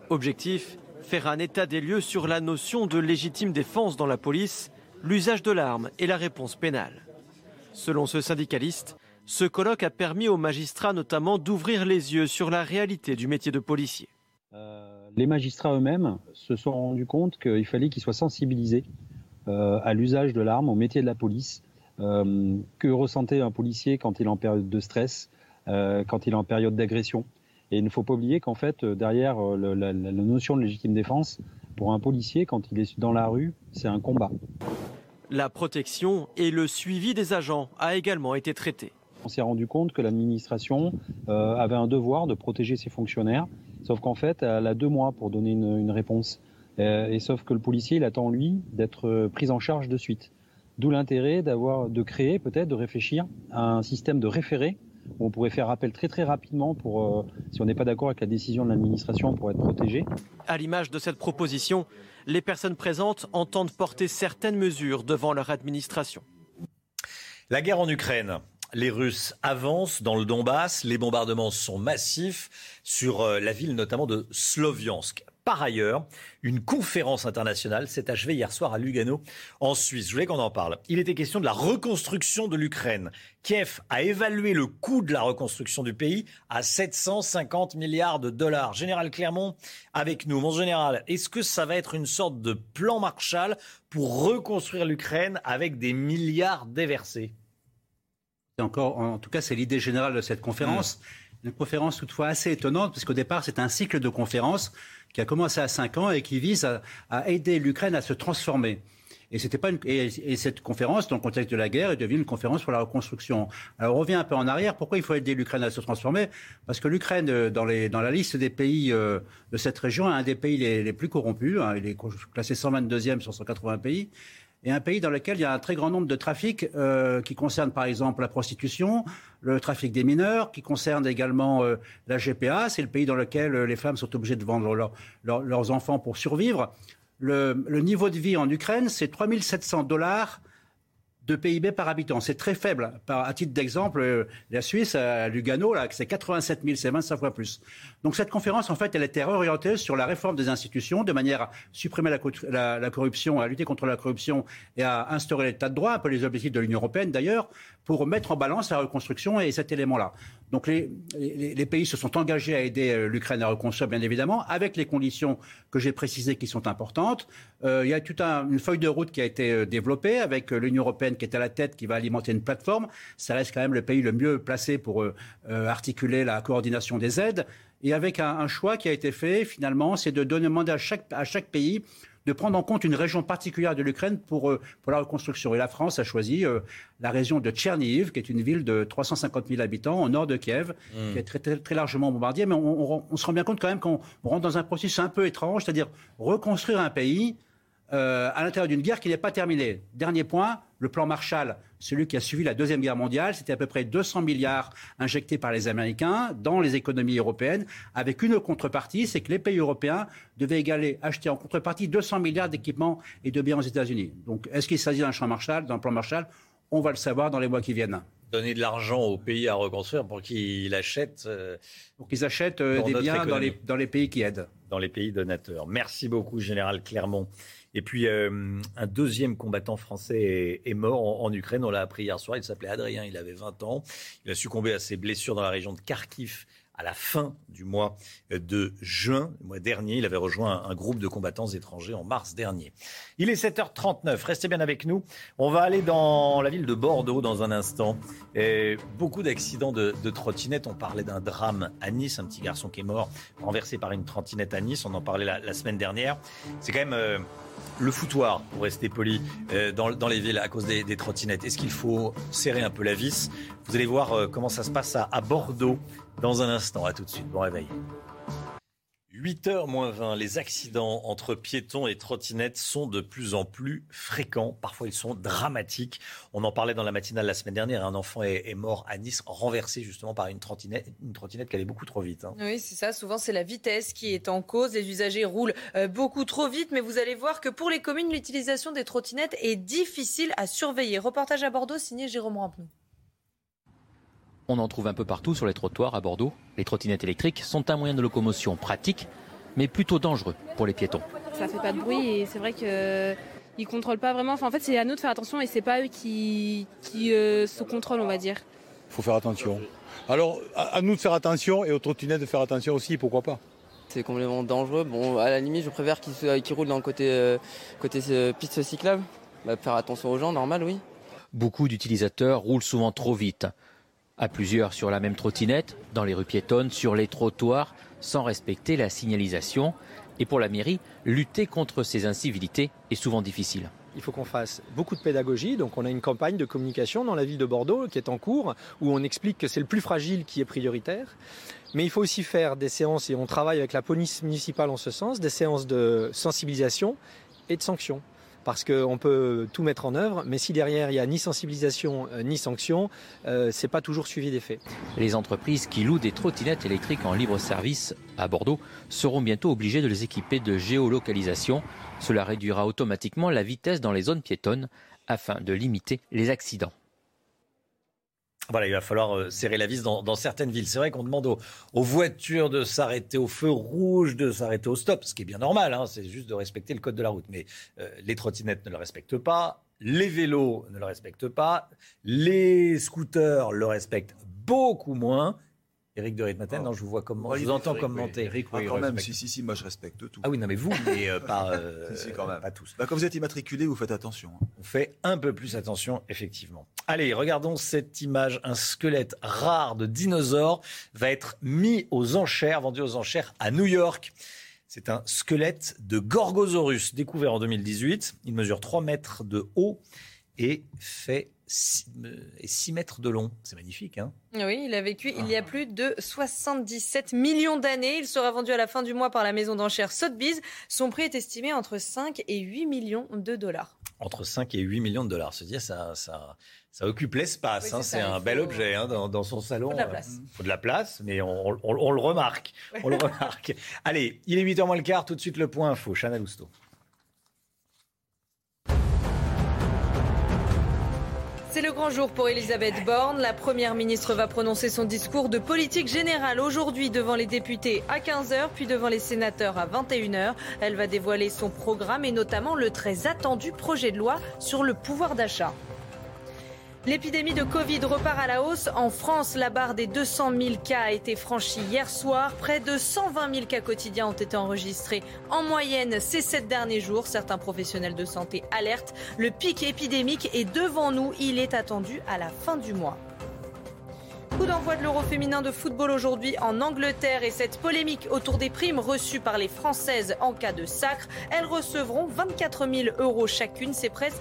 Objectif, faire un état des lieux sur la notion de légitime défense dans la police, l'usage de l'arme et la réponse pénale. Selon ce syndicaliste, ce colloque a permis aux magistrats notamment d'ouvrir les yeux sur la réalité du métier de policier. Euh, les magistrats eux-mêmes se sont rendus compte qu'il fallait qu'ils soient sensibilisés euh, à l'usage de l'arme, au métier de la police. Euh, que ressentait un policier quand il est en période de stress, euh, quand il est en période d'agression. Et il ne faut pas oublier qu'en fait, derrière le, la, la notion de légitime défense, pour un policier, quand il est dans la rue, c'est un combat. La protection et le suivi des agents a également été traité. On s'est rendu compte que l'administration euh, avait un devoir de protéger ses fonctionnaires, sauf qu'en fait, elle a deux mois pour donner une, une réponse. Euh, et sauf que le policier, il attend, lui, d'être pris en charge de suite. D'où l'intérêt d'avoir, de créer, peut-être, de réfléchir à un système de référé où on pourrait faire appel très très rapidement pour, euh, si on n'est pas d'accord avec la décision de l'administration, pour être protégé. À l'image de cette proposition, les personnes présentes entendent porter certaines mesures devant leur administration. La guerre en Ukraine. Les Russes avancent dans le Donbass. Les bombardements sont massifs sur la ville notamment de Sloviansk. Par ailleurs, une conférence internationale s'est achevée hier soir à Lugano, en Suisse. Je voulais qu'on en parle. Il était question de la reconstruction de l'Ukraine. Kiev a évalué le coût de la reconstruction du pays à sept cent cinquante milliards de dollars. Général Clermont, avec nous. Mon général, est-ce que ça va être une sorte de plan Marshall pour reconstruire l'Ukraine avec des milliards déversés? Encore, en tout cas, c'est l'idée générale de cette conférence. Mmh. Une conférence toutefois assez étonnante, puisqu'au départ, c'est un cycle de conférences qui a commencé à cinq ans et qui vise à, à aider l'Ukraine à se transformer. Et, c'était pas une, et, et cette conférence, dans le contexte de la guerre, est devenue une conférence pour la reconstruction. Alors on revient un peu en arrière. Pourquoi il faut aider l'Ukraine à se transformer? Parce que l'Ukraine, dans, les, dans la liste des pays euh, de cette région, est un des pays les, les plus corrompus. Hein, il est classé cent vingt-deuxième sur cent quatre-vingts pays. et un pays dans lequel il y a un très grand nombre de trafics euh, qui concernent par exemple la prostitution, le trafic des mineurs, qui concerne également euh, la G P A. C'est le pays dans lequel euh, les femmes sont obligées de vendre leur, leur, leurs enfants pour survivre. Le, le niveau de vie en Ukraine, c'est trois mille sept cents dollars de P I B par habitant. C'est très faible. Par, à titre d'exemple, euh, la Suisse, à Lugano, là, c'est quatre-vingt-sept mille, c'est vingt-cinq fois plus. Donc cette conférence, en fait, elle était orientée sur la réforme des institutions, de manière à supprimer la, la, la corruption, à lutter contre la corruption et à instaurer l'état de droit, un peu les objectifs de l'Union européenne d'ailleurs, pour mettre en balance la reconstruction et cet élément-là. Donc les, les, les pays se sont engagés à aider l'Ukraine à reconstruire, bien évidemment, avec les conditions que j'ai précisées qui sont importantes. Euh, il y a toute un, une feuille de route qui a été développée avec l'Union européenne qui est à la tête, qui va alimenter une plateforme. Ça reste quand même le pays le mieux placé pour euh, articuler la coordination des aides. Et avec un, un choix qui a été fait, finalement, c'est de demander à chaque, à chaque pays de prendre en compte une région particulière de l'Ukraine pour, euh, pour la reconstruction. Et la France a choisi euh, la région de Tcherniv, qui est une ville de trois cent cinquante mille habitants au nord de Kiev, mmh. qui est très, très, très largement bombardée. Mais on, on, on se rend bien compte quand même qu'on rentre dans un processus un peu étrange, c'est-à-dire reconstruire un pays euh, à l'intérieur d'une guerre qui n'est pas terminée. Dernier point, le plan Marshall, celui qui a suivi la Deuxième Guerre mondiale, c'était à peu près deux cents milliards injectés par les Américains dans les économies européennes, avec une contrepartie, c'est que les pays européens devaient égaler, acheter en contrepartie deux cents milliards d'équipements et de biens aux États-Unis. Donc, est-ce qu'il s'agit d'un plan Marshall, d'un plan Marshall ? On va le savoir dans les mois qui viennent. Donner de l'argent aux pays à reconstruire pour qu'ils achètent. Euh, pour qu'ils achètent euh, des biens dans les, dans les pays qui aident. Dans les pays donateurs. Merci beaucoup, Général Clermont. Et puis, euh, un deuxième combattant français est, est mort en, en Ukraine. On l'a appris hier soir. Il s'appelait Adrien. Il avait vingt ans. Il a succombé à ses blessures dans la région de Kharkiv à la fin du mois de juin. Le mois dernier, il avait rejoint un, un groupe de combattants étrangers en mars dernier. Il est sept heures trente-neuf. Restez bien avec nous. On va aller dans la ville de Bordeaux dans un instant. Et beaucoup d'accidents de, de trottinettes. On parlait d'un drame à Nice. Un petit garçon qui est mort renversé par une trottinette à Nice. On en parlait la, la semaine dernière. C'est quand même... Euh, Le foutoir, pour rester poli, euh, dans, dans les villes à cause des, des trottinettes. Est-ce qu'il faut serrer un peu la vis ? Vous allez voir euh, comment ça se passe à, à Bordeaux dans un instant. À tout de suite, bon réveil. huit heures moins vingt, les accidents entre piétons et trottinettes sont de plus en plus fréquents. Parfois, ils sont dramatiques. On en parlait dans la matinale la semaine dernière. Un enfant est, est mort à Nice, renversé justement par une trottinette, une trottinette qui allait beaucoup trop vite. Hein. Oui, c'est ça. Souvent, c'est la vitesse qui est en cause. Les usagers roulent euh, beaucoup trop vite. Mais vous allez voir que pour les communes, l'utilisation des trottinettes est difficile à surveiller. Reportage à Bordeaux, signé Jérôme Rampenou. On en trouve un peu partout sur les trottoirs à Bordeaux. Les trottinettes électriques sont un moyen de locomotion pratique, mais plutôt dangereux pour les piétons. Ça fait pas de bruit et c'est vrai qu'ils contrôlent pas vraiment. Enfin, en fait, c'est à nous de faire attention et c'est pas eux qui, qui euh, se contrôlent, on va dire. Il faut faire attention. Alors, à, à nous de faire attention et aux trottinettes de faire attention aussi, pourquoi pas. C'est complètement dangereux. Bon, à la limite, je préfère qu'ils, qu'ils roulent dans le côté, euh, côté euh, piste cyclable. Bah, faire attention aux gens, normal, oui. Beaucoup d'utilisateurs roulent souvent trop vite. À plusieurs sur la même trottinette, dans les rues piétonnes, sur les trottoirs, sans respecter la signalisation. Et pour la mairie, lutter contre ces incivilités est souvent difficile. Il faut qu'on fasse beaucoup de pédagogie. Donc on a une campagne de communication dans la ville de Bordeaux qui est en cours, où on explique que c'est le plus fragile qui est prioritaire. Mais il faut aussi faire des séances, et on travaille avec la police municipale en ce sens, des séances de sensibilisation et de sanctions. Parce qu'on peut tout mettre en œuvre, mais si derrière il n'y a ni sensibilisation ni sanction, euh, c'est pas toujours suivi des faits. Les entreprises qui louent des trottinettes électriques en libre service à Bordeaux seront bientôt obligées de les équiper de géolocalisation. Cela réduira automatiquement la vitesse dans les zones piétonnes afin de limiter les accidents. Voilà, il va falloir serrer la vis dans, dans certaines villes. C'est vrai qu'on demande aux, aux voitures de s'arrêter au feu rouge, de s'arrêter au stop, ce qui est bien normal, hein, c'est juste de respecter le code de la route. Mais euh, les trottinettes ne le respectent pas, les vélos ne le respectent pas, les scooters le respectent beaucoup moins. Éric de Ritmaten, oh. non, je vous vois comment, oh, je vous entends commenter. Oui. Oui, ah, quand même, si, si, si, moi je respecte tout. Ah oui, non, mais vous, mais euh, pas, euh, si, si, quand même. Pas tous. Bah, quand vous êtes immatriculé, vous faites attention. On fait un peu plus attention, effectivement. Allez, regardons cette image. Un squelette rare de dinosaure va être mis aux enchères, vendu aux enchères à New York. C'est un squelette de Gorgosaurus, découvert en deux mille dix-huit. Il mesure trois mètres de haut et fait six mètres de long. C'est magnifique, hein ? Oui, il a vécu il y a plus de soixante-dix-sept millions d'années. Il sera vendu à la fin du mois par la maison d'enchères Sotheby's. Son prix est estimé entre cinq et huit millions de dollars. entre cinq et huit millions de dollars. Se dire, ça, ça, ça occupe l'espace. Oui, c'est hein, ça, c'est un bel objet hein, dans, dans son salon. Il faut de la place. Il faut de la place, mais on, on, on le remarque. Ouais. On le remarque. Allez, il est huit heures moins le quart. Tout de suite, le point info. Chana Lousteau. C'est le grand jour pour Elisabeth Borne. La première ministre va prononcer son discours de politique générale aujourd'hui devant les députés à quinze heures, puis devant les sénateurs à vingt et une heures. Elle va dévoiler son programme et notamment le très attendu projet de loi sur le pouvoir d'achat. L'épidémie de Covid repart à la hausse. En France, la barre des deux cent mille cas a été franchie hier soir. Près de cent vingt mille cas quotidiens ont été enregistrés en moyenne ces sept derniers jours. Certains professionnels de santé alertent. Le pic épidémique est devant nous. Il est attendu à la fin du mois. Coup d'envoi de l'Euro féminin de football aujourd'hui en Angleterre et cette polémique autour des primes reçues par les Françaises en cas de sacre. Elles recevront vingt-quatre mille euros chacune, c'est presque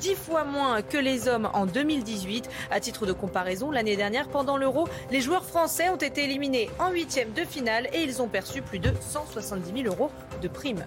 dix fois moins que les hommes en deux mille dix-huit. À titre de comparaison, l'année dernière, pendant l'Euro, les joueurs français ont été éliminés en huitième de finale et ils ont perçu plus de cent soixante-dix mille euros de primes.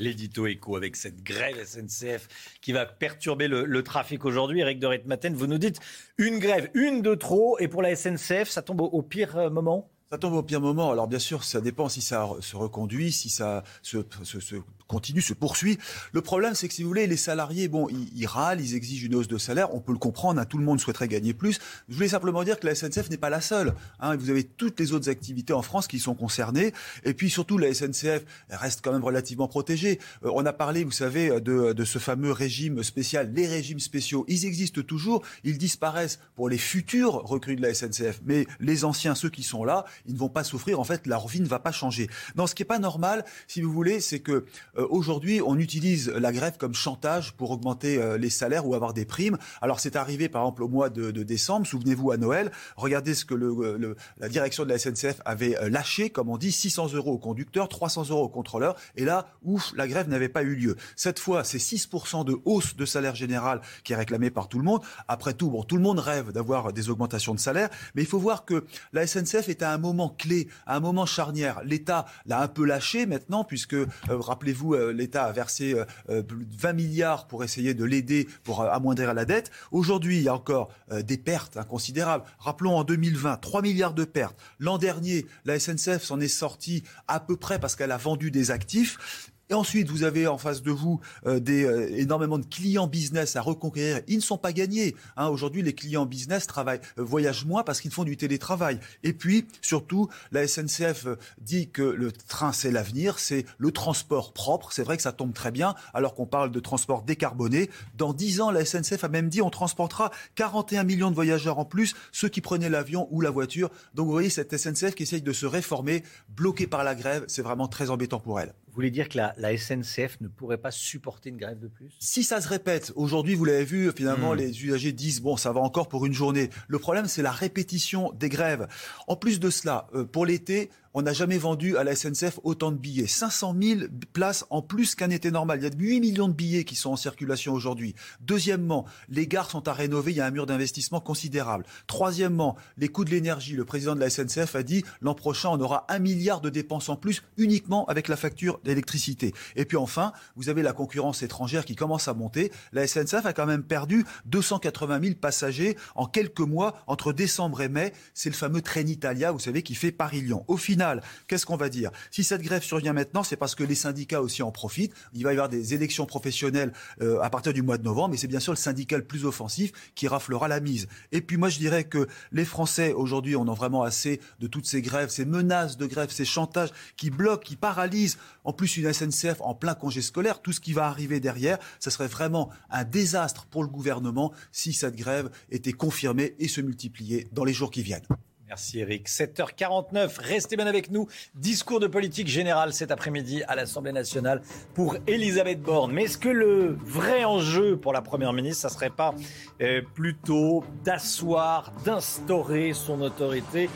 L'édito écho avec cette grève S N C F qui va perturber le, le trafic aujourd'hui. Eric de Ritmaten, vous nous dites une grève, une de trop. Et pour la S N C F, ça tombe au, au pire moment ? Ça tombe au pire moment. Alors bien sûr, ça dépend si ça se reconduit, si ça se, se, se continue, se poursuit. Le problème, c'est que si vous voulez, les salariés, bon, ils, ils râlent, ils exigent une hausse de salaire. On peut le comprendre, hein, tout le monde souhaiterait gagner plus. Je voulais simplement dire que la S N C F n'est pas la seule. Hein, vous avez toutes les autres activités en France qui sont concernées. Et puis surtout, la S N C F reste quand même relativement protégée. Euh, on a parlé, vous savez, de, de ce fameux régime spécial. Les régimes spéciaux, ils existent toujours. Ils disparaissent pour les futurs recrues de la S N C F. Mais les anciens, ceux qui sont là, ils ne vont pas souffrir. En fait, leur vie ne va pas changer. Non, ce qui n'est pas normal, si vous voulez, c'est que euh, aujourd'hui, on utilise la grève comme chantage pour augmenter euh, les salaires ou avoir des primes. Alors, c'est arrivé, par exemple, au mois de, de décembre. Souvenez-vous, à Noël, regardez ce que le, le, la direction de la S N C F avait lâché, comme on dit, six cents euros aux conducteurs, trois cents euros aux contrôleurs. Et là, ouf, la grève n'avait pas eu lieu. Cette fois, c'est six pour cent de hausse de salaire général qui est réclamée par tout le monde. Après tout, bon, tout le monde rêve d'avoir des augmentations de salaire. Mais il faut voir que la S N C F est à un moment clé, à un moment charnière. L'État l'a un peu lâché maintenant, puisque, euh, rappelez-vous, euh, l'État a versé euh, plus de vingt milliards pour essayer de l'aider, pour euh, amoindrir la dette. Aujourd'hui, il y a encore euh, des pertes hein, considérables. Rappelons en deux mille vingt, trois milliards de pertes. L'an dernier, la S N C F s'en est sortie à peu près parce qu'elle a vendu des actifs. Et ensuite, vous avez en face de vous euh, des, euh, énormément de clients business à reconquérir. Ils ne sont pas gagnés. Hein. Aujourd'hui, les clients business travaillent, euh, voyagent moins parce qu'ils font du télétravail. Et puis, surtout, la S N C F dit que le train, c'est l'avenir, c'est le transport propre. C'est vrai que ça tombe très bien, alors qu'on parle de transport décarboné. Dans dix ans, la S N C F a même dit on transportera quarante et un millions de voyageurs en plus, ceux qui prenaient l'avion ou la voiture. Donc, vous voyez, cette S N C F qui essaye de se réformer, bloquée par la grève, c'est vraiment très embêtant pour elle. Vous voulez dire que la, la S N C F ne pourrait pas supporter une grève de plus ? Si ça se répète, aujourd'hui, vous l'avez vu, finalement, mmh. les usagers disent « bon, ça va encore pour une journée ». Le problème, c'est la répétition des grèves. En plus de cela, pour l'été, on n'a jamais vendu à la S N C F autant de billets. cinq cent mille places en plus qu'un été normal. Il y a huit millions de billets qui sont en circulation aujourd'hui. Deuxièmement, les gares sont à rénover. Il y a un mur d'investissement considérable. Troisièmement, les coûts de l'énergie. Le président de la S N C F a dit l'an prochain, on aura un milliard de dépenses en plus uniquement avec la facture d'électricité. Et puis enfin, vous avez la concurrence étrangère qui commence à monter. La S N C F a quand même perdu deux cent quatre-vingt mille passagers en quelques mois entre décembre et mai. C'est le fameux train Italia, vous savez, qui fait Paris-Lyon. Au final, qu'est-ce qu'on va dire ? Si cette grève survient maintenant, c'est parce que les syndicats aussi en profitent. Il va y avoir des élections professionnelles euh, à partir du mois de novembre, mais c'est bien sûr le syndicat le plus offensif qui raflera la mise. Et puis moi, je dirais que les Français, aujourd'hui, on en a vraiment assez de toutes ces grèves, ces menaces de grève, ces chantages qui bloquent, qui paralysent. En plus, une S N C F en plein congé scolaire, tout ce qui va arriver derrière, ça serait vraiment un désastre pour le gouvernement si cette grève était confirmée et se multipliait dans les jours qui viennent. Merci Eric. sept heures quarante-neuf, restez bien avec nous. Discours de politique générale cet après-midi à l'Assemblée nationale pour Elisabeth Borne. Mais est-ce que le vrai enjeu pour la Première ministre, ça ne serait pas euh, plutôt d'asseoir, d'instaurer son autorité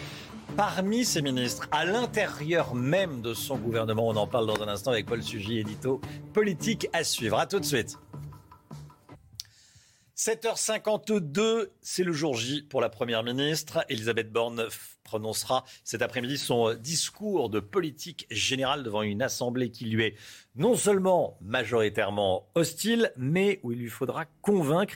parmi ses ministres, à l'intérieur même de son gouvernement ? On en parle dans un instant avec Paul Sugy, édito politique à suivre. À tout de suite. sept heures cinquante-deux, c'est le jour J pour la Première ministre. Elisabeth Borne prononcera cet après-midi son discours de politique générale devant une assemblée qui lui est non seulement majoritairement hostile, mais où il lui faudra convaincre,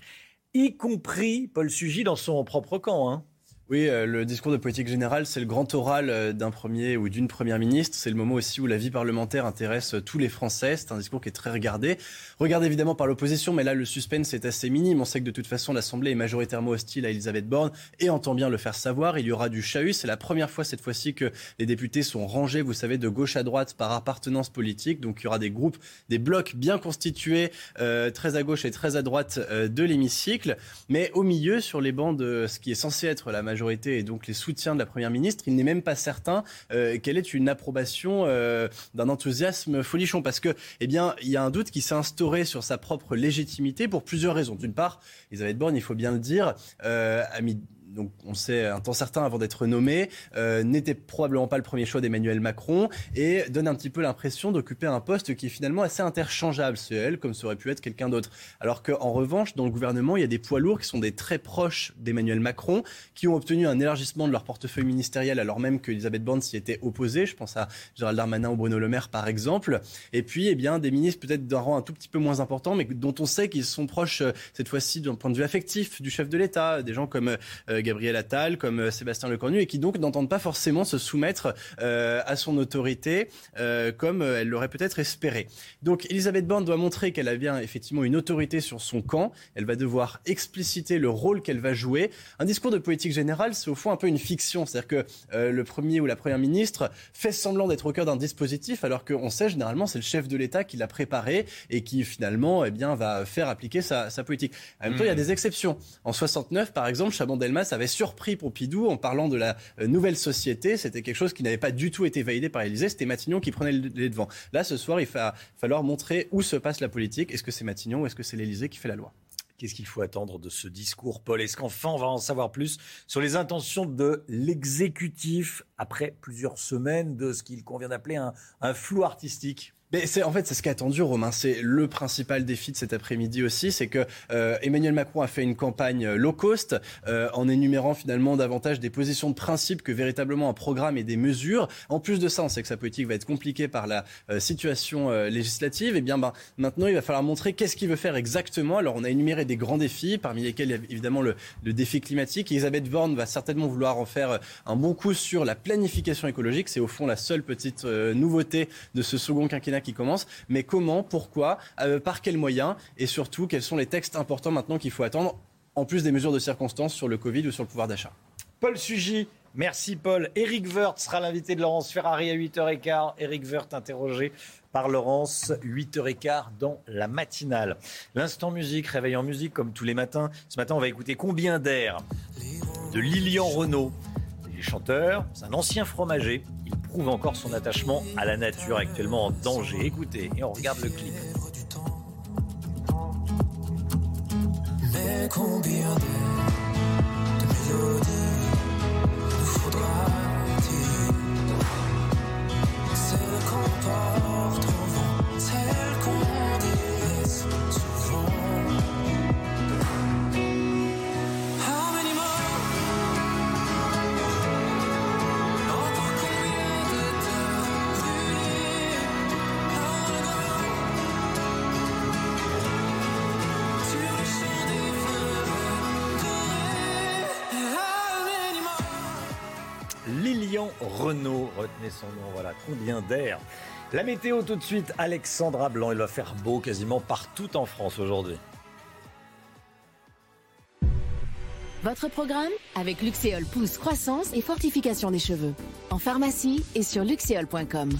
y compris Paul Sugy dans son propre camp, hein. Oui, euh, le discours de politique générale, c'est le grand oral d'un premier ou d'une première ministre. C'est le moment aussi où la vie parlementaire intéresse tous les Français. C'est un discours qui est très regardé. Regardé évidemment par l'opposition, mais là, le suspense est assez minime. On sait que de toute façon, l'Assemblée est majoritairement hostile à Elisabeth Borne et entend bien le faire savoir. Il y aura du chahut. C'est la première fois cette fois-ci que les députés sont rangés, vous savez, de gauche à droite par appartenance politique. Donc, il y aura des groupes, des blocs bien constitués, euh, très à gauche et très à droite euh, de l'hémicycle. Mais au milieu, sur les bancs de ce qui est censé être la majorité, majorité et donc les soutiens de la Première ministre, il n'est même pas certain euh, qu'elle ait une approbation euh, d'un enthousiasme folichon, parce que, eh bien, il y a un doute qui s'est instauré sur sa propre légitimité pour plusieurs raisons. D'une part, Elisabeth Borne, il faut bien le dire, euh, a mis... donc on sait un temps certain avant d'être nommé, euh, n'était probablement pas le premier choix d'Emmanuel Macron et donne un petit peu l'impression d'occuper un poste qui est finalement assez interchangeable. C'est elle, comme ça aurait pu être quelqu'un d'autre. Alors qu'en revanche, dans le gouvernement, il y a des poids lourds qui sont des très proches d'Emmanuel Macron, qui ont obtenu un élargissement de leur portefeuille ministériel alors même qu'Elisabeth Borne s'y était opposée. Je pense à Gérald Darmanin ou Bruno Le Maire par exemple. Et puis eh bien, des ministres peut-être d'un rang un tout petit peu moins important, mais dont on sait qu'ils sont proches cette fois-ci d'un point de vue affectif du chef de l'État, des gens comme... Euh, Gabriel Attal, comme Sébastien Lecornu, et qui donc n'entendent pas forcément se soumettre euh, à son autorité euh, comme elle l'aurait peut-être espéré. Donc Elisabeth Borne doit montrer qu'elle a bien effectivement une autorité sur son camp. Elle va devoir expliciter le rôle qu'elle va jouer. Un discours de politique générale, c'est au fond un peu une fiction. C'est-à-dire que euh, le premier ou la première ministre fait semblant d'être au cœur d'un dispositif, alors qu'on sait généralement c'est le chef de l'État qui l'a préparé et qui finalement eh bien, va faire appliquer sa, sa politique. En même temps, il y a des exceptions. En soixante-neuf, par exemple, Chaban-Delmas avait surpris Pompidou en parlant de la nouvelle société. C'était quelque chose qui n'avait pas du tout été validé par l'Élysée. C'était Matignon qui prenait les devants. Là, ce soir, il va falloir montrer où se passe la politique. Est-ce que c'est Matignon ou est-ce que c'est l'Élysée qui fait la loi ? Qu'est-ce qu'il faut attendre de ce discours, Paul ? Est-ce qu'enfin, on va en savoir plus sur les intentions de l'exécutif après plusieurs semaines de ce qu'il convient d'appeler un, un flou artistique ? Mais c'est, en fait, c'est ce qu'a attendu Romain. C'est le principal défi de cet après-midi aussi, c'est que euh, Emmanuel Macron a fait une campagne low cost euh, en énumérant finalement davantage des positions de principe que véritablement un programme et des mesures. En plus de ça, on sait que sa politique va être compliquée par la euh, situation euh, législative. Et bien, ben, maintenant, il va falloir montrer qu'est-ce qu'il veut faire exactement. Alors, on a énuméré des grands défis, parmi lesquels il y a évidemment le, le défi climatique. Elisabeth Borne va certainement vouloir en faire un bon coup sur la planification écologique. C'est au fond la seule petite euh, nouveauté de ce second quinquennat qui commence, mais comment, pourquoi, euh, par quels moyens, et surtout quels sont les textes importants maintenant qu'il faut attendre, en plus des mesures de circonstance sur le Covid ou sur le pouvoir d'achat. Paul Sugy, merci Paul. Éric Woerth sera l'invité de Laurence Ferrari à huit heures quinze. Éric Woerth interrogé par Laurence, huit heures quinze dans la matinale. L'instant musique, réveil en musique comme tous les matins. Ce matin, on va écouter Combien d'air de Lilian Renaud. Il est chanteur, c'est un ancien fromager. Il prouve encore son attachement à la nature, actuellement en danger. Écoutez, et on regarde le clip. Mais combien de mélodies nous faudra-t-il? Celles qu'on porte au vent, celles qu'on délaisse souvent. Lilian Renaud, retenez son nom, voilà, Combien d'air. La météo tout de suite, Alexandra Blanc, il va faire beau quasiment partout en France aujourd'hui. Votre programme avec Luxéol Pousse, croissance et fortification des cheveux. En pharmacie et sur luxéol point com.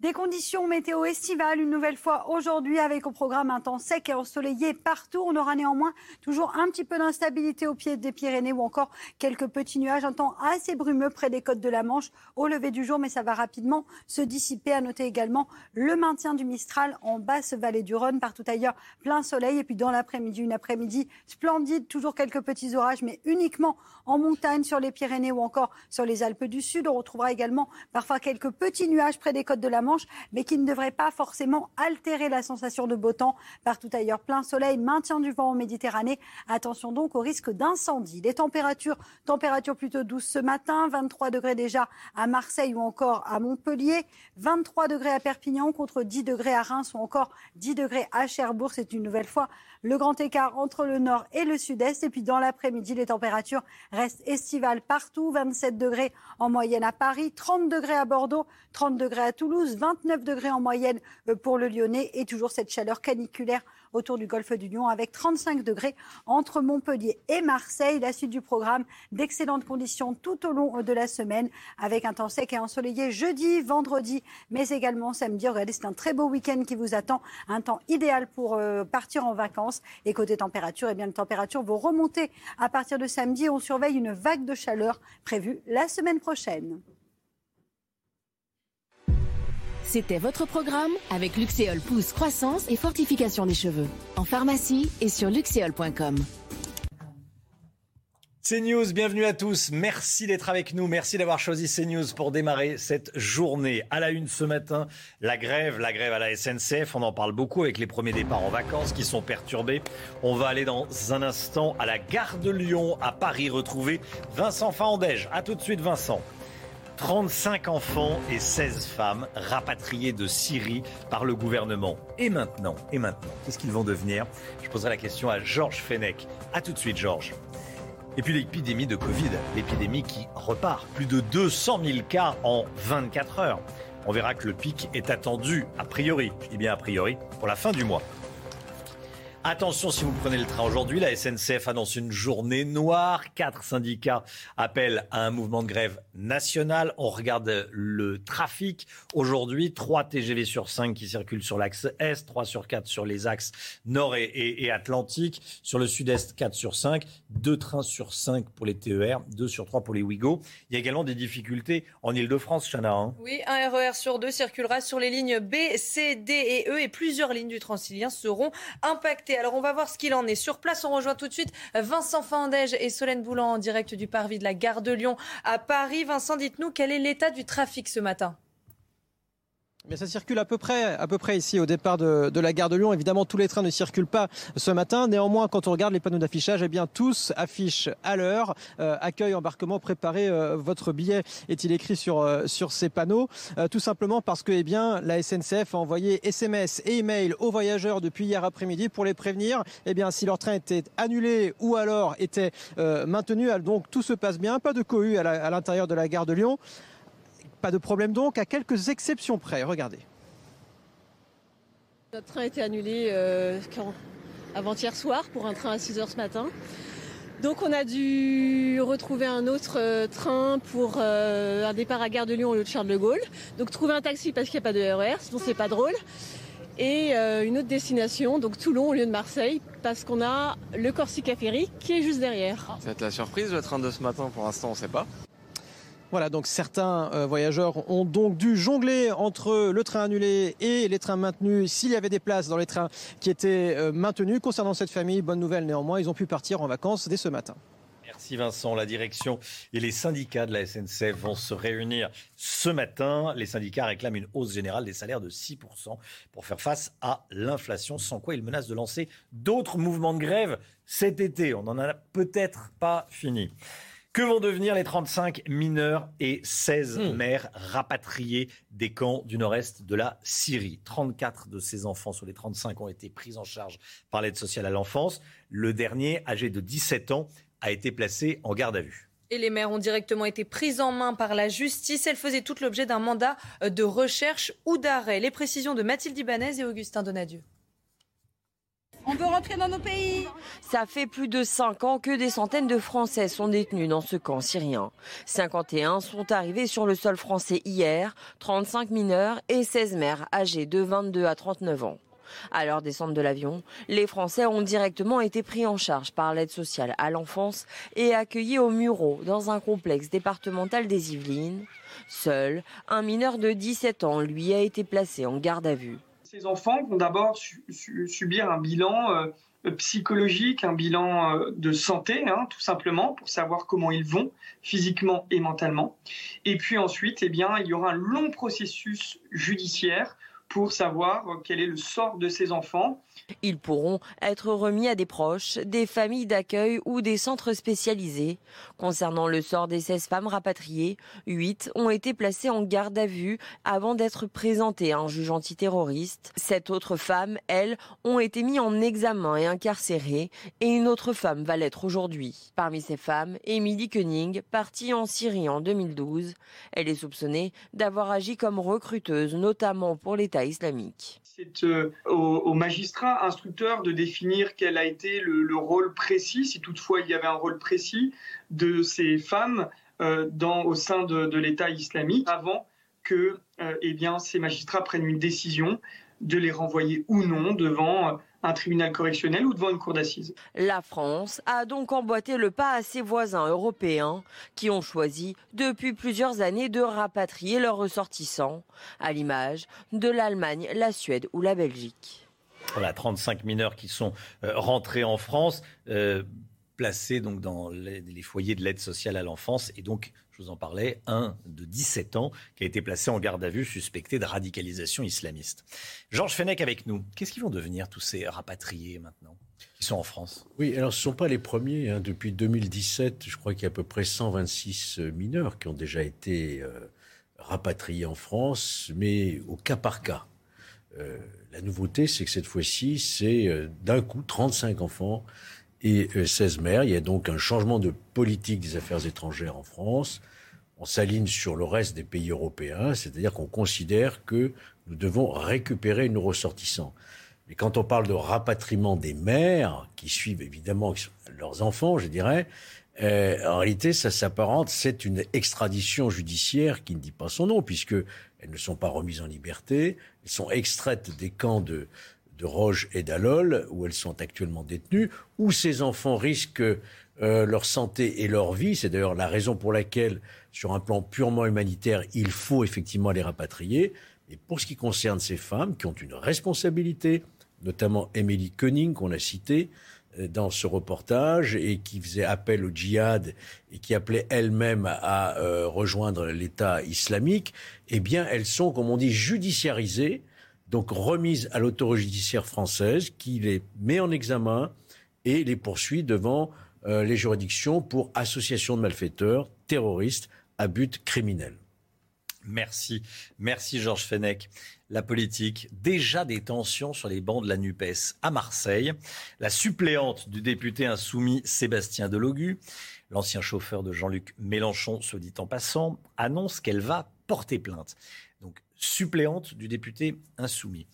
Des conditions conditions météo estivales une nouvelle fois aujourd'hui avec au programme un temps sec et ensoleillé partout. On aura néanmoins toujours un petit peu d'instabilité au pied des Pyrénées ou encore quelques petits nuages. Un temps assez brumeux près des côtes de la Manche au lever du jour, mais ça va rapidement se dissiper. À noter également le maintien du Mistral en basse vallée du Rhône. Partout ailleurs, plein soleil. Et puis dans l'après-midi, une après-midi splendide. Toujours quelques petits orages, mais uniquement en montagne sur les Pyrénées ou encore sur les Alpes du Sud. On retrouvera également parfois quelques petits nuages près des côtes de la Manche, mais qui ne devraient pas forcément altérer la sensation de beau temps. Partout ailleurs, plein soleil, maintien du vent en Méditerranée. Attention donc au risque d'incendie. Les températures, températures plutôt douces ce matin, vingt-trois degrés déjà à Marseille ou encore à Montpellier, vingt-trois degrés à Perpignan contre dix degrés à Reims ou encore dix degrés à Cherbourg. C'est une nouvelle fois le grand écart entre le nord et le sud-est. Et puis dans l'après-midi, les températures restent estivales partout, vingt-sept degrés en moyenne à Paris, trente degrés à Bordeaux, trente degrés à Toulouse, vingt-neuf degrés en moyenne pour le Lyonnais et toujours cette chaleur caniculaire autour du golfe du Lion avec trente-cinq degrés entre Montpellier et Marseille. La suite du programme, d'excellentes conditions tout au long de la semaine avec un temps sec et ensoleillé jeudi, vendredi, mais également samedi. Regardez, c'est un très beau week-end qui vous attend, un temps idéal pour euh, partir en vacances. Et côté température, eh bien, les températures vont remonter à partir de samedi. On surveille une vague de chaleur prévue la semaine prochaine. C'était votre programme avec Luxéol Pousse croissance et fortification des cheveux. En pharmacie et sur luxéol point com. CNews, bienvenue à tous. Merci d'être avec nous. Merci d'avoir choisi CNews pour démarrer cette journée. À la une ce matin, la grève, la grève à la S N C F. On en parle beaucoup avec les premiers départs en vacances qui sont perturbés. On va aller dans un instant à la gare de Lyon, à Paris, retrouver Vincent Fandège. À tout de suite, Vincent. trente-cinq enfants et seize femmes rapatriés de Syrie par le gouvernement. Et maintenant, et maintenant, qu'est-ce qu'ils vont devenir ? Je poserai la question à Georges Fenech. À tout de suite, Georges. Et puis l'épidémie de Covid, l'épidémie qui repart. Plus de deux cent mille cas en vingt-quatre heures. On verra que le pic est attendu, a priori, je dis bien a priori, pour la fin du mois. Attention si vous prenez le train aujourd'hui, la S N C F annonce une journée noire. Quatre syndicats appellent à un mouvement de grève national. On regarde le trafic. Aujourd'hui, trois T G V sur cinq qui circulent sur l'axe Est, trois sur quatre sur les axes Nord et, et, et Atlantique. Sur le Sud-Est, quatre sur cinq. deux trains sur cinq pour les T E R, deux sur trois pour les Ouigo. Il y a également des difficultés en Ile-de-France, Chana. Hein. Oui, un R E R sur deux circulera sur les lignes B, C, D et E et plusieurs lignes du Transilien seront impactées. Alors on va voir ce qu'il en est. Sur place, on rejoint tout de suite Vincent Fandège et Solène Boulan en direct du parvis de la gare de Lyon à Paris. Vincent, dites-nous quel est l'état du trafic ce matin ? Mais ça circule à peu près, à peu près ici au départ de, de la gare de Lyon. Évidemment, tous les trains ne circulent pas ce matin. Néanmoins, quand on regarde les panneaux d'affichage, eh bien tous affichent à l'heure. Euh, accueil, embarquement, préparez euh, votre billet est-il écrit sur euh, sur ces panneaux. Euh, tout simplement parce que eh bien la S N C F a envoyé S M S et email aux voyageurs depuis hier après-midi pour les prévenir. Eh bien, si leur train était annulé ou alors était euh, maintenu, donc tout se passe bien. Pas de cohue à, la, à l'intérieur de la gare de Lyon. Pas de problème donc, à quelques exceptions près. Regardez. Notre train a été annulé euh, avant-hier soir pour un train à six heures ce matin. Donc on a dû retrouver un autre euh, train pour euh, un départ à Gare de Lyon au lieu de Charles de Gaulle. Donc trouver un taxi parce qu'il n'y a pas de R E R, sinon c'est pas drôle. Et euh, une autre destination, donc Toulon au lieu de Marseille, parce qu'on a le Corsica Ferry qui est juste derrière. Ça va être la surprise le train de ce matin, pour l'instant on ne sait pas. Voilà, donc certains euh, voyageurs ont donc dû jongler entre le train annulé et les trains maintenus, s'il y avait des places dans les trains qui étaient euh, maintenus. Concernant cette famille, bonne nouvelle néanmoins, ils ont pu partir en vacances dès ce matin. Merci Vincent. La direction et les syndicats de la S N C F vont se réunir ce matin. Les syndicats réclament une hausse générale des salaires de six pour cent pour faire face à l'inflation, sans quoi ils menacent de lancer d'autres mouvements de grève cet été. On n'en a peut-être pas fini. Que vont devenir les trente-cinq mineurs et seize mères rapatriés des camps du nord-est de la Syrie ? trente-quatre de ces enfants sur les trente-cinq ont été pris en charge par l'aide sociale à l'enfance. Le dernier, âgé de dix-sept ans, a été placé en garde à vue. Et les mères ont directement été prises en main par la justice. Elles faisaient toutes l'objet d'un mandat de recherche ou d'arrêt. Les précisions de Mathilde Ibanez et Augustin Donadieu. On veut rentrer dans nos pays. Ça fait plus de cinq ans que des centaines de Français sont détenus dans ce camp syrien. cinquante et un sont arrivés sur le sol français hier, trente-cinq mineurs et seize mères âgées de vingt-deux à trente-neuf ans. À leur descente de l'avion, les Français ont directement été pris en charge par l'aide sociale à l'enfance et accueillis au Mureau, dans un complexe départemental des Yvelines. Seul, un mineur de dix-sept ans, lui, a été placé en garde à vue. Ces enfants vont d'abord su- su- subir un bilan euh, psychologique, un bilan euh, de santé, hein, tout simplement, pour savoir comment ils vont physiquement et mentalement. Et puis ensuite, eh bien, il y aura un long processus judiciaire pour savoir quel est le sort de ces enfants. Ils pourront être remis à des proches, des familles d'accueil ou des centres spécialisés. Concernant le sort des seize femmes rapatriées, huit ont été placées en garde à vue avant d'être présentées à un juge antiterroriste. Sept autres femmes, elles, ont été mises en examen et incarcérées, et une autre femme va l'être aujourd'hui. Parmi ces femmes, Émilie Koenig, partie en Syrie en deux mille douze. Elle est soupçonnée d'avoir agi comme recruteuse, notamment pour l'État islamique. C'est euh, au, au magistrat instructeur de définir quel a été le, le rôle précis, si toutefois il y avait un rôle précis, de ces femmes euh, dans, au sein de, de l'État islamique, avant que euh, eh bien, ces magistrats prennent une décision de les renvoyer ou non devant euh, un tribunal correctionnel ou devant une cour d'assises. La France a donc emboîté le pas à ses voisins européens qui ont choisi depuis plusieurs années de rapatrier leurs ressortissants, à l'image de l'Allemagne, la Suède ou la Belgique. Voilà, trente-cinq mineurs qui sont rentrés en France, euh, placés donc dans les, les foyers de l'aide sociale à l'enfance et donc... Je vous en parlais, un de dix-sept ans qui a été placé en garde à vue, suspecté de radicalisation islamiste. Georges Fenech avec nous. Qu'est-ce qu'ils vont devenir tous ces rapatriés maintenant qui sont en France ? Oui, alors ce ne sont pas les premiers. Hein. Depuis deux mille dix-sept, je crois qu'il y a à peu près cent vingt-six mineurs qui ont déjà été euh, rapatriés en France, mais au cas par cas. Euh, la nouveauté, c'est que cette fois-ci, c'est euh, d'un coup trente-cinq enfants et seize maires. Il y a donc un changement de politique des affaires étrangères en France. On s'aligne sur le reste des pays européens, c'est-à-dire qu'on considère que nous devons récupérer nos ressortissants. Mais quand on parle de rapatriement des mères, qui suivent évidemment leurs enfants, je dirais, euh, en réalité, ça s'apparente, c'est une extradition judiciaire qui ne dit pas son nom, puisque elles ne sont pas remises en liberté, elles sont extraites des camps de... de Roche et d'Alol, où elles sont actuellement détenues, où ces enfants risquent euh, leur santé et leur vie. C'est d'ailleurs la raison pour laquelle, sur un plan purement humanitaire, il faut effectivement les rapatrier. Et pour ce qui concerne ces femmes, qui ont une responsabilité, notamment Émilie Koenig, qu'on a citée euh, dans ce reportage, et qui faisait appel au djihad, et qui appelait elle-même à euh, rejoindre l'État islamique, eh bien, elles sont, comme on dit, judiciarisées, donc remise à l'autorité judiciaire française qui les met en examen et les poursuit devant euh, les juridictions pour association de malfaiteurs, terroristes, à but criminel. Merci. Merci Georges Fenech. La politique, déjà des tensions sur les bancs de la NUPES à Marseille. La suppléante du député insoumis Sébastien Delogu, l'ancien chauffeur de Jean-Luc Mélenchon, soit dit en passant, annonce qu'elle va porter plainte. Donc, suppléante du député insoumis.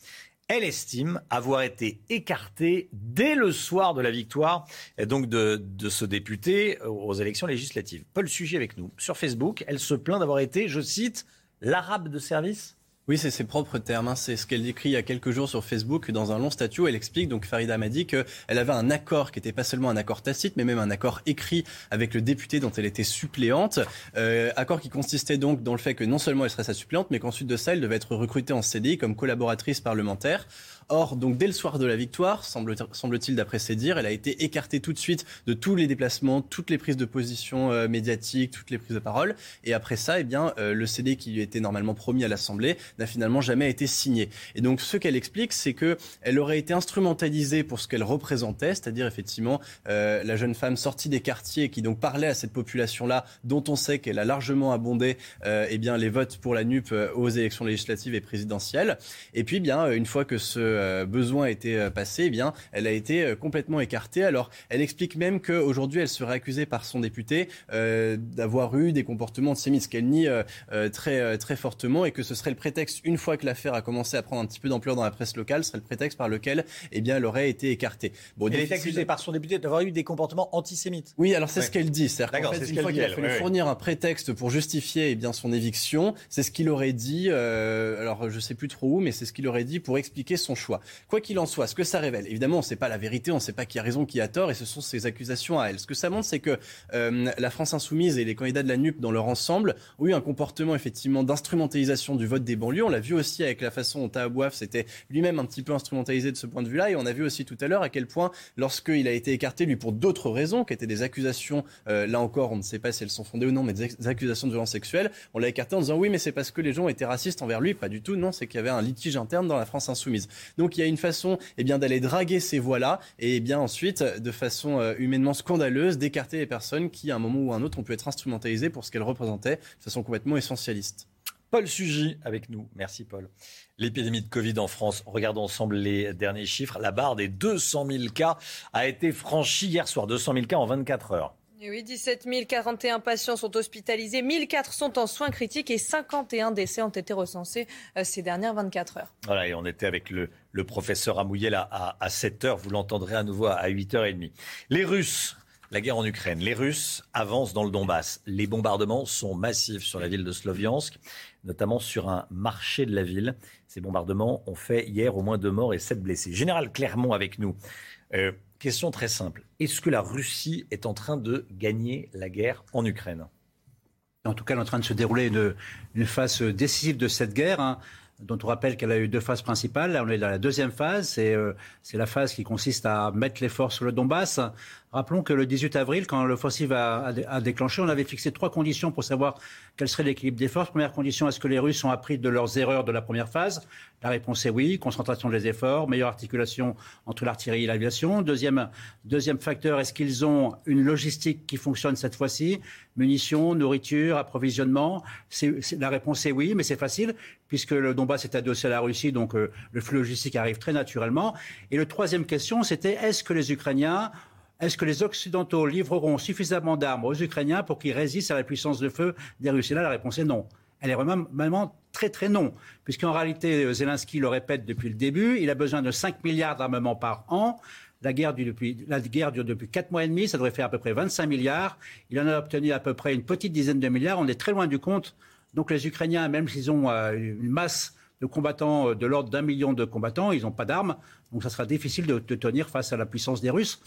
Elle estime avoir été écartée dès le soir de la victoire donc de, de ce député aux élections législatives. Paul Sugy avec nous. Sur Facebook, elle se plaint d'avoir été, je cite, l'arabe de service. Oui, c'est ses propres termes. C'est ce qu'elle décrit il y a quelques jours sur Facebook dans un long statut où elle explique, donc Farida m'a dit qu'elle avait un accord qui n'était pas seulement un accord tacite, mais même un accord écrit avec le député dont elle était suppléante. Euh, accord qui consistait donc dans le fait que non seulement elle serait sa suppléante, mais qu'ensuite de ça, elle devait être recrutée en C D I comme collaboratrice parlementaire. Or, donc, dès le soir de la victoire, semble, semble-t-il d'après ses dires, elle a été écartée tout de suite de tous les déplacements, toutes les prises de position euh, médiatiques, toutes les prises de parole. Et après ça, eh bien, euh, le C D qui lui était normalement promis à l'Assemblée n'a finalement jamais été signé. Et donc, ce qu'elle explique, c'est qu'elle aurait été instrumentalisée pour ce qu'elle représentait, c'est-à-dire effectivement euh, la jeune femme sortie des quartiers qui donc parlait à cette population-là, dont on sait qu'elle a largement abondé euh, eh bien, les votes pour la NUP aux élections législatives et présidentielles. Et puis, eh bien, une fois que ce euh, besoin était euh, passé, eh bien, elle a été euh, complètement écartée. Alors, elle explique même qu'aujourd'hui, elle serait accusée par son député euh, d'avoir eu des comportements antisémites, ce qu'elle nie euh, euh, très, euh, très fortement, et que ce serait le prétexte, une fois que l'affaire a commencé à prendre un petit peu d'ampleur dans la presse locale, serait le prétexte par lequel eh bien, elle aurait été écartée. Bon, elle est accusée par son député d'avoir eu des comportements antisémites. Oui, alors c'est ouais. ce qu'elle dit. C'est-à-dire D'accord, qu'en fait, c'est une fois qu'elle a fallu ouais, fournir ouais. un prétexte pour justifier eh bien, son éviction, c'est ce qu'il aurait dit, euh, alors je ne sais plus trop où, mais c'est ce qu'il aurait dit pour expliquer son choix. Quoi qu'il en soit, ce que ça révèle, évidemment, on ne sait pas la vérité, on ne sait pas qui a raison, qui a tort, et ce sont ses accusations à elle. Ce que ça montre, c'est que euh, la France Insoumise et les candidats de la N U P dans leur ensemble ont eu un comportement effectivement d'instrumentalisation du vote des banlieues. On l'a vu aussi avec la façon dont Tahabouaf s'était lui-même un petit peu instrumentalisé de ce point de vue-là, et on a vu aussi tout à l'heure à quel point, lorsqu'il a été écarté, lui, pour d'autres raisons, qui étaient des accusations, euh, là encore, on ne sait pas si elles sont fondées ou non, mais des accusations de violence sexuelle, on l'a écarté en disant oui, mais c'est parce que les gens étaient racistes envers lui. Pas du tout, non, c'est qu'il y avait un litige interne dans la France Insoumise. Donc il y a une façon eh bien, d'aller draguer ces voix-là, et eh bien, ensuite, de façon euh, humainement scandaleuse, d'écarter les personnes qui, à un moment ou à un autre, ont pu être instrumentalisées pour ce qu'elles représentaient, de façon complètement essentialiste. Paul Sugy avec nous. Merci Paul. L'épidémie de Covid en France, regardons ensemble les derniers chiffres. La barre des deux cent mille cas a été franchie hier soir. deux cent mille cas en vingt-quatre heures. Et oui, dix-sept mille quarante et un patients sont hospitalisés, mille quatre cents en soins critiques et cinquante et un décès ont été recensés ces dernières vingt-quatre heures. Voilà, et on était avec le, le professeur Amouyel à, à, à sept heures. Vous l'entendrez à nouveau à huit heures trente. Les Russes... La guerre en Ukraine. Les Russes avancent dans le Donbass. Les bombardements sont massifs sur la ville de Sloviansk, notamment sur un marché de la ville. Ces bombardements ont fait hier au moins deux morts et sept blessés. Général Clermont avec nous. Euh, question très simple. Est-ce que la Russie est en train de gagner la guerre en Ukraine ? En tout cas, elle est en train de se dérouler une, une phase décisive de cette guerre, hein, dont on rappelle qu'elle a eu deux phases principales. Là, on est dans la deuxième phase. C'est, euh, c'est la phase qui consiste à mettre les forces sur le Donbass. Rappelons que le dix-huit avril, quand l'offensive a, a déclenché, on avait fixé trois conditions pour savoir quel serait l'équilibre des forces. Première condition, est-ce que les Russes ont appris de leurs erreurs de la première phase ? La réponse est oui. Concentration des efforts, meilleure articulation entre l'artillerie et l'aviation. Deuxième, deuxième facteur, est-ce qu'ils ont une logistique qui fonctionne cette fois-ci ? Munitions, nourriture, approvisionnement. C'est, c'est, la réponse est oui, mais c'est facile, puisque le Donbass est adossé à la Russie, donc euh, le flux logistique arrive très naturellement. Et la troisième question, c'était est-ce que les Ukrainiens... Est-ce que les Occidentaux livreront suffisamment d'armes aux Ukrainiens pour qu'ils résistent à la puissance de feu des Russes ? Et là, la réponse est non. Elle est vraiment, vraiment très, très non. Puisqu'en réalité, Zelensky le répète depuis le début, il a besoin de cinq milliards d'armements par an. La guerre dure depuis, la guerre dure depuis quatre mois et demi, ça devrait faire à peu près vingt-cinq milliards. Il en a obtenu à peu près une petite dizaine de milliards. On est très loin du compte. Donc les Ukrainiens, même s'ils ont une masse de combattants de l'ordre d'un million de combattants, ils n'ont pas d'armes. Donc ça sera difficile de, de tenir face à la puissance des Russes.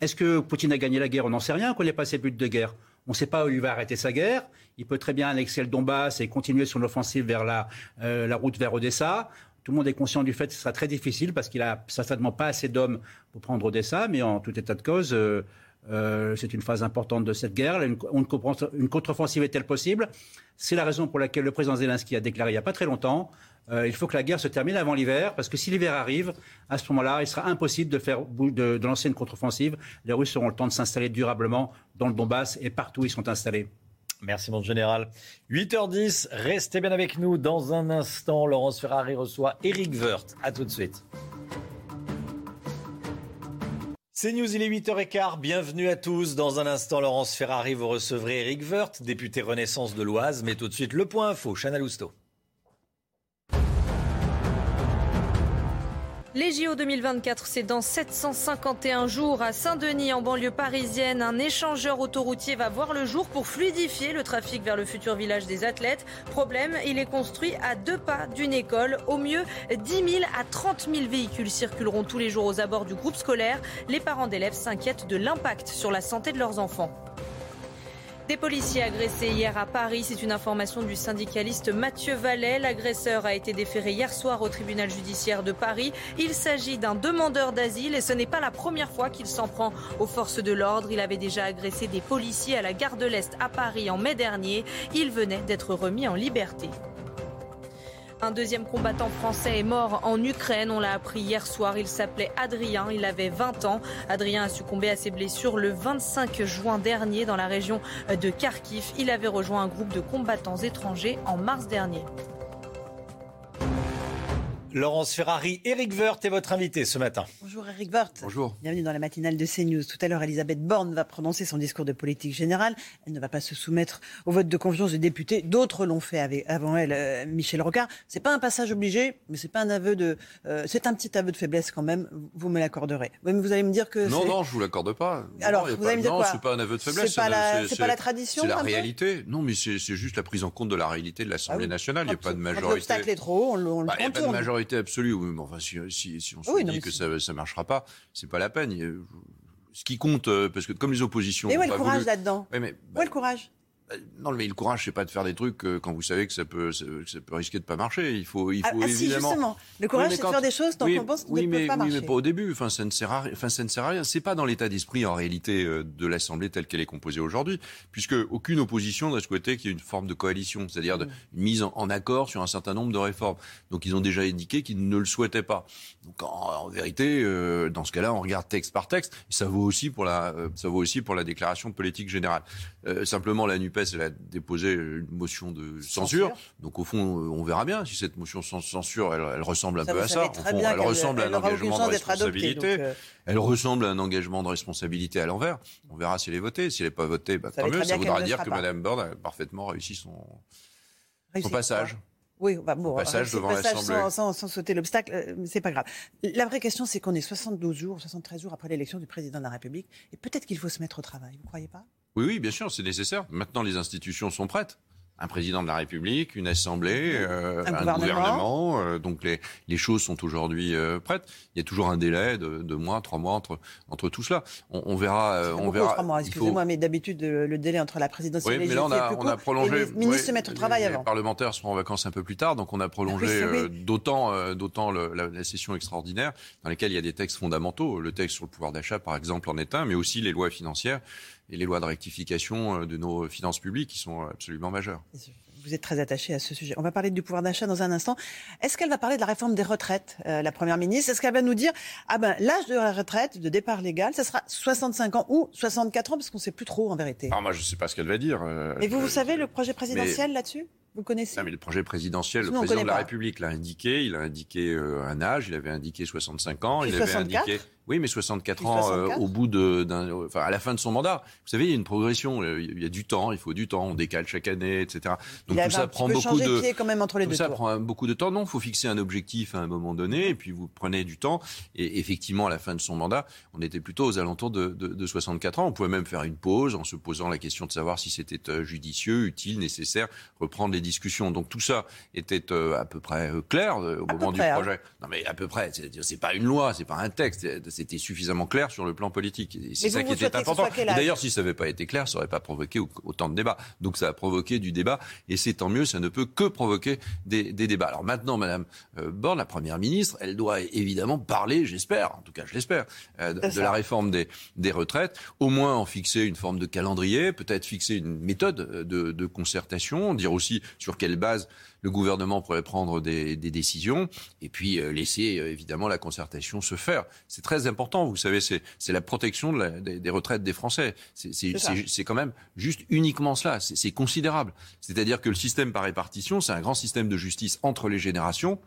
Est-ce que Poutine a gagné la guerre ? On n'en sait rien, on ne connaît pas ses buts de guerre. On ne sait pas où il va arrêter sa guerre. Il peut très bien annexer le Donbass et continuer son offensive vers la, euh, la route vers Odessa. Tout le monde est conscient du fait que ce sera très difficile parce qu'il n'a certainement pas assez d'hommes pour prendre Odessa. Mais en tout état de cause, euh, euh, c'est une phase importante de cette guerre. Une, on comprend, une contre-offensive est-elle possible ? C'est la raison pour laquelle le président Zelensky a déclaré il n'y a pas très longtemps Euh, il faut que la guerre se termine avant l'hiver, parce que si l'hiver arrive, à ce moment-là, il sera impossible de, faire, de, de lancer une contre-offensive. Les Russes auront le temps de s'installer durablement dans le Donbass et partout où ils sont installés. Merci mon général. huit heures dix, restez bien avec nous. Dans un instant, Laurence Ferrari reçoit Éric Woerth. À tout de suite. C'est News, il est huit heures quinze, bienvenue à tous. Dans un instant, Laurence Ferrari, vous recevrez Éric Woerth, député Renaissance de l'Oise. Mais tout de suite, le point info, Chana Lousteau. Les J O deux mille vingt-quatre, c'est dans sept cent cinquante et un jours à Saint-Denis, en banlieue parisienne. Un échangeur autoroutier va voir le jour pour fluidifier le trafic vers le futur village des athlètes. Problème, il est construit à deux pas d'une école. Au mieux, dix mille à trente mille véhicules circuleront tous les jours aux abords du groupe scolaire. Les parents d'élèves s'inquiètent de l'impact sur la santé de leurs enfants. Des policiers agressés hier à Paris, c'est une information du syndicaliste Mathieu Vallet. L'agresseur a été déféré hier soir au tribunal judiciaire de Paris. Il s'agit d'un demandeur d'asile et ce n'est pas la première fois qu'il s'en prend aux forces de l'ordre. Il avait déjà agressé des policiers à la gare de l'Est à Paris en mai dernier. Il venait d'être remis en liberté. Un deuxième combattant français est mort en Ukraine, on l'a appris hier soir, il s'appelait Adrien, il avait vingt ans. Adrien a succombé à ses blessures le vingt-cinq juin dernier dans la région de Kharkiv. Il avait rejoint un groupe de combattants étrangers en mars dernier. Laurence Ferrari, Éric Woerth est votre invité ce matin. Bonjour Éric Woerth. Bonjour. Bienvenue dans la matinale de CNews. Tout à l'heure, Elisabeth Borne va prononcer son discours de politique générale. Elle ne va pas se soumettre au vote de confiance des députés. D'autres l'ont fait avec, avant elle, euh, Michel Rocard. C'est pas un passage obligé, mais c'est pas un aveu de... Euh, c'est un petit aveu de faiblesse quand même, vous me l'accorderez. Mais vous allez me dire que... Non, c'est... non, je vous l'accorde pas. Alors, non, vous pas, allez me dire non, quoi? Non, c'est pas un aveu de faiblesse. C'est pas, la, c'est, c'est, c'est pas la tradition. C'est la réalité. Non, mais c'est, c'est juste la prise en compte de la réalité de l'Assemblée ah oui. nationale. Il n'y a pas de majorité. L'obstacle est trop haut, on le, on bah, le contourne. Il n'y a pas de majorité absolue. Oui, mais enfin, si, si, si on se oui, dit non, que ça ne marchera pas, ce n'est pas la peine. Ce qui compte, parce que comme les oppositions... Mais où est le courage voulu... là-dedans oui, mais, bah, Où est le courage bah, Non, mais le courage, ce n'est pas de faire des trucs quand vous savez que ça peut, ça, que ça peut risquer de ne pas marcher. Il faut, il faut ah, évidemment... Ah si, justement. Le courage, oui, quand... c'est de faire des choses tant oui, qu'on pense que oui, ne mais, peut pas oui, marcher. Oui, mais pas au début. Enfin, ça ne sert à rien. Enfin, ça ne sert à rien. Ce n'est pas dans l'état d'esprit, en réalité, de l'Assemblée telle qu'elle est composée aujourd'hui, puisque aucune opposition n'a souhaité qu'il y ait une forme de coalition, c'est-à-dire de, une mise en, en accord sur un certain nombre de réformes. Donc, ils ont déjà indiqué qu'ils ne le souhaitaient pas. Donc, en, en vérité, euh, dans ce cas-là, on regarde texte par texte. Et ça vaut aussi pour la, euh, ça vaut aussi pour la déclaration de politique générale. Euh, simplement, la NUPES, elle a déposé une motion de censure. censure. Donc, au fond, on verra bien si cette motion sans censure, elle, elle ressemble un ça peu à ça. Au fond, elle ressemble elle, à un engagement de responsabilité. Adopté, euh... Elle ressemble à un engagement de responsabilité à l'envers. On verra si elle est votée. Si elle n'est pas votée, bah, tant mieux. Ça voudra dire que Mme Borne a parfaitement réussi son, réussi, son passage. Quoi. Oui, bah bon, passage devant passage l'Assemblée. Sans, sans, sans sauter l'obstacle, euh, c'est pas grave. La vraie question, c'est qu'on est soixante-douze jours, soixante-treize jours après l'élection du président de la République, et peut-être qu'il faut se mettre au travail, vous ne croyez pas ? Oui, oui, bien sûr, c'est nécessaire. Maintenant, les institutions sont prêtes. Un président de la République, une assemblée, euh, un, un gouvernement. gouvernement euh, donc les, les choses sont aujourd'hui euh, prêtes. Il y a toujours un délai de deux mois, trois mois entre, entre tout cela. On, on verra. Euh, on verra. Trois mois, excusez-moi, faut... mais d'habitude le délai entre la présidentielle oui, et la législative est plus court. On a prolongé. Les ministres oui, se mettent au travail les, avant. Les parlementaires seront en vacances un peu plus tard, donc on a prolongé ah oui, euh, d'autant, euh, d'autant le, la, la session extraordinaire dans laquelle il y a des textes fondamentaux. Le texte sur le pouvoir d'achat, par exemple, en est un, mais aussi les lois financières. Et les lois de rectification de nos finances publiques qui sont absolument majeures. Vous êtes très attaché à ce sujet. On va parler du pouvoir d'achat dans un instant. Est-ce qu'elle va parler de la réforme des retraites, euh, la Première ministre ? Est-ce qu'elle va nous dire ah ben, l'âge de la retraite, de départ légal, ça sera soixante-cinq ans ou soixante-quatre ans, parce qu'on ne sait plus trop en vérité. Alors moi, je ne sais pas ce qu'elle va dire. Euh, mais vous, je... vous savez le projet présidentiel mais... là-dessus ? Vous connaissez ? Non, mais le projet présidentiel, Sinon, le président de la pas. République l'a indiqué. Il a indiqué euh, un âge, il avait indiqué soixante-cinq ans. Il avait indiqué... Oui, mais soixante-quatre ans euh, au bout de, d'un, enfin, à la fin de son mandat. Vous savez, il y a une progression. Il y a du temps, il faut du temps. On décale chaque année, et cetera. Donc il tout ça prend beaucoup de. Pied quand même entre les tout deux ça tours. Prend beaucoup de temps. Non, il faut fixer un objectif à un moment donné, et puis vous prenez du temps. Et effectivement, à la fin de son mandat, on était plutôt aux alentours de, de, de soixante-quatre ans. On pouvait même faire une pause en se posant la question de savoir si c'était judicieux, utile, nécessaire, reprendre les discussions. Donc tout ça était euh, à peu près euh, clair euh, au à moment du près, projet. Hein. Non, mais à peu près. C'est-à-dire, c'est pas une loi, c'est pas un texte. C'était suffisamment clair sur le plan politique. Et c'est mais ça qui était important. Et d'ailleurs, si ça n'avait pas été clair, ça n'aurait pas provoqué autant de débats. Donc ça a provoqué du débat. Et c'est tant mieux, ça ne peut que provoquer des, des débats. Alors maintenant, Mme Borne, la Première ministre, elle doit évidemment parler, j'espère, en tout cas je l'espère, euh, de, de la réforme des, des retraites. Au moins en fixer une forme de calendrier, peut-être fixer une méthode de, de concertation, dire aussi sur quelle base le gouvernement pourrait prendre des, des décisions, et puis euh, laisser euh, évidemment la concertation se faire. C'est très important, vous savez, c'est, c'est la protection de la, des, des retraites des Français. C'est, c'est, c'est, c'est, c'est quand même juste uniquement cela, c'est, c'est considérable. C'est-à-dire que le système par répartition, c'est un grand système de justice entre les générations.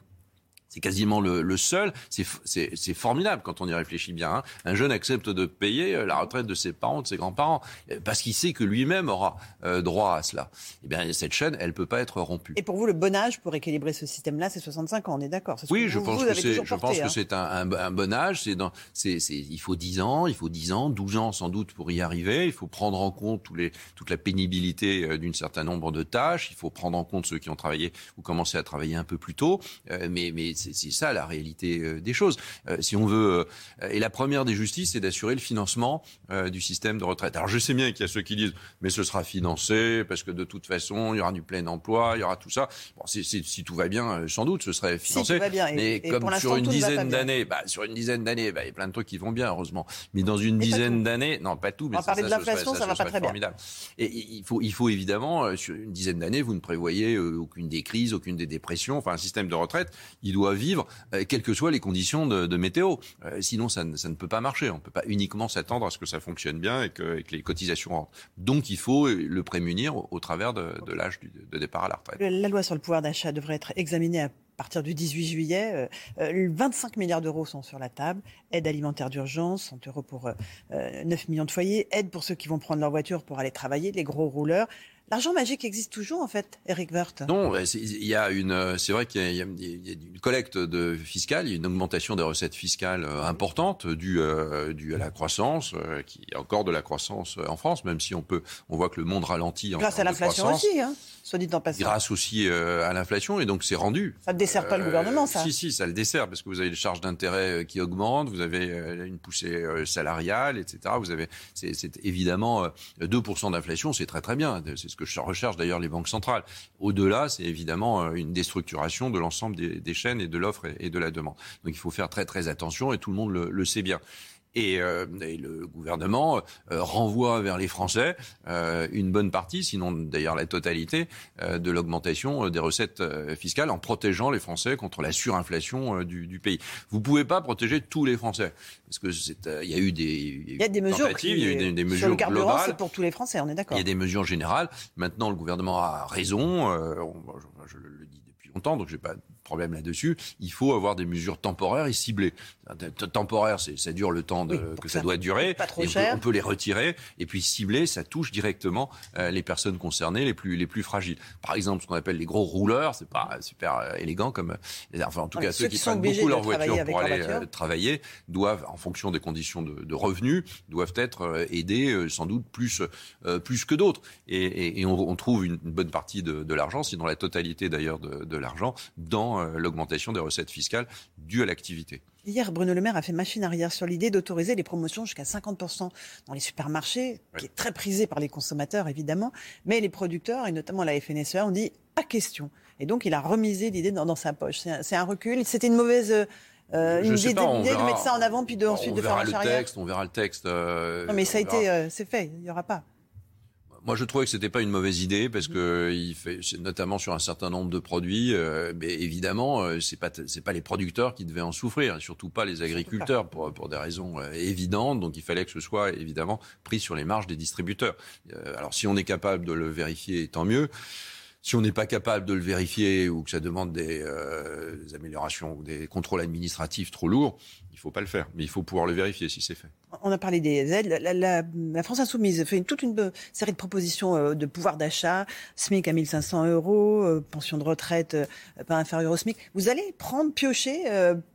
C'est quasiment le, le seul. C'est, c'est, c'est formidable quand on y réfléchit bien. Hein. Un jeune accepte de payer la retraite de ses parents, de ses grands-parents, parce qu'il sait que lui-même aura euh, droit à cela. Eh bien, cette chaîne, elle ne peut pas être rompue. Et pour vous, le bon âge pour équilibrer ce système-là, c'est soixante-cinq ans, on est d'accord ? C'est ce oui, que je, vous, pense vous que c'est, porté, je pense hein. que c'est un, un, un bon âge. C'est dans, c'est, c'est, il faut dix ans, il faut dix ans, douze ans sans doute pour y arriver. Il faut prendre en compte tous les, toute la pénibilité d'un certain nombre de tâches. Il faut prendre en compte ceux qui ont travaillé ou commencé à travailler un peu plus tôt. Euh, mais, mais C'est, c'est ça la réalité des choses. Euh, si on veut, euh, et la première des justices, c'est d'assurer le financement euh, du système de retraite. Alors je sais bien qu'il y a ceux qui disent, mais ce sera financé parce que de toute façon, il y aura du plein emploi, il y aura tout ça. Bon, c'est, c'est, si tout va bien, sans doute, ce serait financé. Si tout va bien, mais et, et comme sur une dizaine d'années, bah, sur une dizaine d'années, bah, il y a plein de trucs qui vont bien, heureusement. Mais dans une mais dizaine d'années, non, pas tout. Mais on ça, parler ça, de l'inflation, ça, ça, ça va pas très formidable. Bien. Et il faut, il faut évidemment, euh, sur une dizaine d'années, vous ne prévoyez euh, aucune des crises, aucune des dépressions. Enfin, un système de retraite, il doit vivre, euh, quelles que soient les conditions de, de météo. Euh, sinon, ça ne, ça ne peut pas marcher. On ne peut pas uniquement s'attendre à ce que ça fonctionne bien et que, et que les cotisations rentrent. Donc, il faut le prémunir au, au travers de, de l'âge du, de départ à la retraite. La loi sur le pouvoir d'achat devrait être examinée à à partir du dix-huit juillet, euh, vingt-cinq milliards d'euros sont sur la table. Aide alimentaire d'urgence, cent euros pour euh, neuf millions de foyers. Aide pour ceux qui vont prendre leur voiture pour aller travailler, les gros rouleurs. L'argent magique existe toujours, en fait, Eric Woerth. Non, il y a une, c'est vrai qu'il y a, il y a une collecte de fiscale, il y a une augmentation des recettes fiscales importante due, euh, due à la croissance, euh, qui est encore de la croissance en France, même si on peut, on voit que le monde ralentit en grâce à l'inflation aussi, hein, soit dit en passant. Grâce aussi euh, à l'inflation, et donc c'est rendu. Ça ne dessert pas euh, le gouvernement, ça. Si, si, ça le dessert, parce que vous avez les charges d'intérêt qui augmentent, vous avez une poussée salariale, et cetera. Vous avez, c'est, c'est évidemment deux pour cent d'inflation, c'est très très bien. C'est ce que recherchent d'ailleurs les banques centrales. Au-delà, c'est évidemment une déstructuration de l'ensemble des, des chaînes et de l'offre et de la demande. Donc il faut faire très très attention et tout le monde le, le sait bien. Et, euh, et le gouvernement euh, renvoie vers les Français euh, une bonne partie, sinon d'ailleurs la totalité, euh, de l'augmentation euh, des recettes euh, fiscales en protégeant les Français contre la surinflation euh, du, du pays. Vous ne pouvez pas protéger tous les Français, parce que il euh, y a eu des, il y a des mesures, qui, il y a eu des, des mesures sur le carburant, globales. C'est pour tous les Français, on est d'accord. Il y a des mesures générales. Maintenant, le gouvernement a raison. Euh, on, je, je le dis depuis longtemps, donc j'ai pas problème là-dessus. Il faut avoir des mesures temporaires et ciblées. Temporaire, c'est, ça dure le temps de, oui, que ça, ça doit durer. Pas trop et cher. On peut, on peut les retirer. Et puis cibler, ça touche directement euh, les personnes concernées, les plus les plus fragiles. Par exemple, ce qu'on appelle les gros rouleurs, c'est pas super euh, élégant comme. Euh, enfin, en tout cas, ceux, ceux qui prennent beaucoup leur voiture pour aller euh, travailler doivent, en fonction des conditions de, de revenus, doivent être euh, aidés euh, sans doute plus euh, plus que d'autres. Et, et, et on, on trouve une bonne partie de, de l'argent, sinon la totalité d'ailleurs de, de l'argent dans l'augmentation des recettes fiscales dues à l'activité. Hier, Bruno Le Maire a fait machine arrière sur l'idée d'autoriser les promotions jusqu'à cinquante pour cent dans les supermarchés, ouais. Qui est très prisé par les consommateurs, évidemment. Mais les producteurs, et notamment la F N S E A, ont dit « pas question ». Et donc, il a remisé l'idée dans, dans sa poche. C'est un, c'est un recul. C'était une mauvaise... Euh, une idée, pas, idée verra, de mettre ça en avant, puis de, ensuite de faire machine arrière. On verra le texte. Euh, non, mais ça a verra. été... Euh, c'est fait. Il n'y aura pas. Moi, je trouvais que c'était pas une mauvaise idée parce que il fait, notamment sur un certain nombre de produits, euh, mais évidemment, euh, c'est pas c'est pas les producteurs qui devaient en souffrir, et surtout pas les agriculteurs pour pour des raisons euh, évidentes. Donc, il fallait que ce soit évidemment pris sur les marges des distributeurs. Euh, alors, si on est capable de le vérifier, tant mieux. Si on n'est pas capable de le vérifier ou que ça demande des, euh, des améliorations ou des contrôles administratifs trop lourds, il ne faut pas le faire. Mais il faut pouvoir le vérifier si c'est fait. On a parlé des aides. La, la, la France Insoumise fait une, toute une série de propositions de pouvoir d'achat. SMIC à mille cinq cents euros, pension de retraite pas inférieure au SMIC. Vous allez prendre, piocher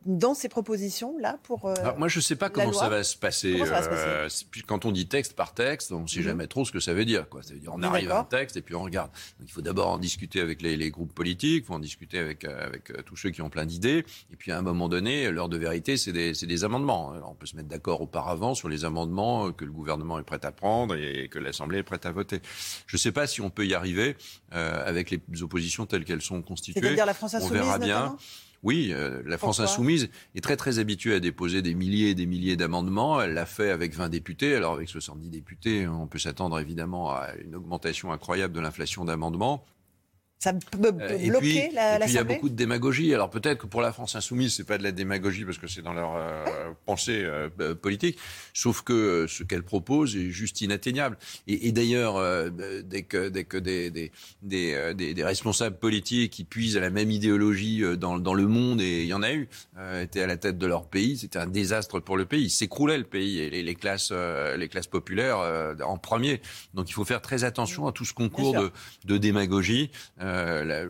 dans ces propositions-là pour la loi ? Moi, je ne sais pas comment ça va se passer. Comment ça va se passer ? Euh, quand on dit texte par texte, on ne sait mmh. jamais trop ce que ça veut dire, quoi. Ça veut dire on arrive D'accord. à un texte et puis on regarde. Donc, il faut d'abord discuter avec les, les groupes politiques, faut en discuter avec, avec tous ceux qui ont plein d'idées. Et puis, à un moment donné, l'heure de vérité, c'est des, c'est des amendements. Alors, on peut se mettre d'accord auparavant sur les amendements que le gouvernement est prêt à prendre et que l'Assemblée est prête à voter. Je ne sais pas si on peut y arriver euh, avec les oppositions telles qu'elles sont constituées. C'est-à-dire la France Insoumise, on verra bien. Notamment ? Oui, euh, la France Pourquoi Insoumise est très très habituée à déposer des milliers et des milliers d'amendements. Elle l'a fait avec vingt députés. Alors avec soixante-dix députés, on peut s'attendre évidemment à une augmentation incroyable de l'inflation d'amendements. Ça peut bloquer et puis, la, et puis, l'Assemblée. Il y a beaucoup de démagogie. Alors peut-être que pour la France Insoumise, c'est pas de la démagogie parce que c'est dans leur euh, ouais. pensée euh, politique. Sauf que euh, ce qu'elle propose est juste inatteignable. Et, et d'ailleurs, euh, dès que, dès que des, des, des, euh, des, des responsables politiques qui puisent à la même idéologie euh, dans, dans le monde, et il y en a eu, euh, étaient à la tête de leur pays, c'était un désastre pour le pays. Il s'écroulait le pays et les, les classes, euh, les classes populaires euh, en premier. Donc il faut faire très attention à tout ce concours de, de démagogie. Euh, Euh, la,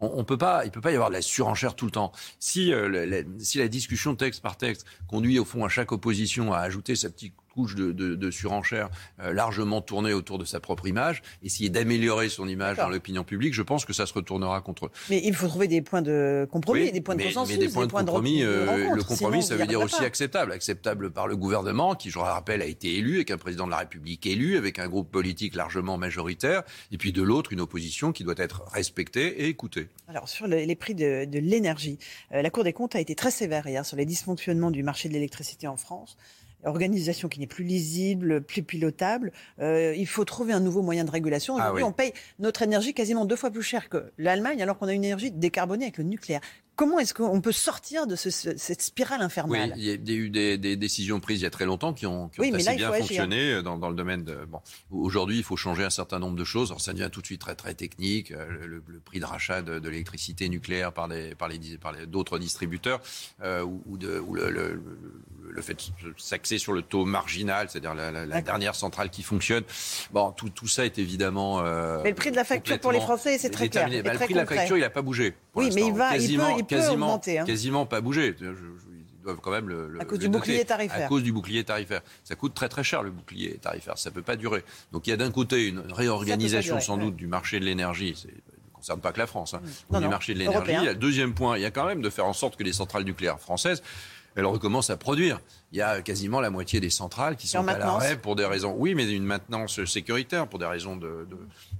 on, on peut pas, il peut pas y avoir de la surenchère tout le temps. Si, euh, la, la, si la discussion texte par texte conduit au fond à chaque opposition à ajouter sa petite couche de, de, de surenchère euh, largement tournée autour de sa propre image, essayer d'améliorer son image D'accord. dans l'opinion publique, je pense que ça se retournera contre eux. Mais il faut trouver des points de compromis, oui, des points de mais, consensus, mais des, points des points de compromis. De re- euh, de le compromis, sinon, ça veut dire aussi pas. acceptable, acceptable par le gouvernement qui, je le rappelle, a été élu, avec un président de la République élu, avec un groupe politique largement majoritaire, et puis de l'autre, une opposition qui doit être respectée et écoutée. Alors, sur le, les prix de, de l'énergie, euh, la Cour des comptes a été très sévère hier sur les dysfonctionnements du marché de l'électricité en France. Organisation qui n'est plus lisible, plus pilotable. Euh, il faut trouver un nouveau moyen de régulation. Aujourd'hui, ah oui. on paye notre énergie quasiment deux fois plus cher que l'Allemagne, alors qu'on a une énergie décarbonée avec le nucléaire. Comment est-ce qu'on peut sortir de ce, cette spirale infernale ? Oui, il y a eu des, des décisions prises il y a très longtemps qui ont, qui ont oui, assez là, bien fonctionné dans, dans le domaine de... Bon, aujourd'hui, il faut changer un certain nombre de choses. Alors, ça devient tout de suite très, très technique. Le, le, le prix de rachat de, de l'électricité nucléaire par, les, par, les, par les, d'autres distributeurs euh, ou, de, ou le, le, le fait de s'axer sur le taux marginal, c'est-à-dire la, la, la dernière centrale qui fonctionne. Bon, tout, tout ça est évidemment... Euh, mais le prix de la facture pour les Français, c'est très clair. Bah, le prix concret. de la facture, il n'a pas bougé. Oui, mais il va... Quasiment, il peut, il Peut quasiment, augmenter, hein. quasiment pas bouger. Je, je, ils doivent quand même le, le, à cause le du bouclier tarifaire. À cause du bouclier tarifaire, ça coûte très très cher le bouclier tarifaire. Ça peut pas durer. Donc il y a d'un côté une réorganisation durer, sans ouais. doute du marché de l'énergie. C'est, ça ne concerne pas que la France. Hein. Non, du non, marché de l'énergie. Européen. Deuxième point, il y a quand même de faire en sorte que les centrales nucléaires françaises elles recommencent à produire. Il y a quasiment la moitié des centrales qui sont à l'arrêt pour des raisons... Oui, mais une maintenance sécuritaire, pour des raisons de,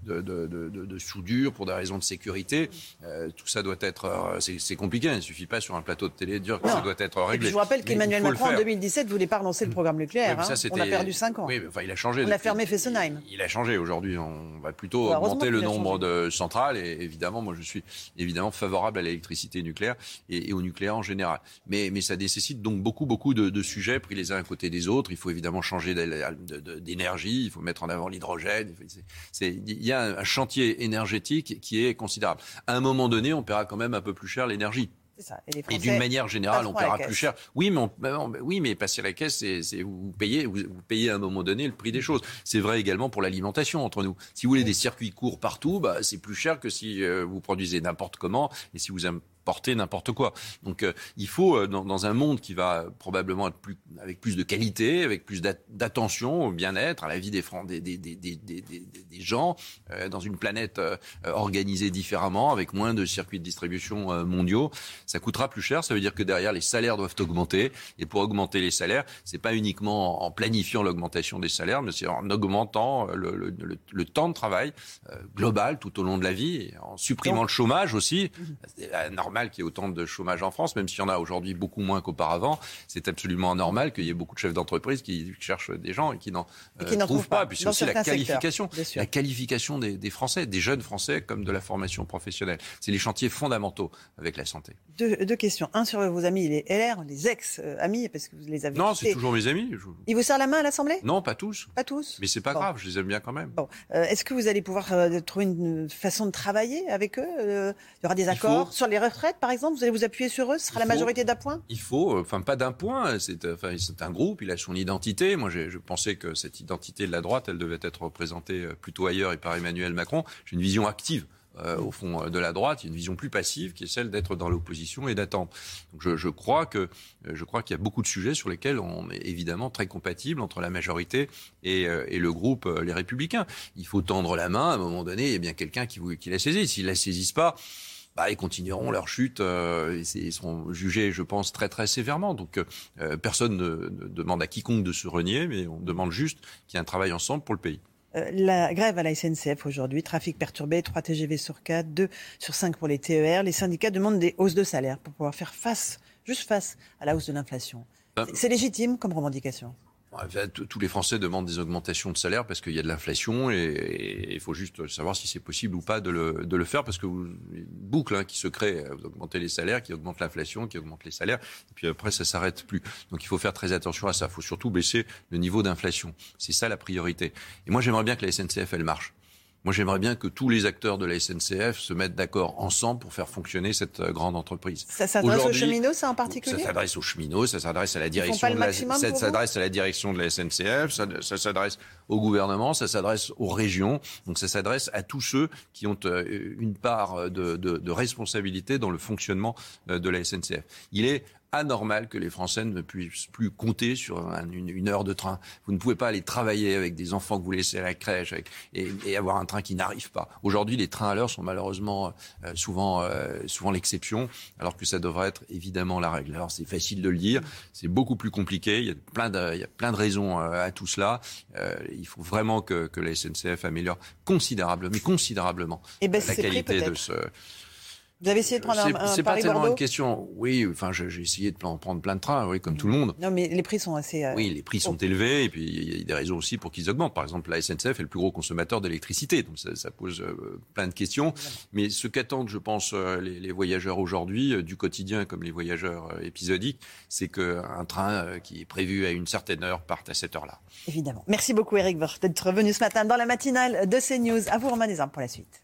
de, de, de, de, de soudure, pour des raisons de sécurité. Euh, tout ça doit être... C'est, c'est compliqué, il ne suffit pas sur un plateau de télé de dire que non. ça doit être réglé. Et puis je vous rappelle mais qu'Emmanuel Macron, en deux mille dix-sept, ne voulait pas relancer le programme nucléaire. Oui, ça, hein. On a perdu cinq ans. Oui, mais enfin, il a changé. On a fermé Fessenheim. Il a changé. Aujourd'hui, on va plutôt bah, augmenter le nombre de centrales. Et évidemment, moi, je suis évidemment favorable à l'électricité nucléaire et, et au nucléaire en général. Mais, mais ça nécessite donc beaucoup, beaucoup de, de sujets pris les uns à côté des autres. Il faut évidemment changer d'énergie, il faut mettre en avant l'hydrogène. C'est, c'est, il y a un chantier énergétique qui est considérable. À un moment donné, on paiera quand même un peu plus cher l'énergie. C'est ça. Et, les Français, et d'une manière générale, on paiera plus cher. Oui, mais, on, oui, mais passer la caisse, c'est, c'est, vous, payez, vous, vous payez à un moment donné le prix des choses. C'est vrai également pour l'alimentation entre nous. Si vous voulez oui. des circuits courts partout, bah, c'est plus cher que si euh, vous produisez n'importe comment et si vous porter n'importe quoi. Donc euh, il faut, euh, dans, dans un monde qui va probablement être plus, avec plus de qualité, avec plus d'at- d'attention au bien-être, à la vie des, Fran- des, des, des, des, des, des gens, euh, dans une planète euh, organisée différemment, avec moins de circuits de distribution euh, mondiaux, ça coûtera plus cher. Ça veut dire que derrière, les salaires doivent augmenter. Et pour augmenter les salaires, c'est pas uniquement en planifiant l'augmentation des salaires, mais c'est en augmentant le, le, le, le temps de travail euh, global tout au long de la vie, en supprimant Donc, le chômage aussi. C'est énorme. Qu'il y ait autant de chômage en France, même s'il y en a aujourd'hui beaucoup moins qu'auparavant. C'est absolument anormal qu'il y ait beaucoup de chefs d'entreprise qui cherchent des gens et qui n'en, et qui euh, n'en trouvent, trouvent pas. pas. Puis c'est aussi la qualification, secteurs, la qualification des, des Français, des jeunes Français, comme de la formation professionnelle. C'est les chantiers fondamentaux avec la santé. Deux, deux questions. Un sur vos amis, les L R, les ex-amis, parce que vous les avez... Non, quittés. C'est toujours mes amis. Je... Ils vous serrent la main à l'Assemblée ? Non, pas tous. Pas tous. Mais c'est pas bon. grave, je les aime bien quand même. Bon. Euh, est-ce que vous allez pouvoir euh, trouver une façon de travailler avec eux ? euh, Il y aura des accords faut... sur les retraites ? Par exemple, vous allez vous appuyer sur eux, ce sera il la majorité faut, d'un point ? Il faut, enfin pas d'un point, c'est, enfin, c'est un groupe, il a son identité. Moi je pensais que cette identité de la droite, elle devait être représentée plutôt ailleurs et par Emmanuel Macron. J'ai une vision active. Euh, au fond de la droite, il y a une vision plus passive qui est celle d'être dans l'opposition et d'attendre. Donc je, je crois que je crois qu'il y a beaucoup de sujets sur lesquels on est évidemment très compatible entre la majorité et, et le groupe Les Républicains. Il faut tendre la main à un moment donné. Il y a bien quelqu'un qui, qui la saisit. S'ils la saisissent pas, bah, ils continueront leur chute, euh, ils seront jugés, je pense, très très sévèrement. Donc euh, personne ne, ne demande à quiconque de se renier, mais on demande juste qu'il y ait un travail ensemble pour le pays. Euh, la grève à la S N C F aujourd'hui, trafic perturbé, trois T G V sur quatre, deux sur cinq pour les T E R. Les syndicats demandent des hausses de salaire pour pouvoir faire face, juste face, à la hausse de l'inflation. C'est, c'est légitime comme revendication ? Tous les Français demandent des augmentations de salaire parce qu'il y a de l'inflation et il faut juste savoir si c'est possible ou pas de le, de le faire parce que vous, une boucle hein, qui se crée, vous augmentez les salaires, qui augmente l'inflation, qui augmente les salaires et puis après ça s'arrête plus. Donc il faut faire très attention à ça, il faut surtout baisser le niveau d'inflation. C'est ça la priorité. Et moi j'aimerais bien que la S N C F elle marche. Moi, j'aimerais bien que tous les acteurs de la S N C F se mettent d'accord ensemble pour faire fonctionner cette grande entreprise. Ça s'adresse aujourd'hui, aux cheminots, ça en particulier ? Ça s'adresse aux cheminots, ça s'adresse à la direction, de la, ça s'adresse à la direction de la S N C F, ça, ça s'adresse au gouvernement, ça s'adresse aux régions. Donc, ça s'adresse à tous ceux qui ont une part de, de, de responsabilité dans le fonctionnement de la S N C F. Il est anormal que les Français ne puissent plus compter sur un, une, une heure de train. Vous ne pouvez pas aller travailler avec des enfants que vous laissez à la crèche avec, et, et avoir un train qui n'arrive pas. Aujourd'hui, les trains à l'heure sont malheureusement euh, souvent, euh, souvent l'exception, alors que ça devrait être évidemment la règle. Alors, c'est facile de le dire, c'est beaucoup plus compliqué, il y a plein de, il y a plein de raisons euh, à tout cela. Euh, il faut vraiment que, que la S N C F améliore considérablement, mais considérablement, et ben, euh, la qualité pris, de ce... Vous avez essayé de prendre c'est, un, un Paris-Bordeaux ? C'est pas tellement une question. Oui, enfin, je, j'ai essayé de prendre plein de trains, oui, comme tout le monde. Non, mais les prix sont assez... Euh... Oui, les prix sont oh. élevés et puis il y a des raisons aussi pour qu'ils augmentent. Par exemple, la S N C F est le plus gros consommateur d'électricité, donc ça, ça pose euh, plein de questions. Voilà. Mais ce qu'attendent, je pense, euh, les, les voyageurs aujourd'hui, euh, du quotidien comme les voyageurs euh, épisodiques, c'est qu'un train euh, qui est prévu à une certaine heure parte à cette heure-là. Évidemment. Merci beaucoup, Eric, d'être venu ce matin dans la matinale de CNews. À vous, Romain Desarmes, pour la suite.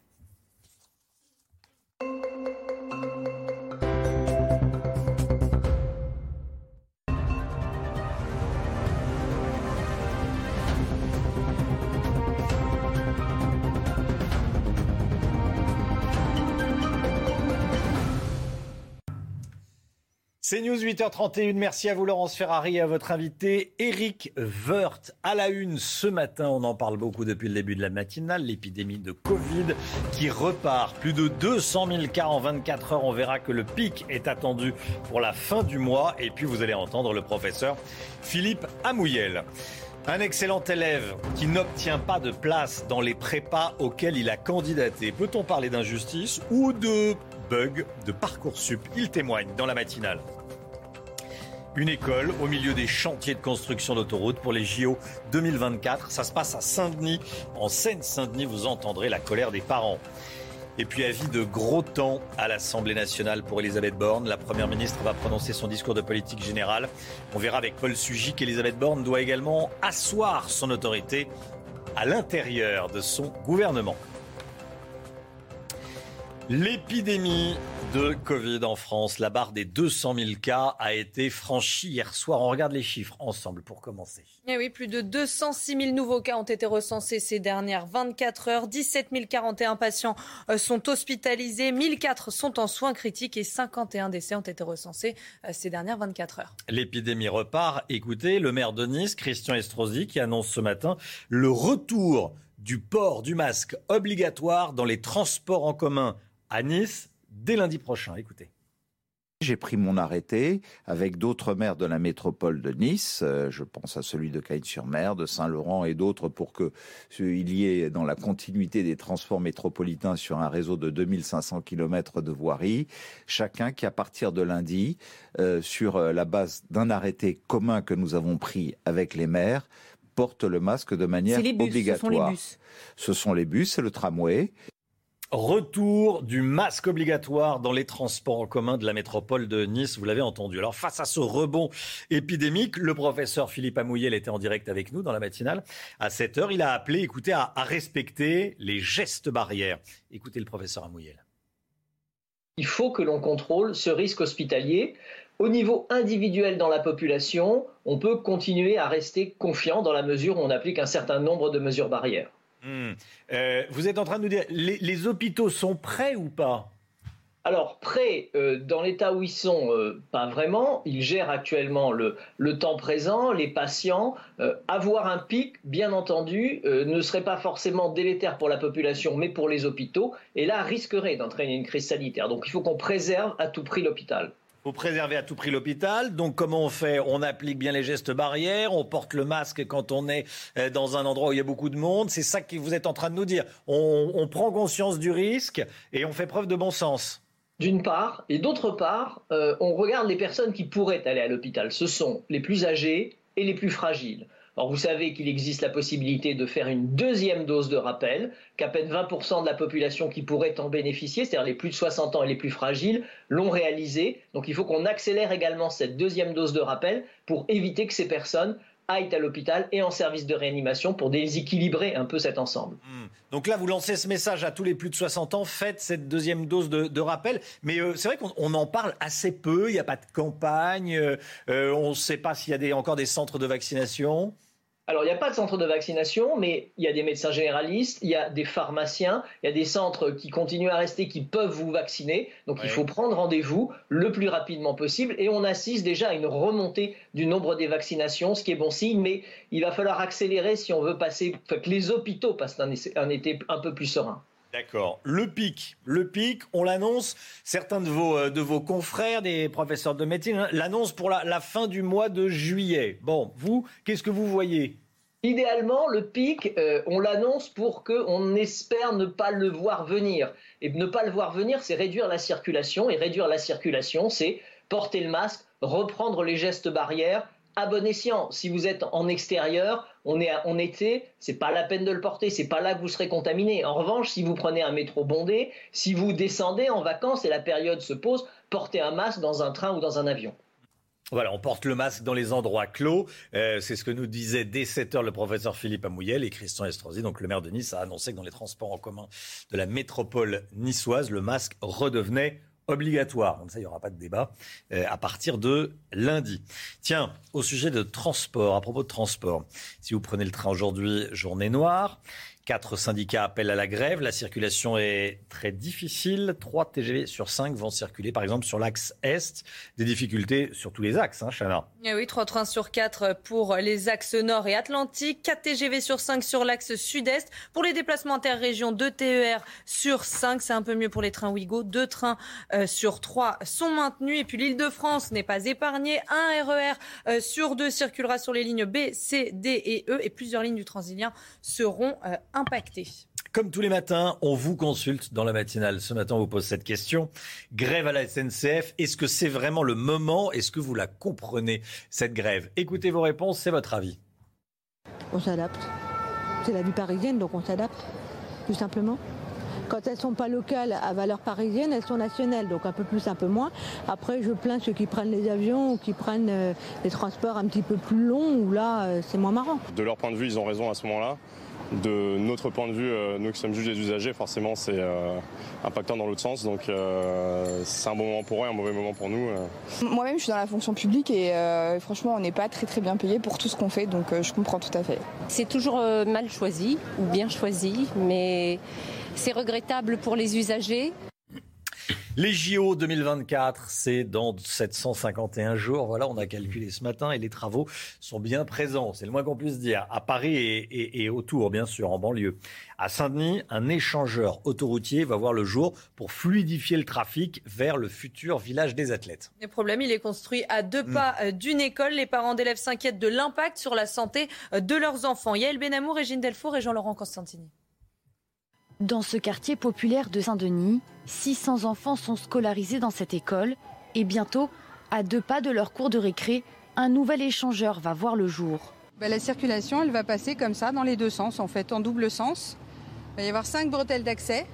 C'est News huit heures trente et une, merci à vous Laurence Ferrari et à votre invité Eric Woerth. À la une ce matin, on en parle beaucoup depuis le début de la matinale, l'épidémie de Covid qui repart. Plus de deux cent mille cas en vingt-quatre heures, on verra que le pic est attendu pour la fin du mois. Et puis vous allez entendre le professeur Philippe Amouyel. Un excellent élève qui n'obtient pas de place dans les prépas auxquels il a candidaté. Peut-on parler d'injustice ou de bug de Parcoursup ? Il témoigne dans la matinale. Une école au milieu des chantiers de construction d'autoroutes pour les J O deux mille vingt-quatre. Ça se passe à Saint-Denis. En Seine-Saint-Denis, vous entendrez la colère des parents. Et puis avis de gros temps à l'Assemblée nationale pour Elisabeth Borne. La Première ministre va prononcer son discours de politique générale. On verra avec Paul Sugy qu'Elisabeth Borne doit également asseoir son autorité à l'intérieur de son gouvernement. L'épidémie de Covid en France, la barre des deux cent mille cas a été franchie hier soir. On regarde les chiffres ensemble pour commencer. Et oui, plus de deux cent six mille nouveaux cas ont été recensés ces dernières vingt-quatre heures. dix-sept mille quarante et un patients sont hospitalisés, mille quatre sont en soins critiques et cinquante et un décès ont été recensés ces dernières vingt-quatre heures. L'épidémie repart. Écoutez, le maire de Nice, Christian Estrosi, qui annonce ce matin le retour du port du masque obligatoire dans les transports en commun à Nice dès lundi prochain. Écoutez. J'ai pris mon arrêté avec d'autres maires de la métropole de Nice. Je pense à celui de Cagnes-sur-Mer, de Saint-Laurent et d'autres pour qu'il y ait dans la continuité des transports métropolitains sur un réseau de deux mille cinq cents kilomètres de voirie. Chacun qui, à partir de lundi, euh, sur la base d'un arrêté commun que nous avons pris avec les maires, porte le masque de manière c'est les bus, obligatoire. Ce sont les bus, c'est le tramway. Retour du masque obligatoire dans les transports en commun de la métropole de Nice, vous l'avez entendu. Alors face à ce rebond épidémique, le professeur Philippe Amouyel était en direct avec nous dans la matinale. À sept heures, il a appelé, écoutez, à, à respecter les gestes barrières. Écoutez le professeur Amouyel. Il faut que l'on contrôle ce risque hospitalier. Au niveau individuel dans la population, on peut continuer à rester confiant dans la mesure où on applique un certain nombre de mesures barrières. Mmh. Euh, vous êtes en train de nous dire, les, les hôpitaux sont prêts ou pas ? Alors prêts, euh, dans l'état où ils sont, euh, pas vraiment. Ils gèrent actuellement le, le temps présent, les patients. Euh, avoir un pic, bien entendu, euh, ne serait pas forcément délétère pour la population, mais pour les hôpitaux. Et là, risquerait d'entraîner une crise sanitaire. Donc il faut qu'on préserve à tout prix l'hôpital. Faut préserver à tout prix l'hôpital. Donc, comment on fait ? On applique bien les gestes barrières, on porte le masque quand on est dans un endroit où il y a beaucoup de monde. C'est ça que vous êtes en train de nous dire. On, on prend conscience du risque et on fait preuve de bon sens. D'une part. Et d'autre part, euh, on regarde les personnes qui pourraient aller à l'hôpital. Ce sont les plus âgées et les plus fragiles. Alors, vous savez qu'il existe la possibilité de faire une deuxième dose de rappel, qu'à peine vingt pour cent de la population qui pourrait en bénéficier, c'est-à-dire les plus de soixante ans et les plus fragiles, l'ont réalisé. Donc, il faut qu'on accélère également cette deuxième dose de rappel pour éviter que ces personnes aillent à l'hôpital et en service de réanimation pour déséquilibrer un peu cet ensemble. Mmh. Donc là, vous lancez ce message à tous les plus de soixante ans, faites cette deuxième dose de, de rappel. Mais euh, c'est vrai qu'on on en parle assez peu, il n'y a pas de campagne, euh, on ne sait pas s'il y a des, encore des centres de vaccination. Alors, il n'y a pas de centre de vaccination, mais il y a des médecins généralistes, il y a des pharmaciens, il y a des centres qui continuent à rester, qui peuvent vous vacciner. Donc, ouais. Il faut prendre rendez-vous le plus rapidement possible. Et on assiste déjà à une remontée du nombre des vaccinations, ce qui est bon signe. Mais il va falloir accélérer si on veut passer, enfin, que les hôpitaux passent un, un été un peu plus serein. D'accord. Le pic, le pic, on l'annonce. Certains de vos, de vos confrères, des professeurs de médecine, hein, l'annoncent pour la, la fin du mois de juillet. Bon, vous, qu'est-ce que vous voyez ? Idéalement, le pic, euh, on l'annonce pour qu'on espère ne pas le voir venir. Et ne pas le voir venir, c'est réduire la circulation. Et réduire la circulation, c'est porter le masque, reprendre les gestes barrières à bon escient. Si vous êtes en extérieur, on est en été, c'est pas la peine de le porter, c'est pas là que vous serez contaminé. En revanche, si vous prenez un métro bondé, si vous descendez en vacances et la période se pose, portez un masque dans un train ou dans un avion. Voilà, on porte le masque dans les endroits clos. Euh, c'est ce que nous disait dès sept heures le professeur Philippe Amouyel, et Christian Estrosi, donc le maire de Nice, a annoncé que dans les transports en commun de la métropole niçoise, le masque redevenait obligatoire. Donc ça, il n'y aura pas de débat euh, à partir de lundi. Tiens, au sujet de transport, à propos de transport, si vous prenez le train aujourd'hui, journée noire, quatre syndicats appellent à la grève, la circulation est très difficile, trois T G V sur cinq vont circuler par exemple sur l'axe Est, des difficultés sur tous les axes, hein, Chana. Et oui, trois trains sur quatre pour les axes Nord et Atlantique, quatre T G V sur cinq sur l'axe Sud-Est, pour les déplacements interrégions, deux T E R sur cinq, c'est un peu mieux pour les trains Ouigo, deux trains euh, sur trois sont maintenus, et puis l'Île-de-France n'est pas épargnée, un R E R euh, sur deux circulera sur les lignes B, C, D et E, et plusieurs lignes du Transilien seront euh, impacté. Comme tous les matins, on vous consulte dans la matinale. Ce matin, on vous pose cette question. Grève à la S N C F, est-ce que c'est vraiment le moment ? Est-ce que vous la comprenez, cette grève ? Écoutez vos réponses, c'est votre avis. On s'adapte. C'est la vie parisienne, donc on s'adapte, tout simplement. Quand elles ne sont pas locales à valeur parisienne, elles sont nationales, donc un peu plus, un peu moins. Après, je plains ceux qui prennent les avions ou qui prennent euh, les transports un petit peu plus longs, où là, euh, c'est moins marrant. De leur point de vue, ils ont raison à ce moment-là. De notre point de vue, euh, nous qui sommes juges des usagers, forcément c'est euh, impactant dans l'autre sens, donc euh, c'est un bon moment pour eux, un mauvais moment pour nous. Euh. Moi-même je suis dans la fonction publique et euh, franchement on n'est pas très très bien payé pour tout ce qu'on fait, donc euh, je comprends tout à fait. C'est toujours euh, mal choisi ou bien choisi, mais c'est regrettable pour les usagers. Les J O deux mille vingt-quatre, c'est dans sept cent cinquante et un jours. Voilà, on a calculé ce matin et les travaux sont bien présents. C'est le moins qu'on puisse dire. À Paris et, et, et autour, bien sûr, en banlieue. À Saint-Denis, un échangeur autoroutier va voir le jour pour fluidifier le trafic vers le futur village des athlètes. Le problème, il est construit à deux pas mmh. d'une école. Les parents d'élèves s'inquiètent de l'impact sur la santé de leurs enfants. Yael Benamou, Régine Delfour et Jean-Laurent Constantini. Dans ce quartier populaire de Saint-Denis, six cents enfants sont scolarisés dans cette école. Et bientôt, à deux pas de leur cours de récré, un nouvel échangeur va voir le jour. Bah, la circulation, elle va passer comme ça, dans les deux sens, en fait, en double sens. Il va y avoir cinq bretelles d'accès.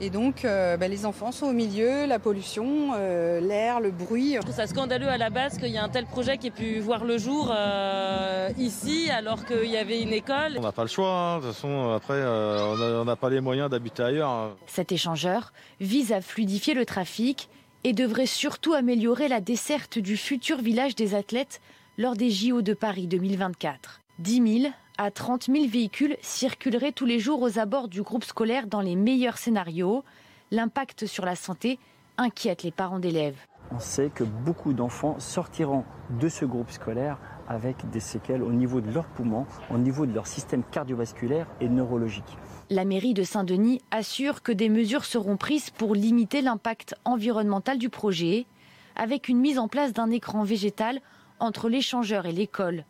Et donc, euh, bah, les enfants sont au milieu, la pollution, euh, l'air, le bruit. Je trouve ça scandaleux à la base qu'il y a un tel projet qui ait pu voir le jour euh, ici, alors qu'il y avait une école. On n'a pas le choix, hein. De toute façon, après, euh, on n'a pas les moyens d'habiter ailleurs. Hein. Cet échangeur vise à fluidifier le trafic et devrait surtout améliorer la desserte du futur village des athlètes lors des J O de Paris deux mille vingt-quatre. dix mille à trente mille véhicules circuleraient tous les jours aux abords du groupe scolaire dans les meilleurs scénarios. L'impact sur la santé inquiète les parents d'élèves. On sait que beaucoup d'enfants sortiront de ce groupe scolaire avec des séquelles au niveau de leurs poumons, au niveau de leur système cardiovasculaire et neurologique. La mairie de Saint-Denis assure que des mesures seront prises pour limiter l'impact environnemental du projet, avec une mise en place d'un écran végétal entre l'échangeur et l'école.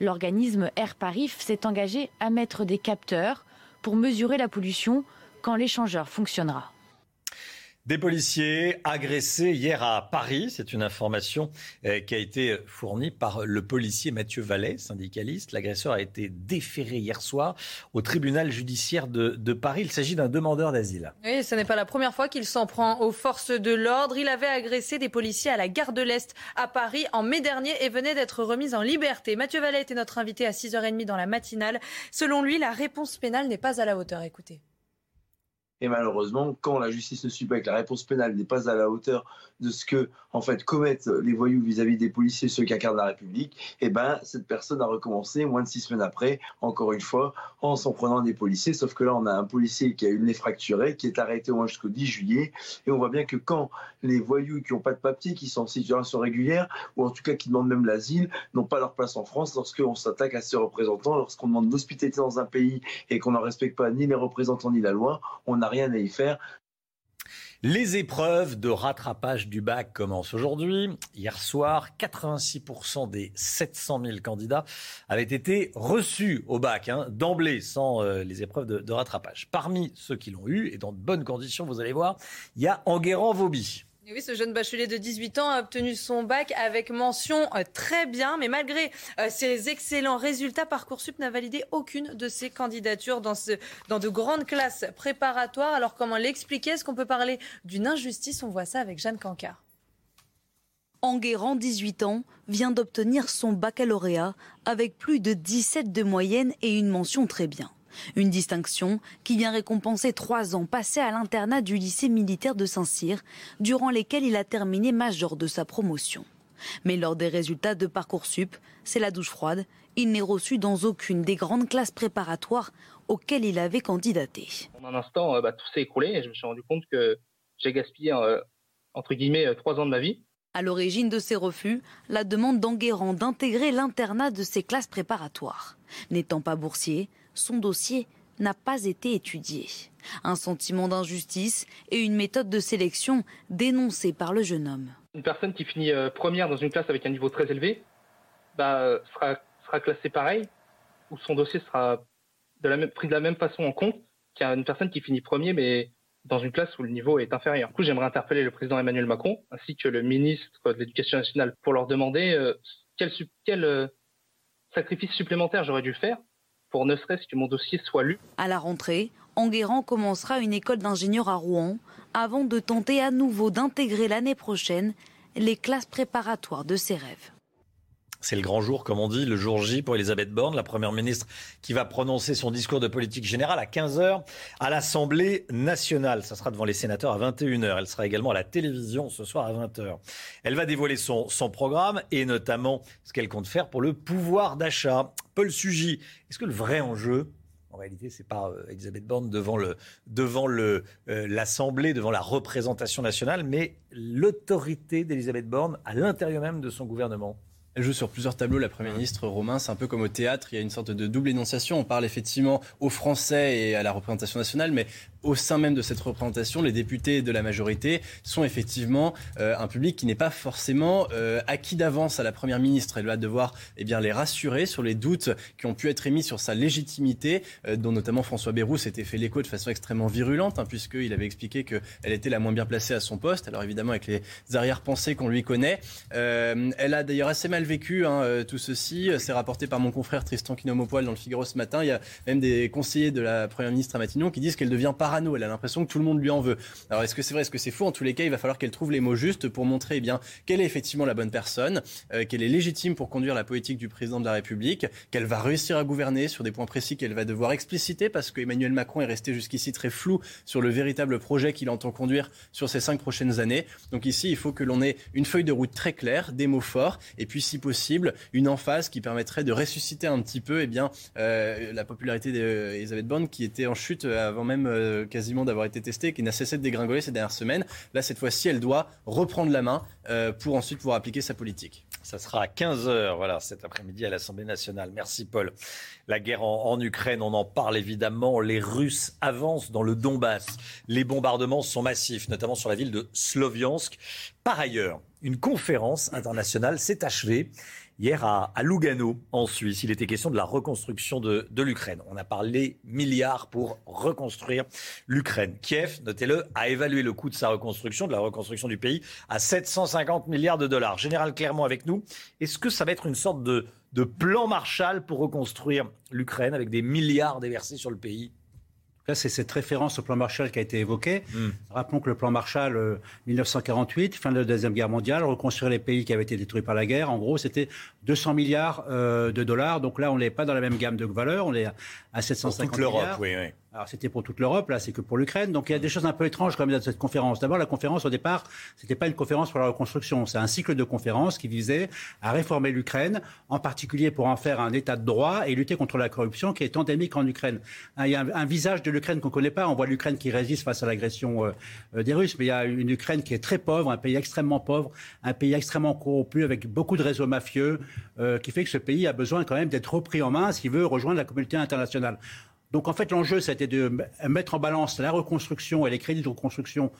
L'organisme Air Parif s'est engagé à mettre des capteurs pour mesurer la pollution quand l'échangeur fonctionnera. Des policiers agressés hier à Paris, c'est une information qui a été fournie par le policier Mathieu Vallet, syndicaliste. L'agresseur a été déféré hier soir au tribunal judiciaire de, de Paris. Il s'agit d'un demandeur d'asile. Oui, ce n'est pas la première fois qu'il s'en prend aux forces de l'ordre. Il avait agressé des policiers à la gare de l'Est à Paris en mai dernier et venait d'être remis en liberté. Mathieu Vallet était notre invité à six heures trente dans la matinale. Selon lui, la réponse pénale n'est pas à la hauteur. Écoutez. Et malheureusement, quand la justice ne suit pas et que la réponse pénale n'est pas à la hauteur de ce que en fait, commettent les voyous vis-à-vis des policiers, ceux qui incarnent la République, eh ben, cette personne a recommencé moins de six semaines après, encore une fois, en s'en prenant des policiers. Sauf que là, on a un policier qui a eu le nez fracturé, qui est arrêté au moins jusqu'au dix juillet. Et on voit bien que quand les voyous qui n'ont pas de papier, qui sont en situation régulière, ou en tout cas qui demandent même l'asile, n'ont pas leur place en France, lorsqu'on s'attaque à ces représentants, lorsqu'on demande l'hospitalité dans un pays et qu'on ne respecte pas ni les représentants ni la loi, on a rien à y faire. Les épreuves de rattrapage du bac commencent aujourd'hui. Hier soir, quatre-vingt-six pour cent des sept cent mille candidats avaient été reçus au bac, hein, d'emblée, sans euh, les épreuves de, de rattrapage. Parmi ceux qui l'ont eu, et dans de bonnes conditions, vous allez voir, il y a Enguerrand Vauby. Et oui, ce jeune bachelier de dix-huit ans a obtenu son bac avec mention euh, très bien. Mais malgré euh, ses excellents résultats, Parcoursup n'a validé aucune de ses candidatures dans, ce, dans de grandes classes préparatoires. Alors comment l'expliquer ? Est-ce qu'on peut parler d'une injustice ? On voit ça avec Jeanne Cancard. Enguerrand, dix-huit ans, vient d'obtenir son baccalauréat avec plus de dix-sept de moyenne et une mention très bien. Une distinction qui vient récompenser trois ans passés à l'internat du lycée militaire de Saint-Cyr, durant lesquels il a terminé major de sa promotion. Mais lors des résultats de Parcoursup, c'est la douche froide. Il n'est reçu dans aucune des grandes classes préparatoires auxquelles il avait candidaté. En un instant, bah, tout s'est écroulé et je me suis rendu compte que j'ai gaspillé, euh, entre guillemets, trois ans de ma vie. À l'origine de ces refus, la demande d'Enguerrand d'intégrer l'internat de ses classes préparatoires. N'étant pas boursier, son dossier n'a pas été étudié. Un sentiment d'injustice et une méthode de sélection dénoncée par le jeune homme. Une personne qui finit première dans une classe avec un niveau très élevé bah, sera, sera classée pareil, ou son dossier sera de la même, pris de la même façon en compte qu'une personne qui finit premier mais dans une classe où le niveau est inférieur. Du coup, j'aimerais interpeller le président Emmanuel Macron ainsi que le ministre de l'Éducation nationale pour leur demander euh, quel, quel euh, sacrifice supplémentaire j'aurais dû faire pour ne serait-ce que mon dossier soit lu. À la rentrée, Enguerrand commencera une école d'ingénieurs à Rouen avant de tenter à nouveau d'intégrer l'année prochaine les classes préparatoires de ses rêves. C'est le grand jour, comme on dit, le jour J pour Elisabeth Borne, la première ministre qui va prononcer son discours de politique générale à quinze heures à l'Assemblée nationale. Ça sera devant les sénateurs à vingt et une heures. Elle sera également à la télévision ce soir à vingt heures. Elle va dévoiler son, son programme et notamment ce qu'elle compte faire pour le pouvoir d'achat. Paul Sugy, est-ce que le vrai enjeu, en réalité, c'est pas euh, Elisabeth Borne devant, le, devant le, euh, l'Assemblée, devant la représentation nationale, mais l'autorité d'Elisabeth Borne à l'intérieur même de son gouvernement ? Elle joue sur plusieurs tableaux, la Première ministre Romain, c'est un peu comme au théâtre, il y a une sorte de double énonciation. On parle effectivement aux Français et à la représentation nationale, mais au sein même de cette représentation, les députés de la majorité sont effectivement euh, un public qui n'est pas forcément euh, acquis d'avance à la Première ministre. Elle va devoir eh bien, les rassurer sur les doutes qui ont pu être émis sur sa légitimité, euh, dont notamment François Bayrou s'était fait l'écho de façon extrêmement virulente, hein, puisqu'il avait expliqué qu'elle était la moins bien placée à son poste, alors évidemment avec les arrière-pensées qu'on lui connaît. Euh, elle a d'ailleurs assez mal vécu hein, euh, tout ceci. C'est rapporté par mon confrère Tristan Quinomopoil dans le Figaro ce matin. Il y a même des conseillers de la Première ministre à Matignon qui disent qu'elle devient parano. Elle a l'impression que tout le monde lui en veut. Alors est-ce que c'est vrai, est-ce que c'est faux ? En tous les cas, il va falloir qu'elle trouve les mots justes pour montrer eh bien, qu'elle est effectivement la bonne personne, euh, qu'elle est légitime pour conduire la politique du président de la République, qu'elle va réussir à gouverner sur des points précis qu'elle va devoir expliciter parce qu'Emmanuel Macron est resté jusqu'ici très flou sur le véritable projet qu'il entend conduire sur ces cinq prochaines années. Donc ici, il faut que l'on ait une feuille de route très claire, des mots forts et puis si possible, une emphase qui permettrait de ressusciter un petit peu eh bien, euh, la popularité d'Elisabeth Borne qui était en chute avant même euh, quasiment d'avoir été testée, qui n'a cessé de dégringoler ces dernières semaines. Là, cette fois-ci, elle doit reprendre la main euh, pour ensuite pouvoir appliquer sa politique. Ça sera à quinze heures, voilà, cet après-midi à l'Assemblée nationale. Merci Paul. La guerre en, en Ukraine, on en parle évidemment. Les Russes avancent dans le Donbass. Les bombardements sont massifs, notamment sur la ville de Sloviansk. Par ailleurs, une conférence internationale s'est achevée hier à, à Lugano, en Suisse. Il était question de la reconstruction de, de l'Ukraine. On a parlé milliards pour reconstruire l'Ukraine. Kiev, notez-le, a évalué le coût de sa reconstruction, de la reconstruction du pays, à sept cent cinquante milliards de dollars. Général Clermont avec nous. Est-ce que ça va être une sorte de, de plan Marshall pour reconstruire l'Ukraine avec des milliards déversés sur le pays ? Là, c'est cette référence au plan Marshall qui a été évoquée. Mmh. Rappelons que le plan Marshall, euh, dix-neuf cent quarante-huit, fin de la Deuxième Guerre mondiale, reconstruire les pays qui avaient été détruits par la guerre, en gros, c'était deux cents milliards euh, de dollars. Donc là, on n'est pas dans la même gamme de valeurs, on est à sept cent cinquante milliards. Pour toute l'Europe, oui, oui. Alors c'était pour toute l'Europe, là c'est que pour l'Ukraine. Donc il y a des choses un peu étranges quand même dans cette conférence. D'abord la conférence au départ, c'était pas une conférence pour la reconstruction, c'est un cycle de conférences qui visait à réformer l'Ukraine, en particulier pour en faire un état de droit et lutter contre la corruption qui est endémique en Ukraine. Il y a un, un visage de l'Ukraine qu'on connaît pas, on voit l'Ukraine qui résiste face à l'agression euh, des Russes, mais il y a une Ukraine qui est très pauvre, un pays extrêmement pauvre, un pays extrêmement corrompu avec beaucoup de réseaux mafieux euh, qui fait que ce pays a besoin quand même d'être repris en main s'il veut rejoindre la communauté internationale. Donc en fait l'enjeu, c'était de mettre en balance la reconstruction et les crédits de reconstruction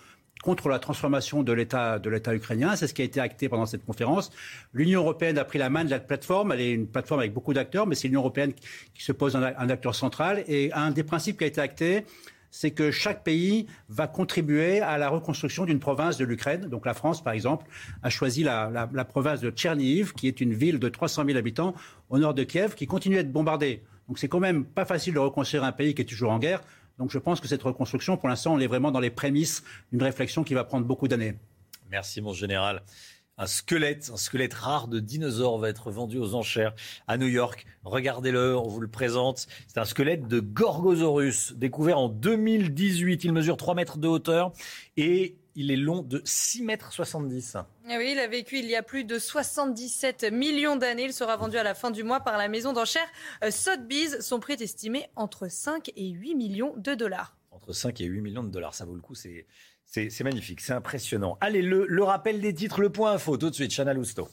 contre la transformation de l'État, de l'État ukrainien. C'est ce qui a été acté pendant cette conférence. L'Union européenne a pris la main de la plateforme. Elle est une plateforme avec beaucoup d'acteurs, mais c'est l'Union européenne qui se pose un acteur central. Et un des principes qui a été acté, c'est que chaque pays va contribuer à la reconstruction d'une province de l'Ukraine. Donc la France, par exemple, a choisi la, la, la province de Tcherniv, qui est une ville de trois cent mille habitants au nord de Kiev, qui continue à être bombardée. Donc c'est quand même pas facile de reconstruire un pays qui est toujours en guerre. Donc je pense que cette reconstruction, pour l'instant, on est vraiment dans les prémices d'une réflexion qui va prendre beaucoup d'années. Merci mon général. Un squelette, un squelette rare de dinosaure va être vendu aux enchères à New York. Regardez-le, on vous le présente. C'est un squelette de Gorgosaurus, découvert en deux mille dix-huit. Il mesure trois mètres de hauteur et il est long de six mètres soixante-dix. Oui, il a vécu il y a plus de soixante-dix-sept millions d'années. Il sera vendu à la fin du mois par la maison d'enchères Sotheby's. Son prix est estimé entre cinq et huit millions de dollars. Entre cinq et huit millions de dollars, ça vaut le coup, c'est... C'est, c'est magnifique, c'est impressionnant. Allez, le, le rappel des titres, le point info, tout de suite, Chana Lousteau.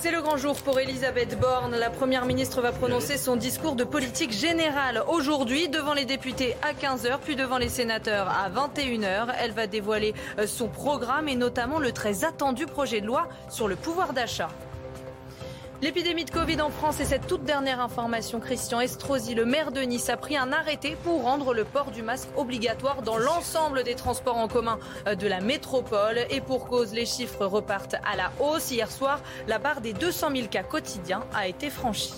C'est le grand jour pour Elisabeth Borne. La première ministre va prononcer son discours de politique générale aujourd'hui devant les députés à quinze heures, puis devant les sénateurs à vingt et une heures. Elle va dévoiler son programme et notamment le très attendu projet de loi sur le pouvoir d'achat. L'épidémie de Covid en France et cette toute dernière information, Christian Estrosi, le maire de Nice, a pris un arrêté pour rendre le port du masque obligatoire dans l'ensemble des transports en commun de la métropole. Et pour cause, les chiffres repartent à la hausse. Hier soir, la barre des deux cent mille cas quotidiens a été franchie.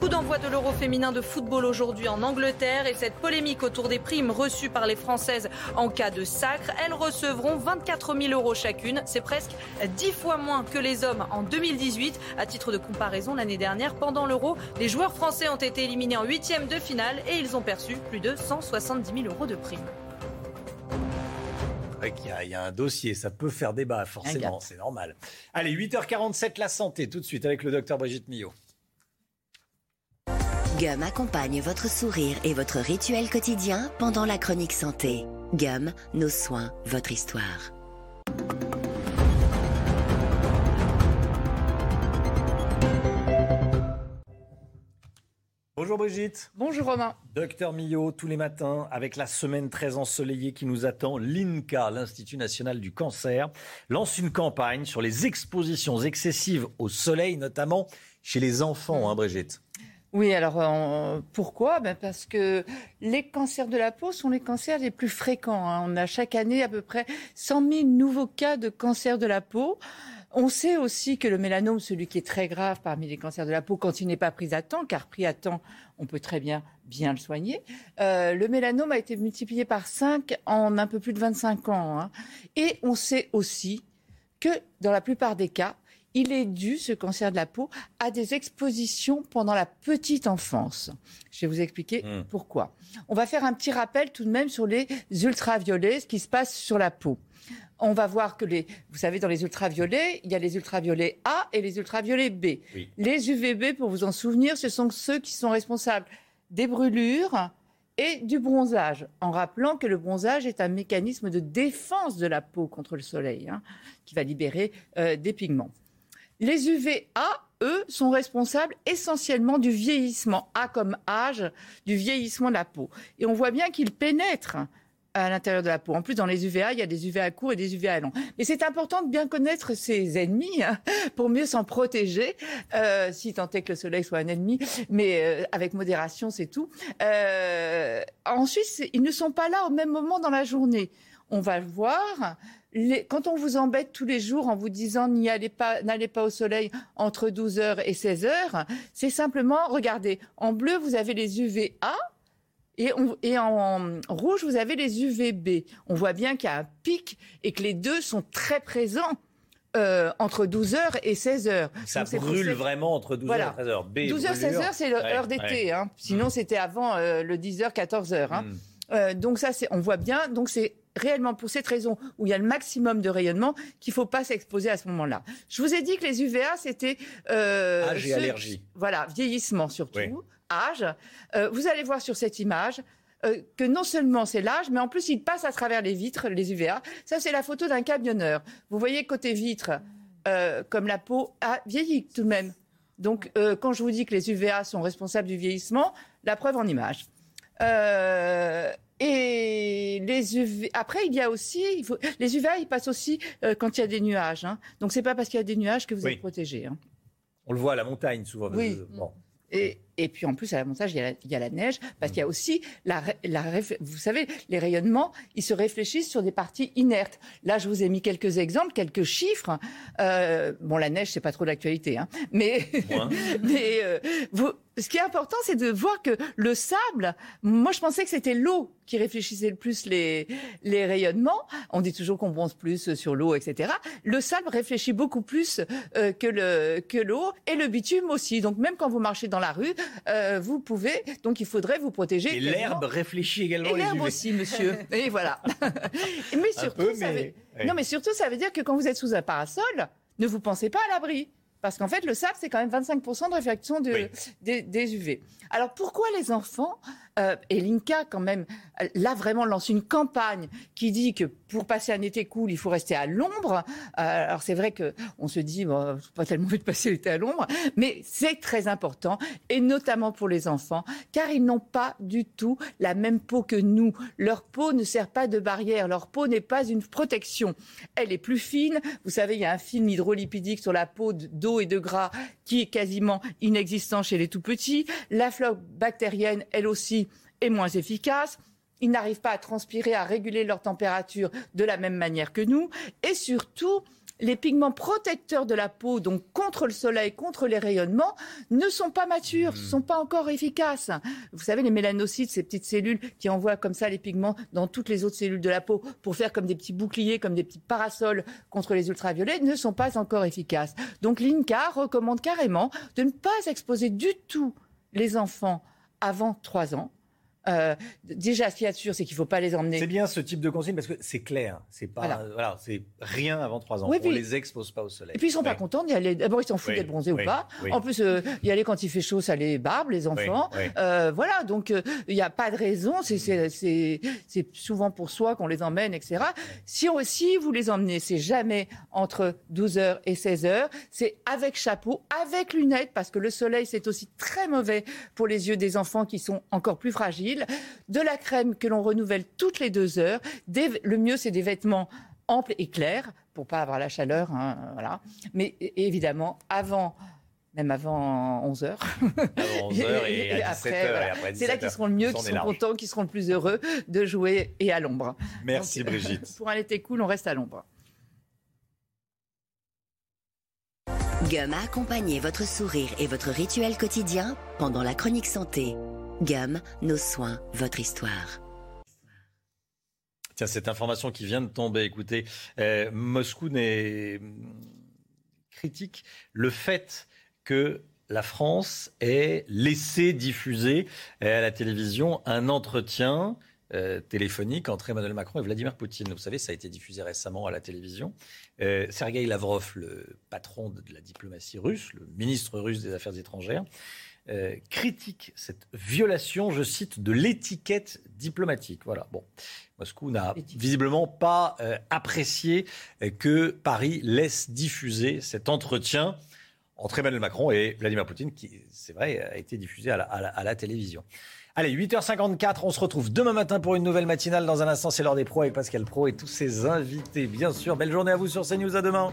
Coup d'envoi de l'Euro féminin de football aujourd'hui en Angleterre et cette polémique autour des primes reçues par les Françaises en cas de sacre. Elles recevront vingt-quatre mille euros chacune. C'est presque dix fois moins que les hommes en deux mille dix-huit. À titre de comparaison, l'année dernière, pendant l'Euro, les joueurs français ont été éliminés en huitième de finale et ils ont perçu plus de cent soixante-dix mille euros de primes. Il y, a, il y a un dossier, ça peut faire débat forcément, c'est normal. Allez, huit heures quarante-sept, la santé, tout de suite avec le docteur Brigitte Millot. Gum accompagne votre sourire et votre rituel quotidien pendant la chronique santé. Gum, nos soins, votre histoire. Bonjour Brigitte. Bonjour Romain. Docteur Millot, tous les matins, avec la semaine très ensoleillée qui nous attend, l'INCA, l'Institut National du Cancer, lance une campagne sur les expositions excessives au soleil, notamment chez les enfants, hein Brigitte. Oui, alors euh, pourquoi ? Ben parce que les cancers de la peau sont les cancers les plus fréquents. Hein. On a chaque année à peu près cent mille nouveaux cas de cancer de la peau. On sait aussi que le mélanome, celui qui est très grave parmi les cancers de la peau, quand il n'est pas pris à temps, car pris à temps, on peut très bien bien le soigner. Euh, le mélanome a été multiplié par cinq en un peu plus de vingt-cinq ans. Hein. Et on sait aussi que dans la plupart des cas, il est dû, ce cancer de la peau, à des expositions pendant la petite enfance. Je vais vous expliquer mmh. pourquoi. On va faire un petit rappel tout de même sur les ultraviolets, ce qui se passe sur la peau. On va voir que, les, vous savez, dans les ultraviolets, il y a les ultraviolets A et les ultraviolets B. Oui. Les U V B, pour vous en souvenir, ce sont ceux qui sont responsables des brûlures et du bronzage, en rappelant que le bronzage est un mécanisme de défense de la peau contre le soleil, hein, qui va libérer euh, des pigments. Les U V A, eux, sont responsables essentiellement du vieillissement, A comme âge, du vieillissement de la peau. Et on voit bien qu'ils pénètrent à l'intérieur de la peau. En plus, dans les U V A, il y a des U V A courts et des U V A longs. Mais c'est important de bien connaître ses ennemis hein, pour mieux s'en protéger, euh, si tant est que le soleil soit un ennemi, mais euh, avec modération, c'est tout. Euh, ensuite, ils ne sont pas là au même moment dans la journée. On va le voir... Les, quand on vous embête tous les jours en vous disant n'y allez pas, n'allez pas au soleil entre douze heures et seize heures, c'est simplement, regardez, en bleu, vous avez les U V A et, on, et en, en rouge, vous avez les U V B. On voit bien qu'il y a un pic et que les deux sont très présents euh, entre douze heures et seize heures. Ça donc, brûle c'est... vraiment entre douze heures voilà. et seize heures. douze heures seize heures, c'est l'heure ouais, d'été. Ouais. Hein. Sinon, mmh. c'était avant euh, le dix heures quatorze heures. Hein. Mmh. Euh, donc ça, c'est, on voit bien, donc c'est... réellement pour cette raison où il y a le maximum de rayonnement qu'il ne faut pas s'exposer à ce moment-là. Je vous ai dit que les U V A, c'était... Euh, âge et allergie. Voilà, vieillissement surtout, oui. âge. Euh, vous allez voir sur cette image euh, que non seulement c'est l'âge, mais en plus il passe à travers les vitres, les U V A. Ça, c'est la photo d'un camionneur. Vous voyez côté vitre, euh, comme la peau a vieilli tout de même. Donc, euh, quand je vous dis que les U V A sont responsables du vieillissement, la preuve en images. Euh, et les U V A... Après, il y a aussi... Il faut... Les U V A, ils passent aussi euh, quand il y a des nuages. Hein. Donc, ce n'est pas parce qu'il y a des nuages que vous oui. êtes protégé. Hein. On le voit à la montagne, souvent. Oui. Bon. Et, et puis, en plus, à la montagne, il y a la, il y a la neige. Parce mmh. qu'il y a aussi... La, la, vous savez, les rayonnements, ils se réfléchissent sur des parties inertes. Là, je vous ai mis quelques exemples, quelques chiffres. Euh, bon, la neige, ce n'est pas trop d'actualité. Hein. Mais... mais euh, vous... Ce qui est important, c'est de voir que le sable, moi je pensais que c'était l'eau qui réfléchissait le plus les, les rayonnements. On dit toujours qu'on bronze plus sur l'eau, et cetera. Le sable réfléchit beaucoup plus euh, que, le, que l'eau et le bitume aussi. Donc même quand vous marchez dans la rue, euh, vous pouvez, donc il faudrait vous protéger. Et l'herbe réfléchit également les U V. Et l'herbe aussi, monsieur. Et voilà. mais surtout, un peu, mais... Ça veut... oui. Non, mais surtout, ça veut dire que quand vous êtes sous un parasol, ne vous pensez pas à l'abri. Parce qu'en fait, le sable, c'est quand même vingt-cinq pour cent de réflexion de, oui. des, des U V. Alors, pourquoi les enfants, euh, et l'I N C A, quand même, là, vraiment, lance une campagne qui dit que pour passer un été cool, il faut rester à l'ombre. Euh, alors, c'est vrai qu'on se dit, bon, j'ai pas tellement envie de passer l'été à l'ombre, mais c'est très important, et notamment pour les enfants, car ils n'ont pas du tout la même peau que nous. Leur peau ne sert pas de barrière, leur peau n'est pas une protection. Elle est plus fine. Vous savez, il y a un film hydrolipidique sur la peau d'eau et de gras qui est quasiment inexistant chez les tout-petits. La flore bactérienne, elle aussi, est moins efficace. Ils n'arrivent pas à transpirer, à réguler leur température de la même manière que nous. Et surtout, les pigments protecteurs de la peau, donc contre le soleil, contre les rayonnements, ne sont pas matures, ne mmh. sont pas encore efficaces. Vous savez, les mélanocytes, ces petites cellules qui envoient comme ça les pigments dans toutes les autres cellules de la peau pour faire comme des petits boucliers, comme des petits parasols contre les ultraviolets, ne sont pas encore efficaces. Donc l'I N C A recommande carrément de ne pas exposer du tout les enfants avant trois ans. Euh, déjà, ce qu'il y a de sûr, c'est qu'il ne faut pas les emmener. C'est bien ce type de consigne parce que c'est clair, c'est pas, voilà. Euh, voilà, c'est rien avant trois ans. Oui, on ne les expose pas au soleil. Et puis ils ne sont ouais. pas contents d'y aller. D'abord, ils s'en foutent oui, d'être bronzés oui, ou pas. Oui. En plus, euh, y aller quand il fait chaud, ça les barbe, les enfants. Oui, oui. Euh, voilà, donc il euh, n'y a pas de raison. C'est, c'est, c'est, c'est souvent pour soi qu'on les emmène, et cetera. Si aussi vous les emmenez, c'est jamais entre douze heures et seize heures. C'est avec chapeau, avec lunettes, parce que le soleil, c'est aussi très mauvais pour les yeux des enfants qui sont encore plus fragiles. De la crème que l'on renouvelle toutes les deux heures. Des, le mieux, c'est des vêtements amples et clairs pour pas avoir la chaleur. Hein, voilà. Mais évidemment, avant, même avant onze heures. Avant onze heures et, et, et après, voilà. Et après c'est là qu'ils seront le mieux, qu'ils seront contents, qu'ils seront le plus heureux de jouer et à l'ombre. Merci donc, Brigitte. Pour un été cool, on reste à l'ombre. Gum a accompagné votre sourire et votre rituel quotidien pendant la chronique santé. Gamme, nos soins, votre histoire. Tiens, cette information qui vient de tomber, écoutez, euh, Moscou n'est... critique le fait que la France ait laissé diffuser à la télévision un entretien euh, téléphonique entre Emmanuel Macron et Vladimir Poutine. Vous savez, ça a été diffusé récemment à la télévision. Euh, Sergueï Lavrov, le patron de la diplomatie russe, le ministre russe des Affaires étrangères, Euh, critique cette violation, je cite, de l'étiquette diplomatique. Voilà, bon. Moscou n'a visiblement pas euh, apprécié euh, que Paris laisse diffuser cet entretien entre Emmanuel Macron et Vladimir Poutine, qui, c'est vrai, a été diffusé à la, à la, à la télévision. Allez, huit heures cinquante-quatre, on se retrouve demain matin pour une nouvelle matinale. Dans un instant, c'est l'heure des pros avec Pascal Praud et tous ses invités, bien sûr. Belle journée à vous sur CNews, à demain.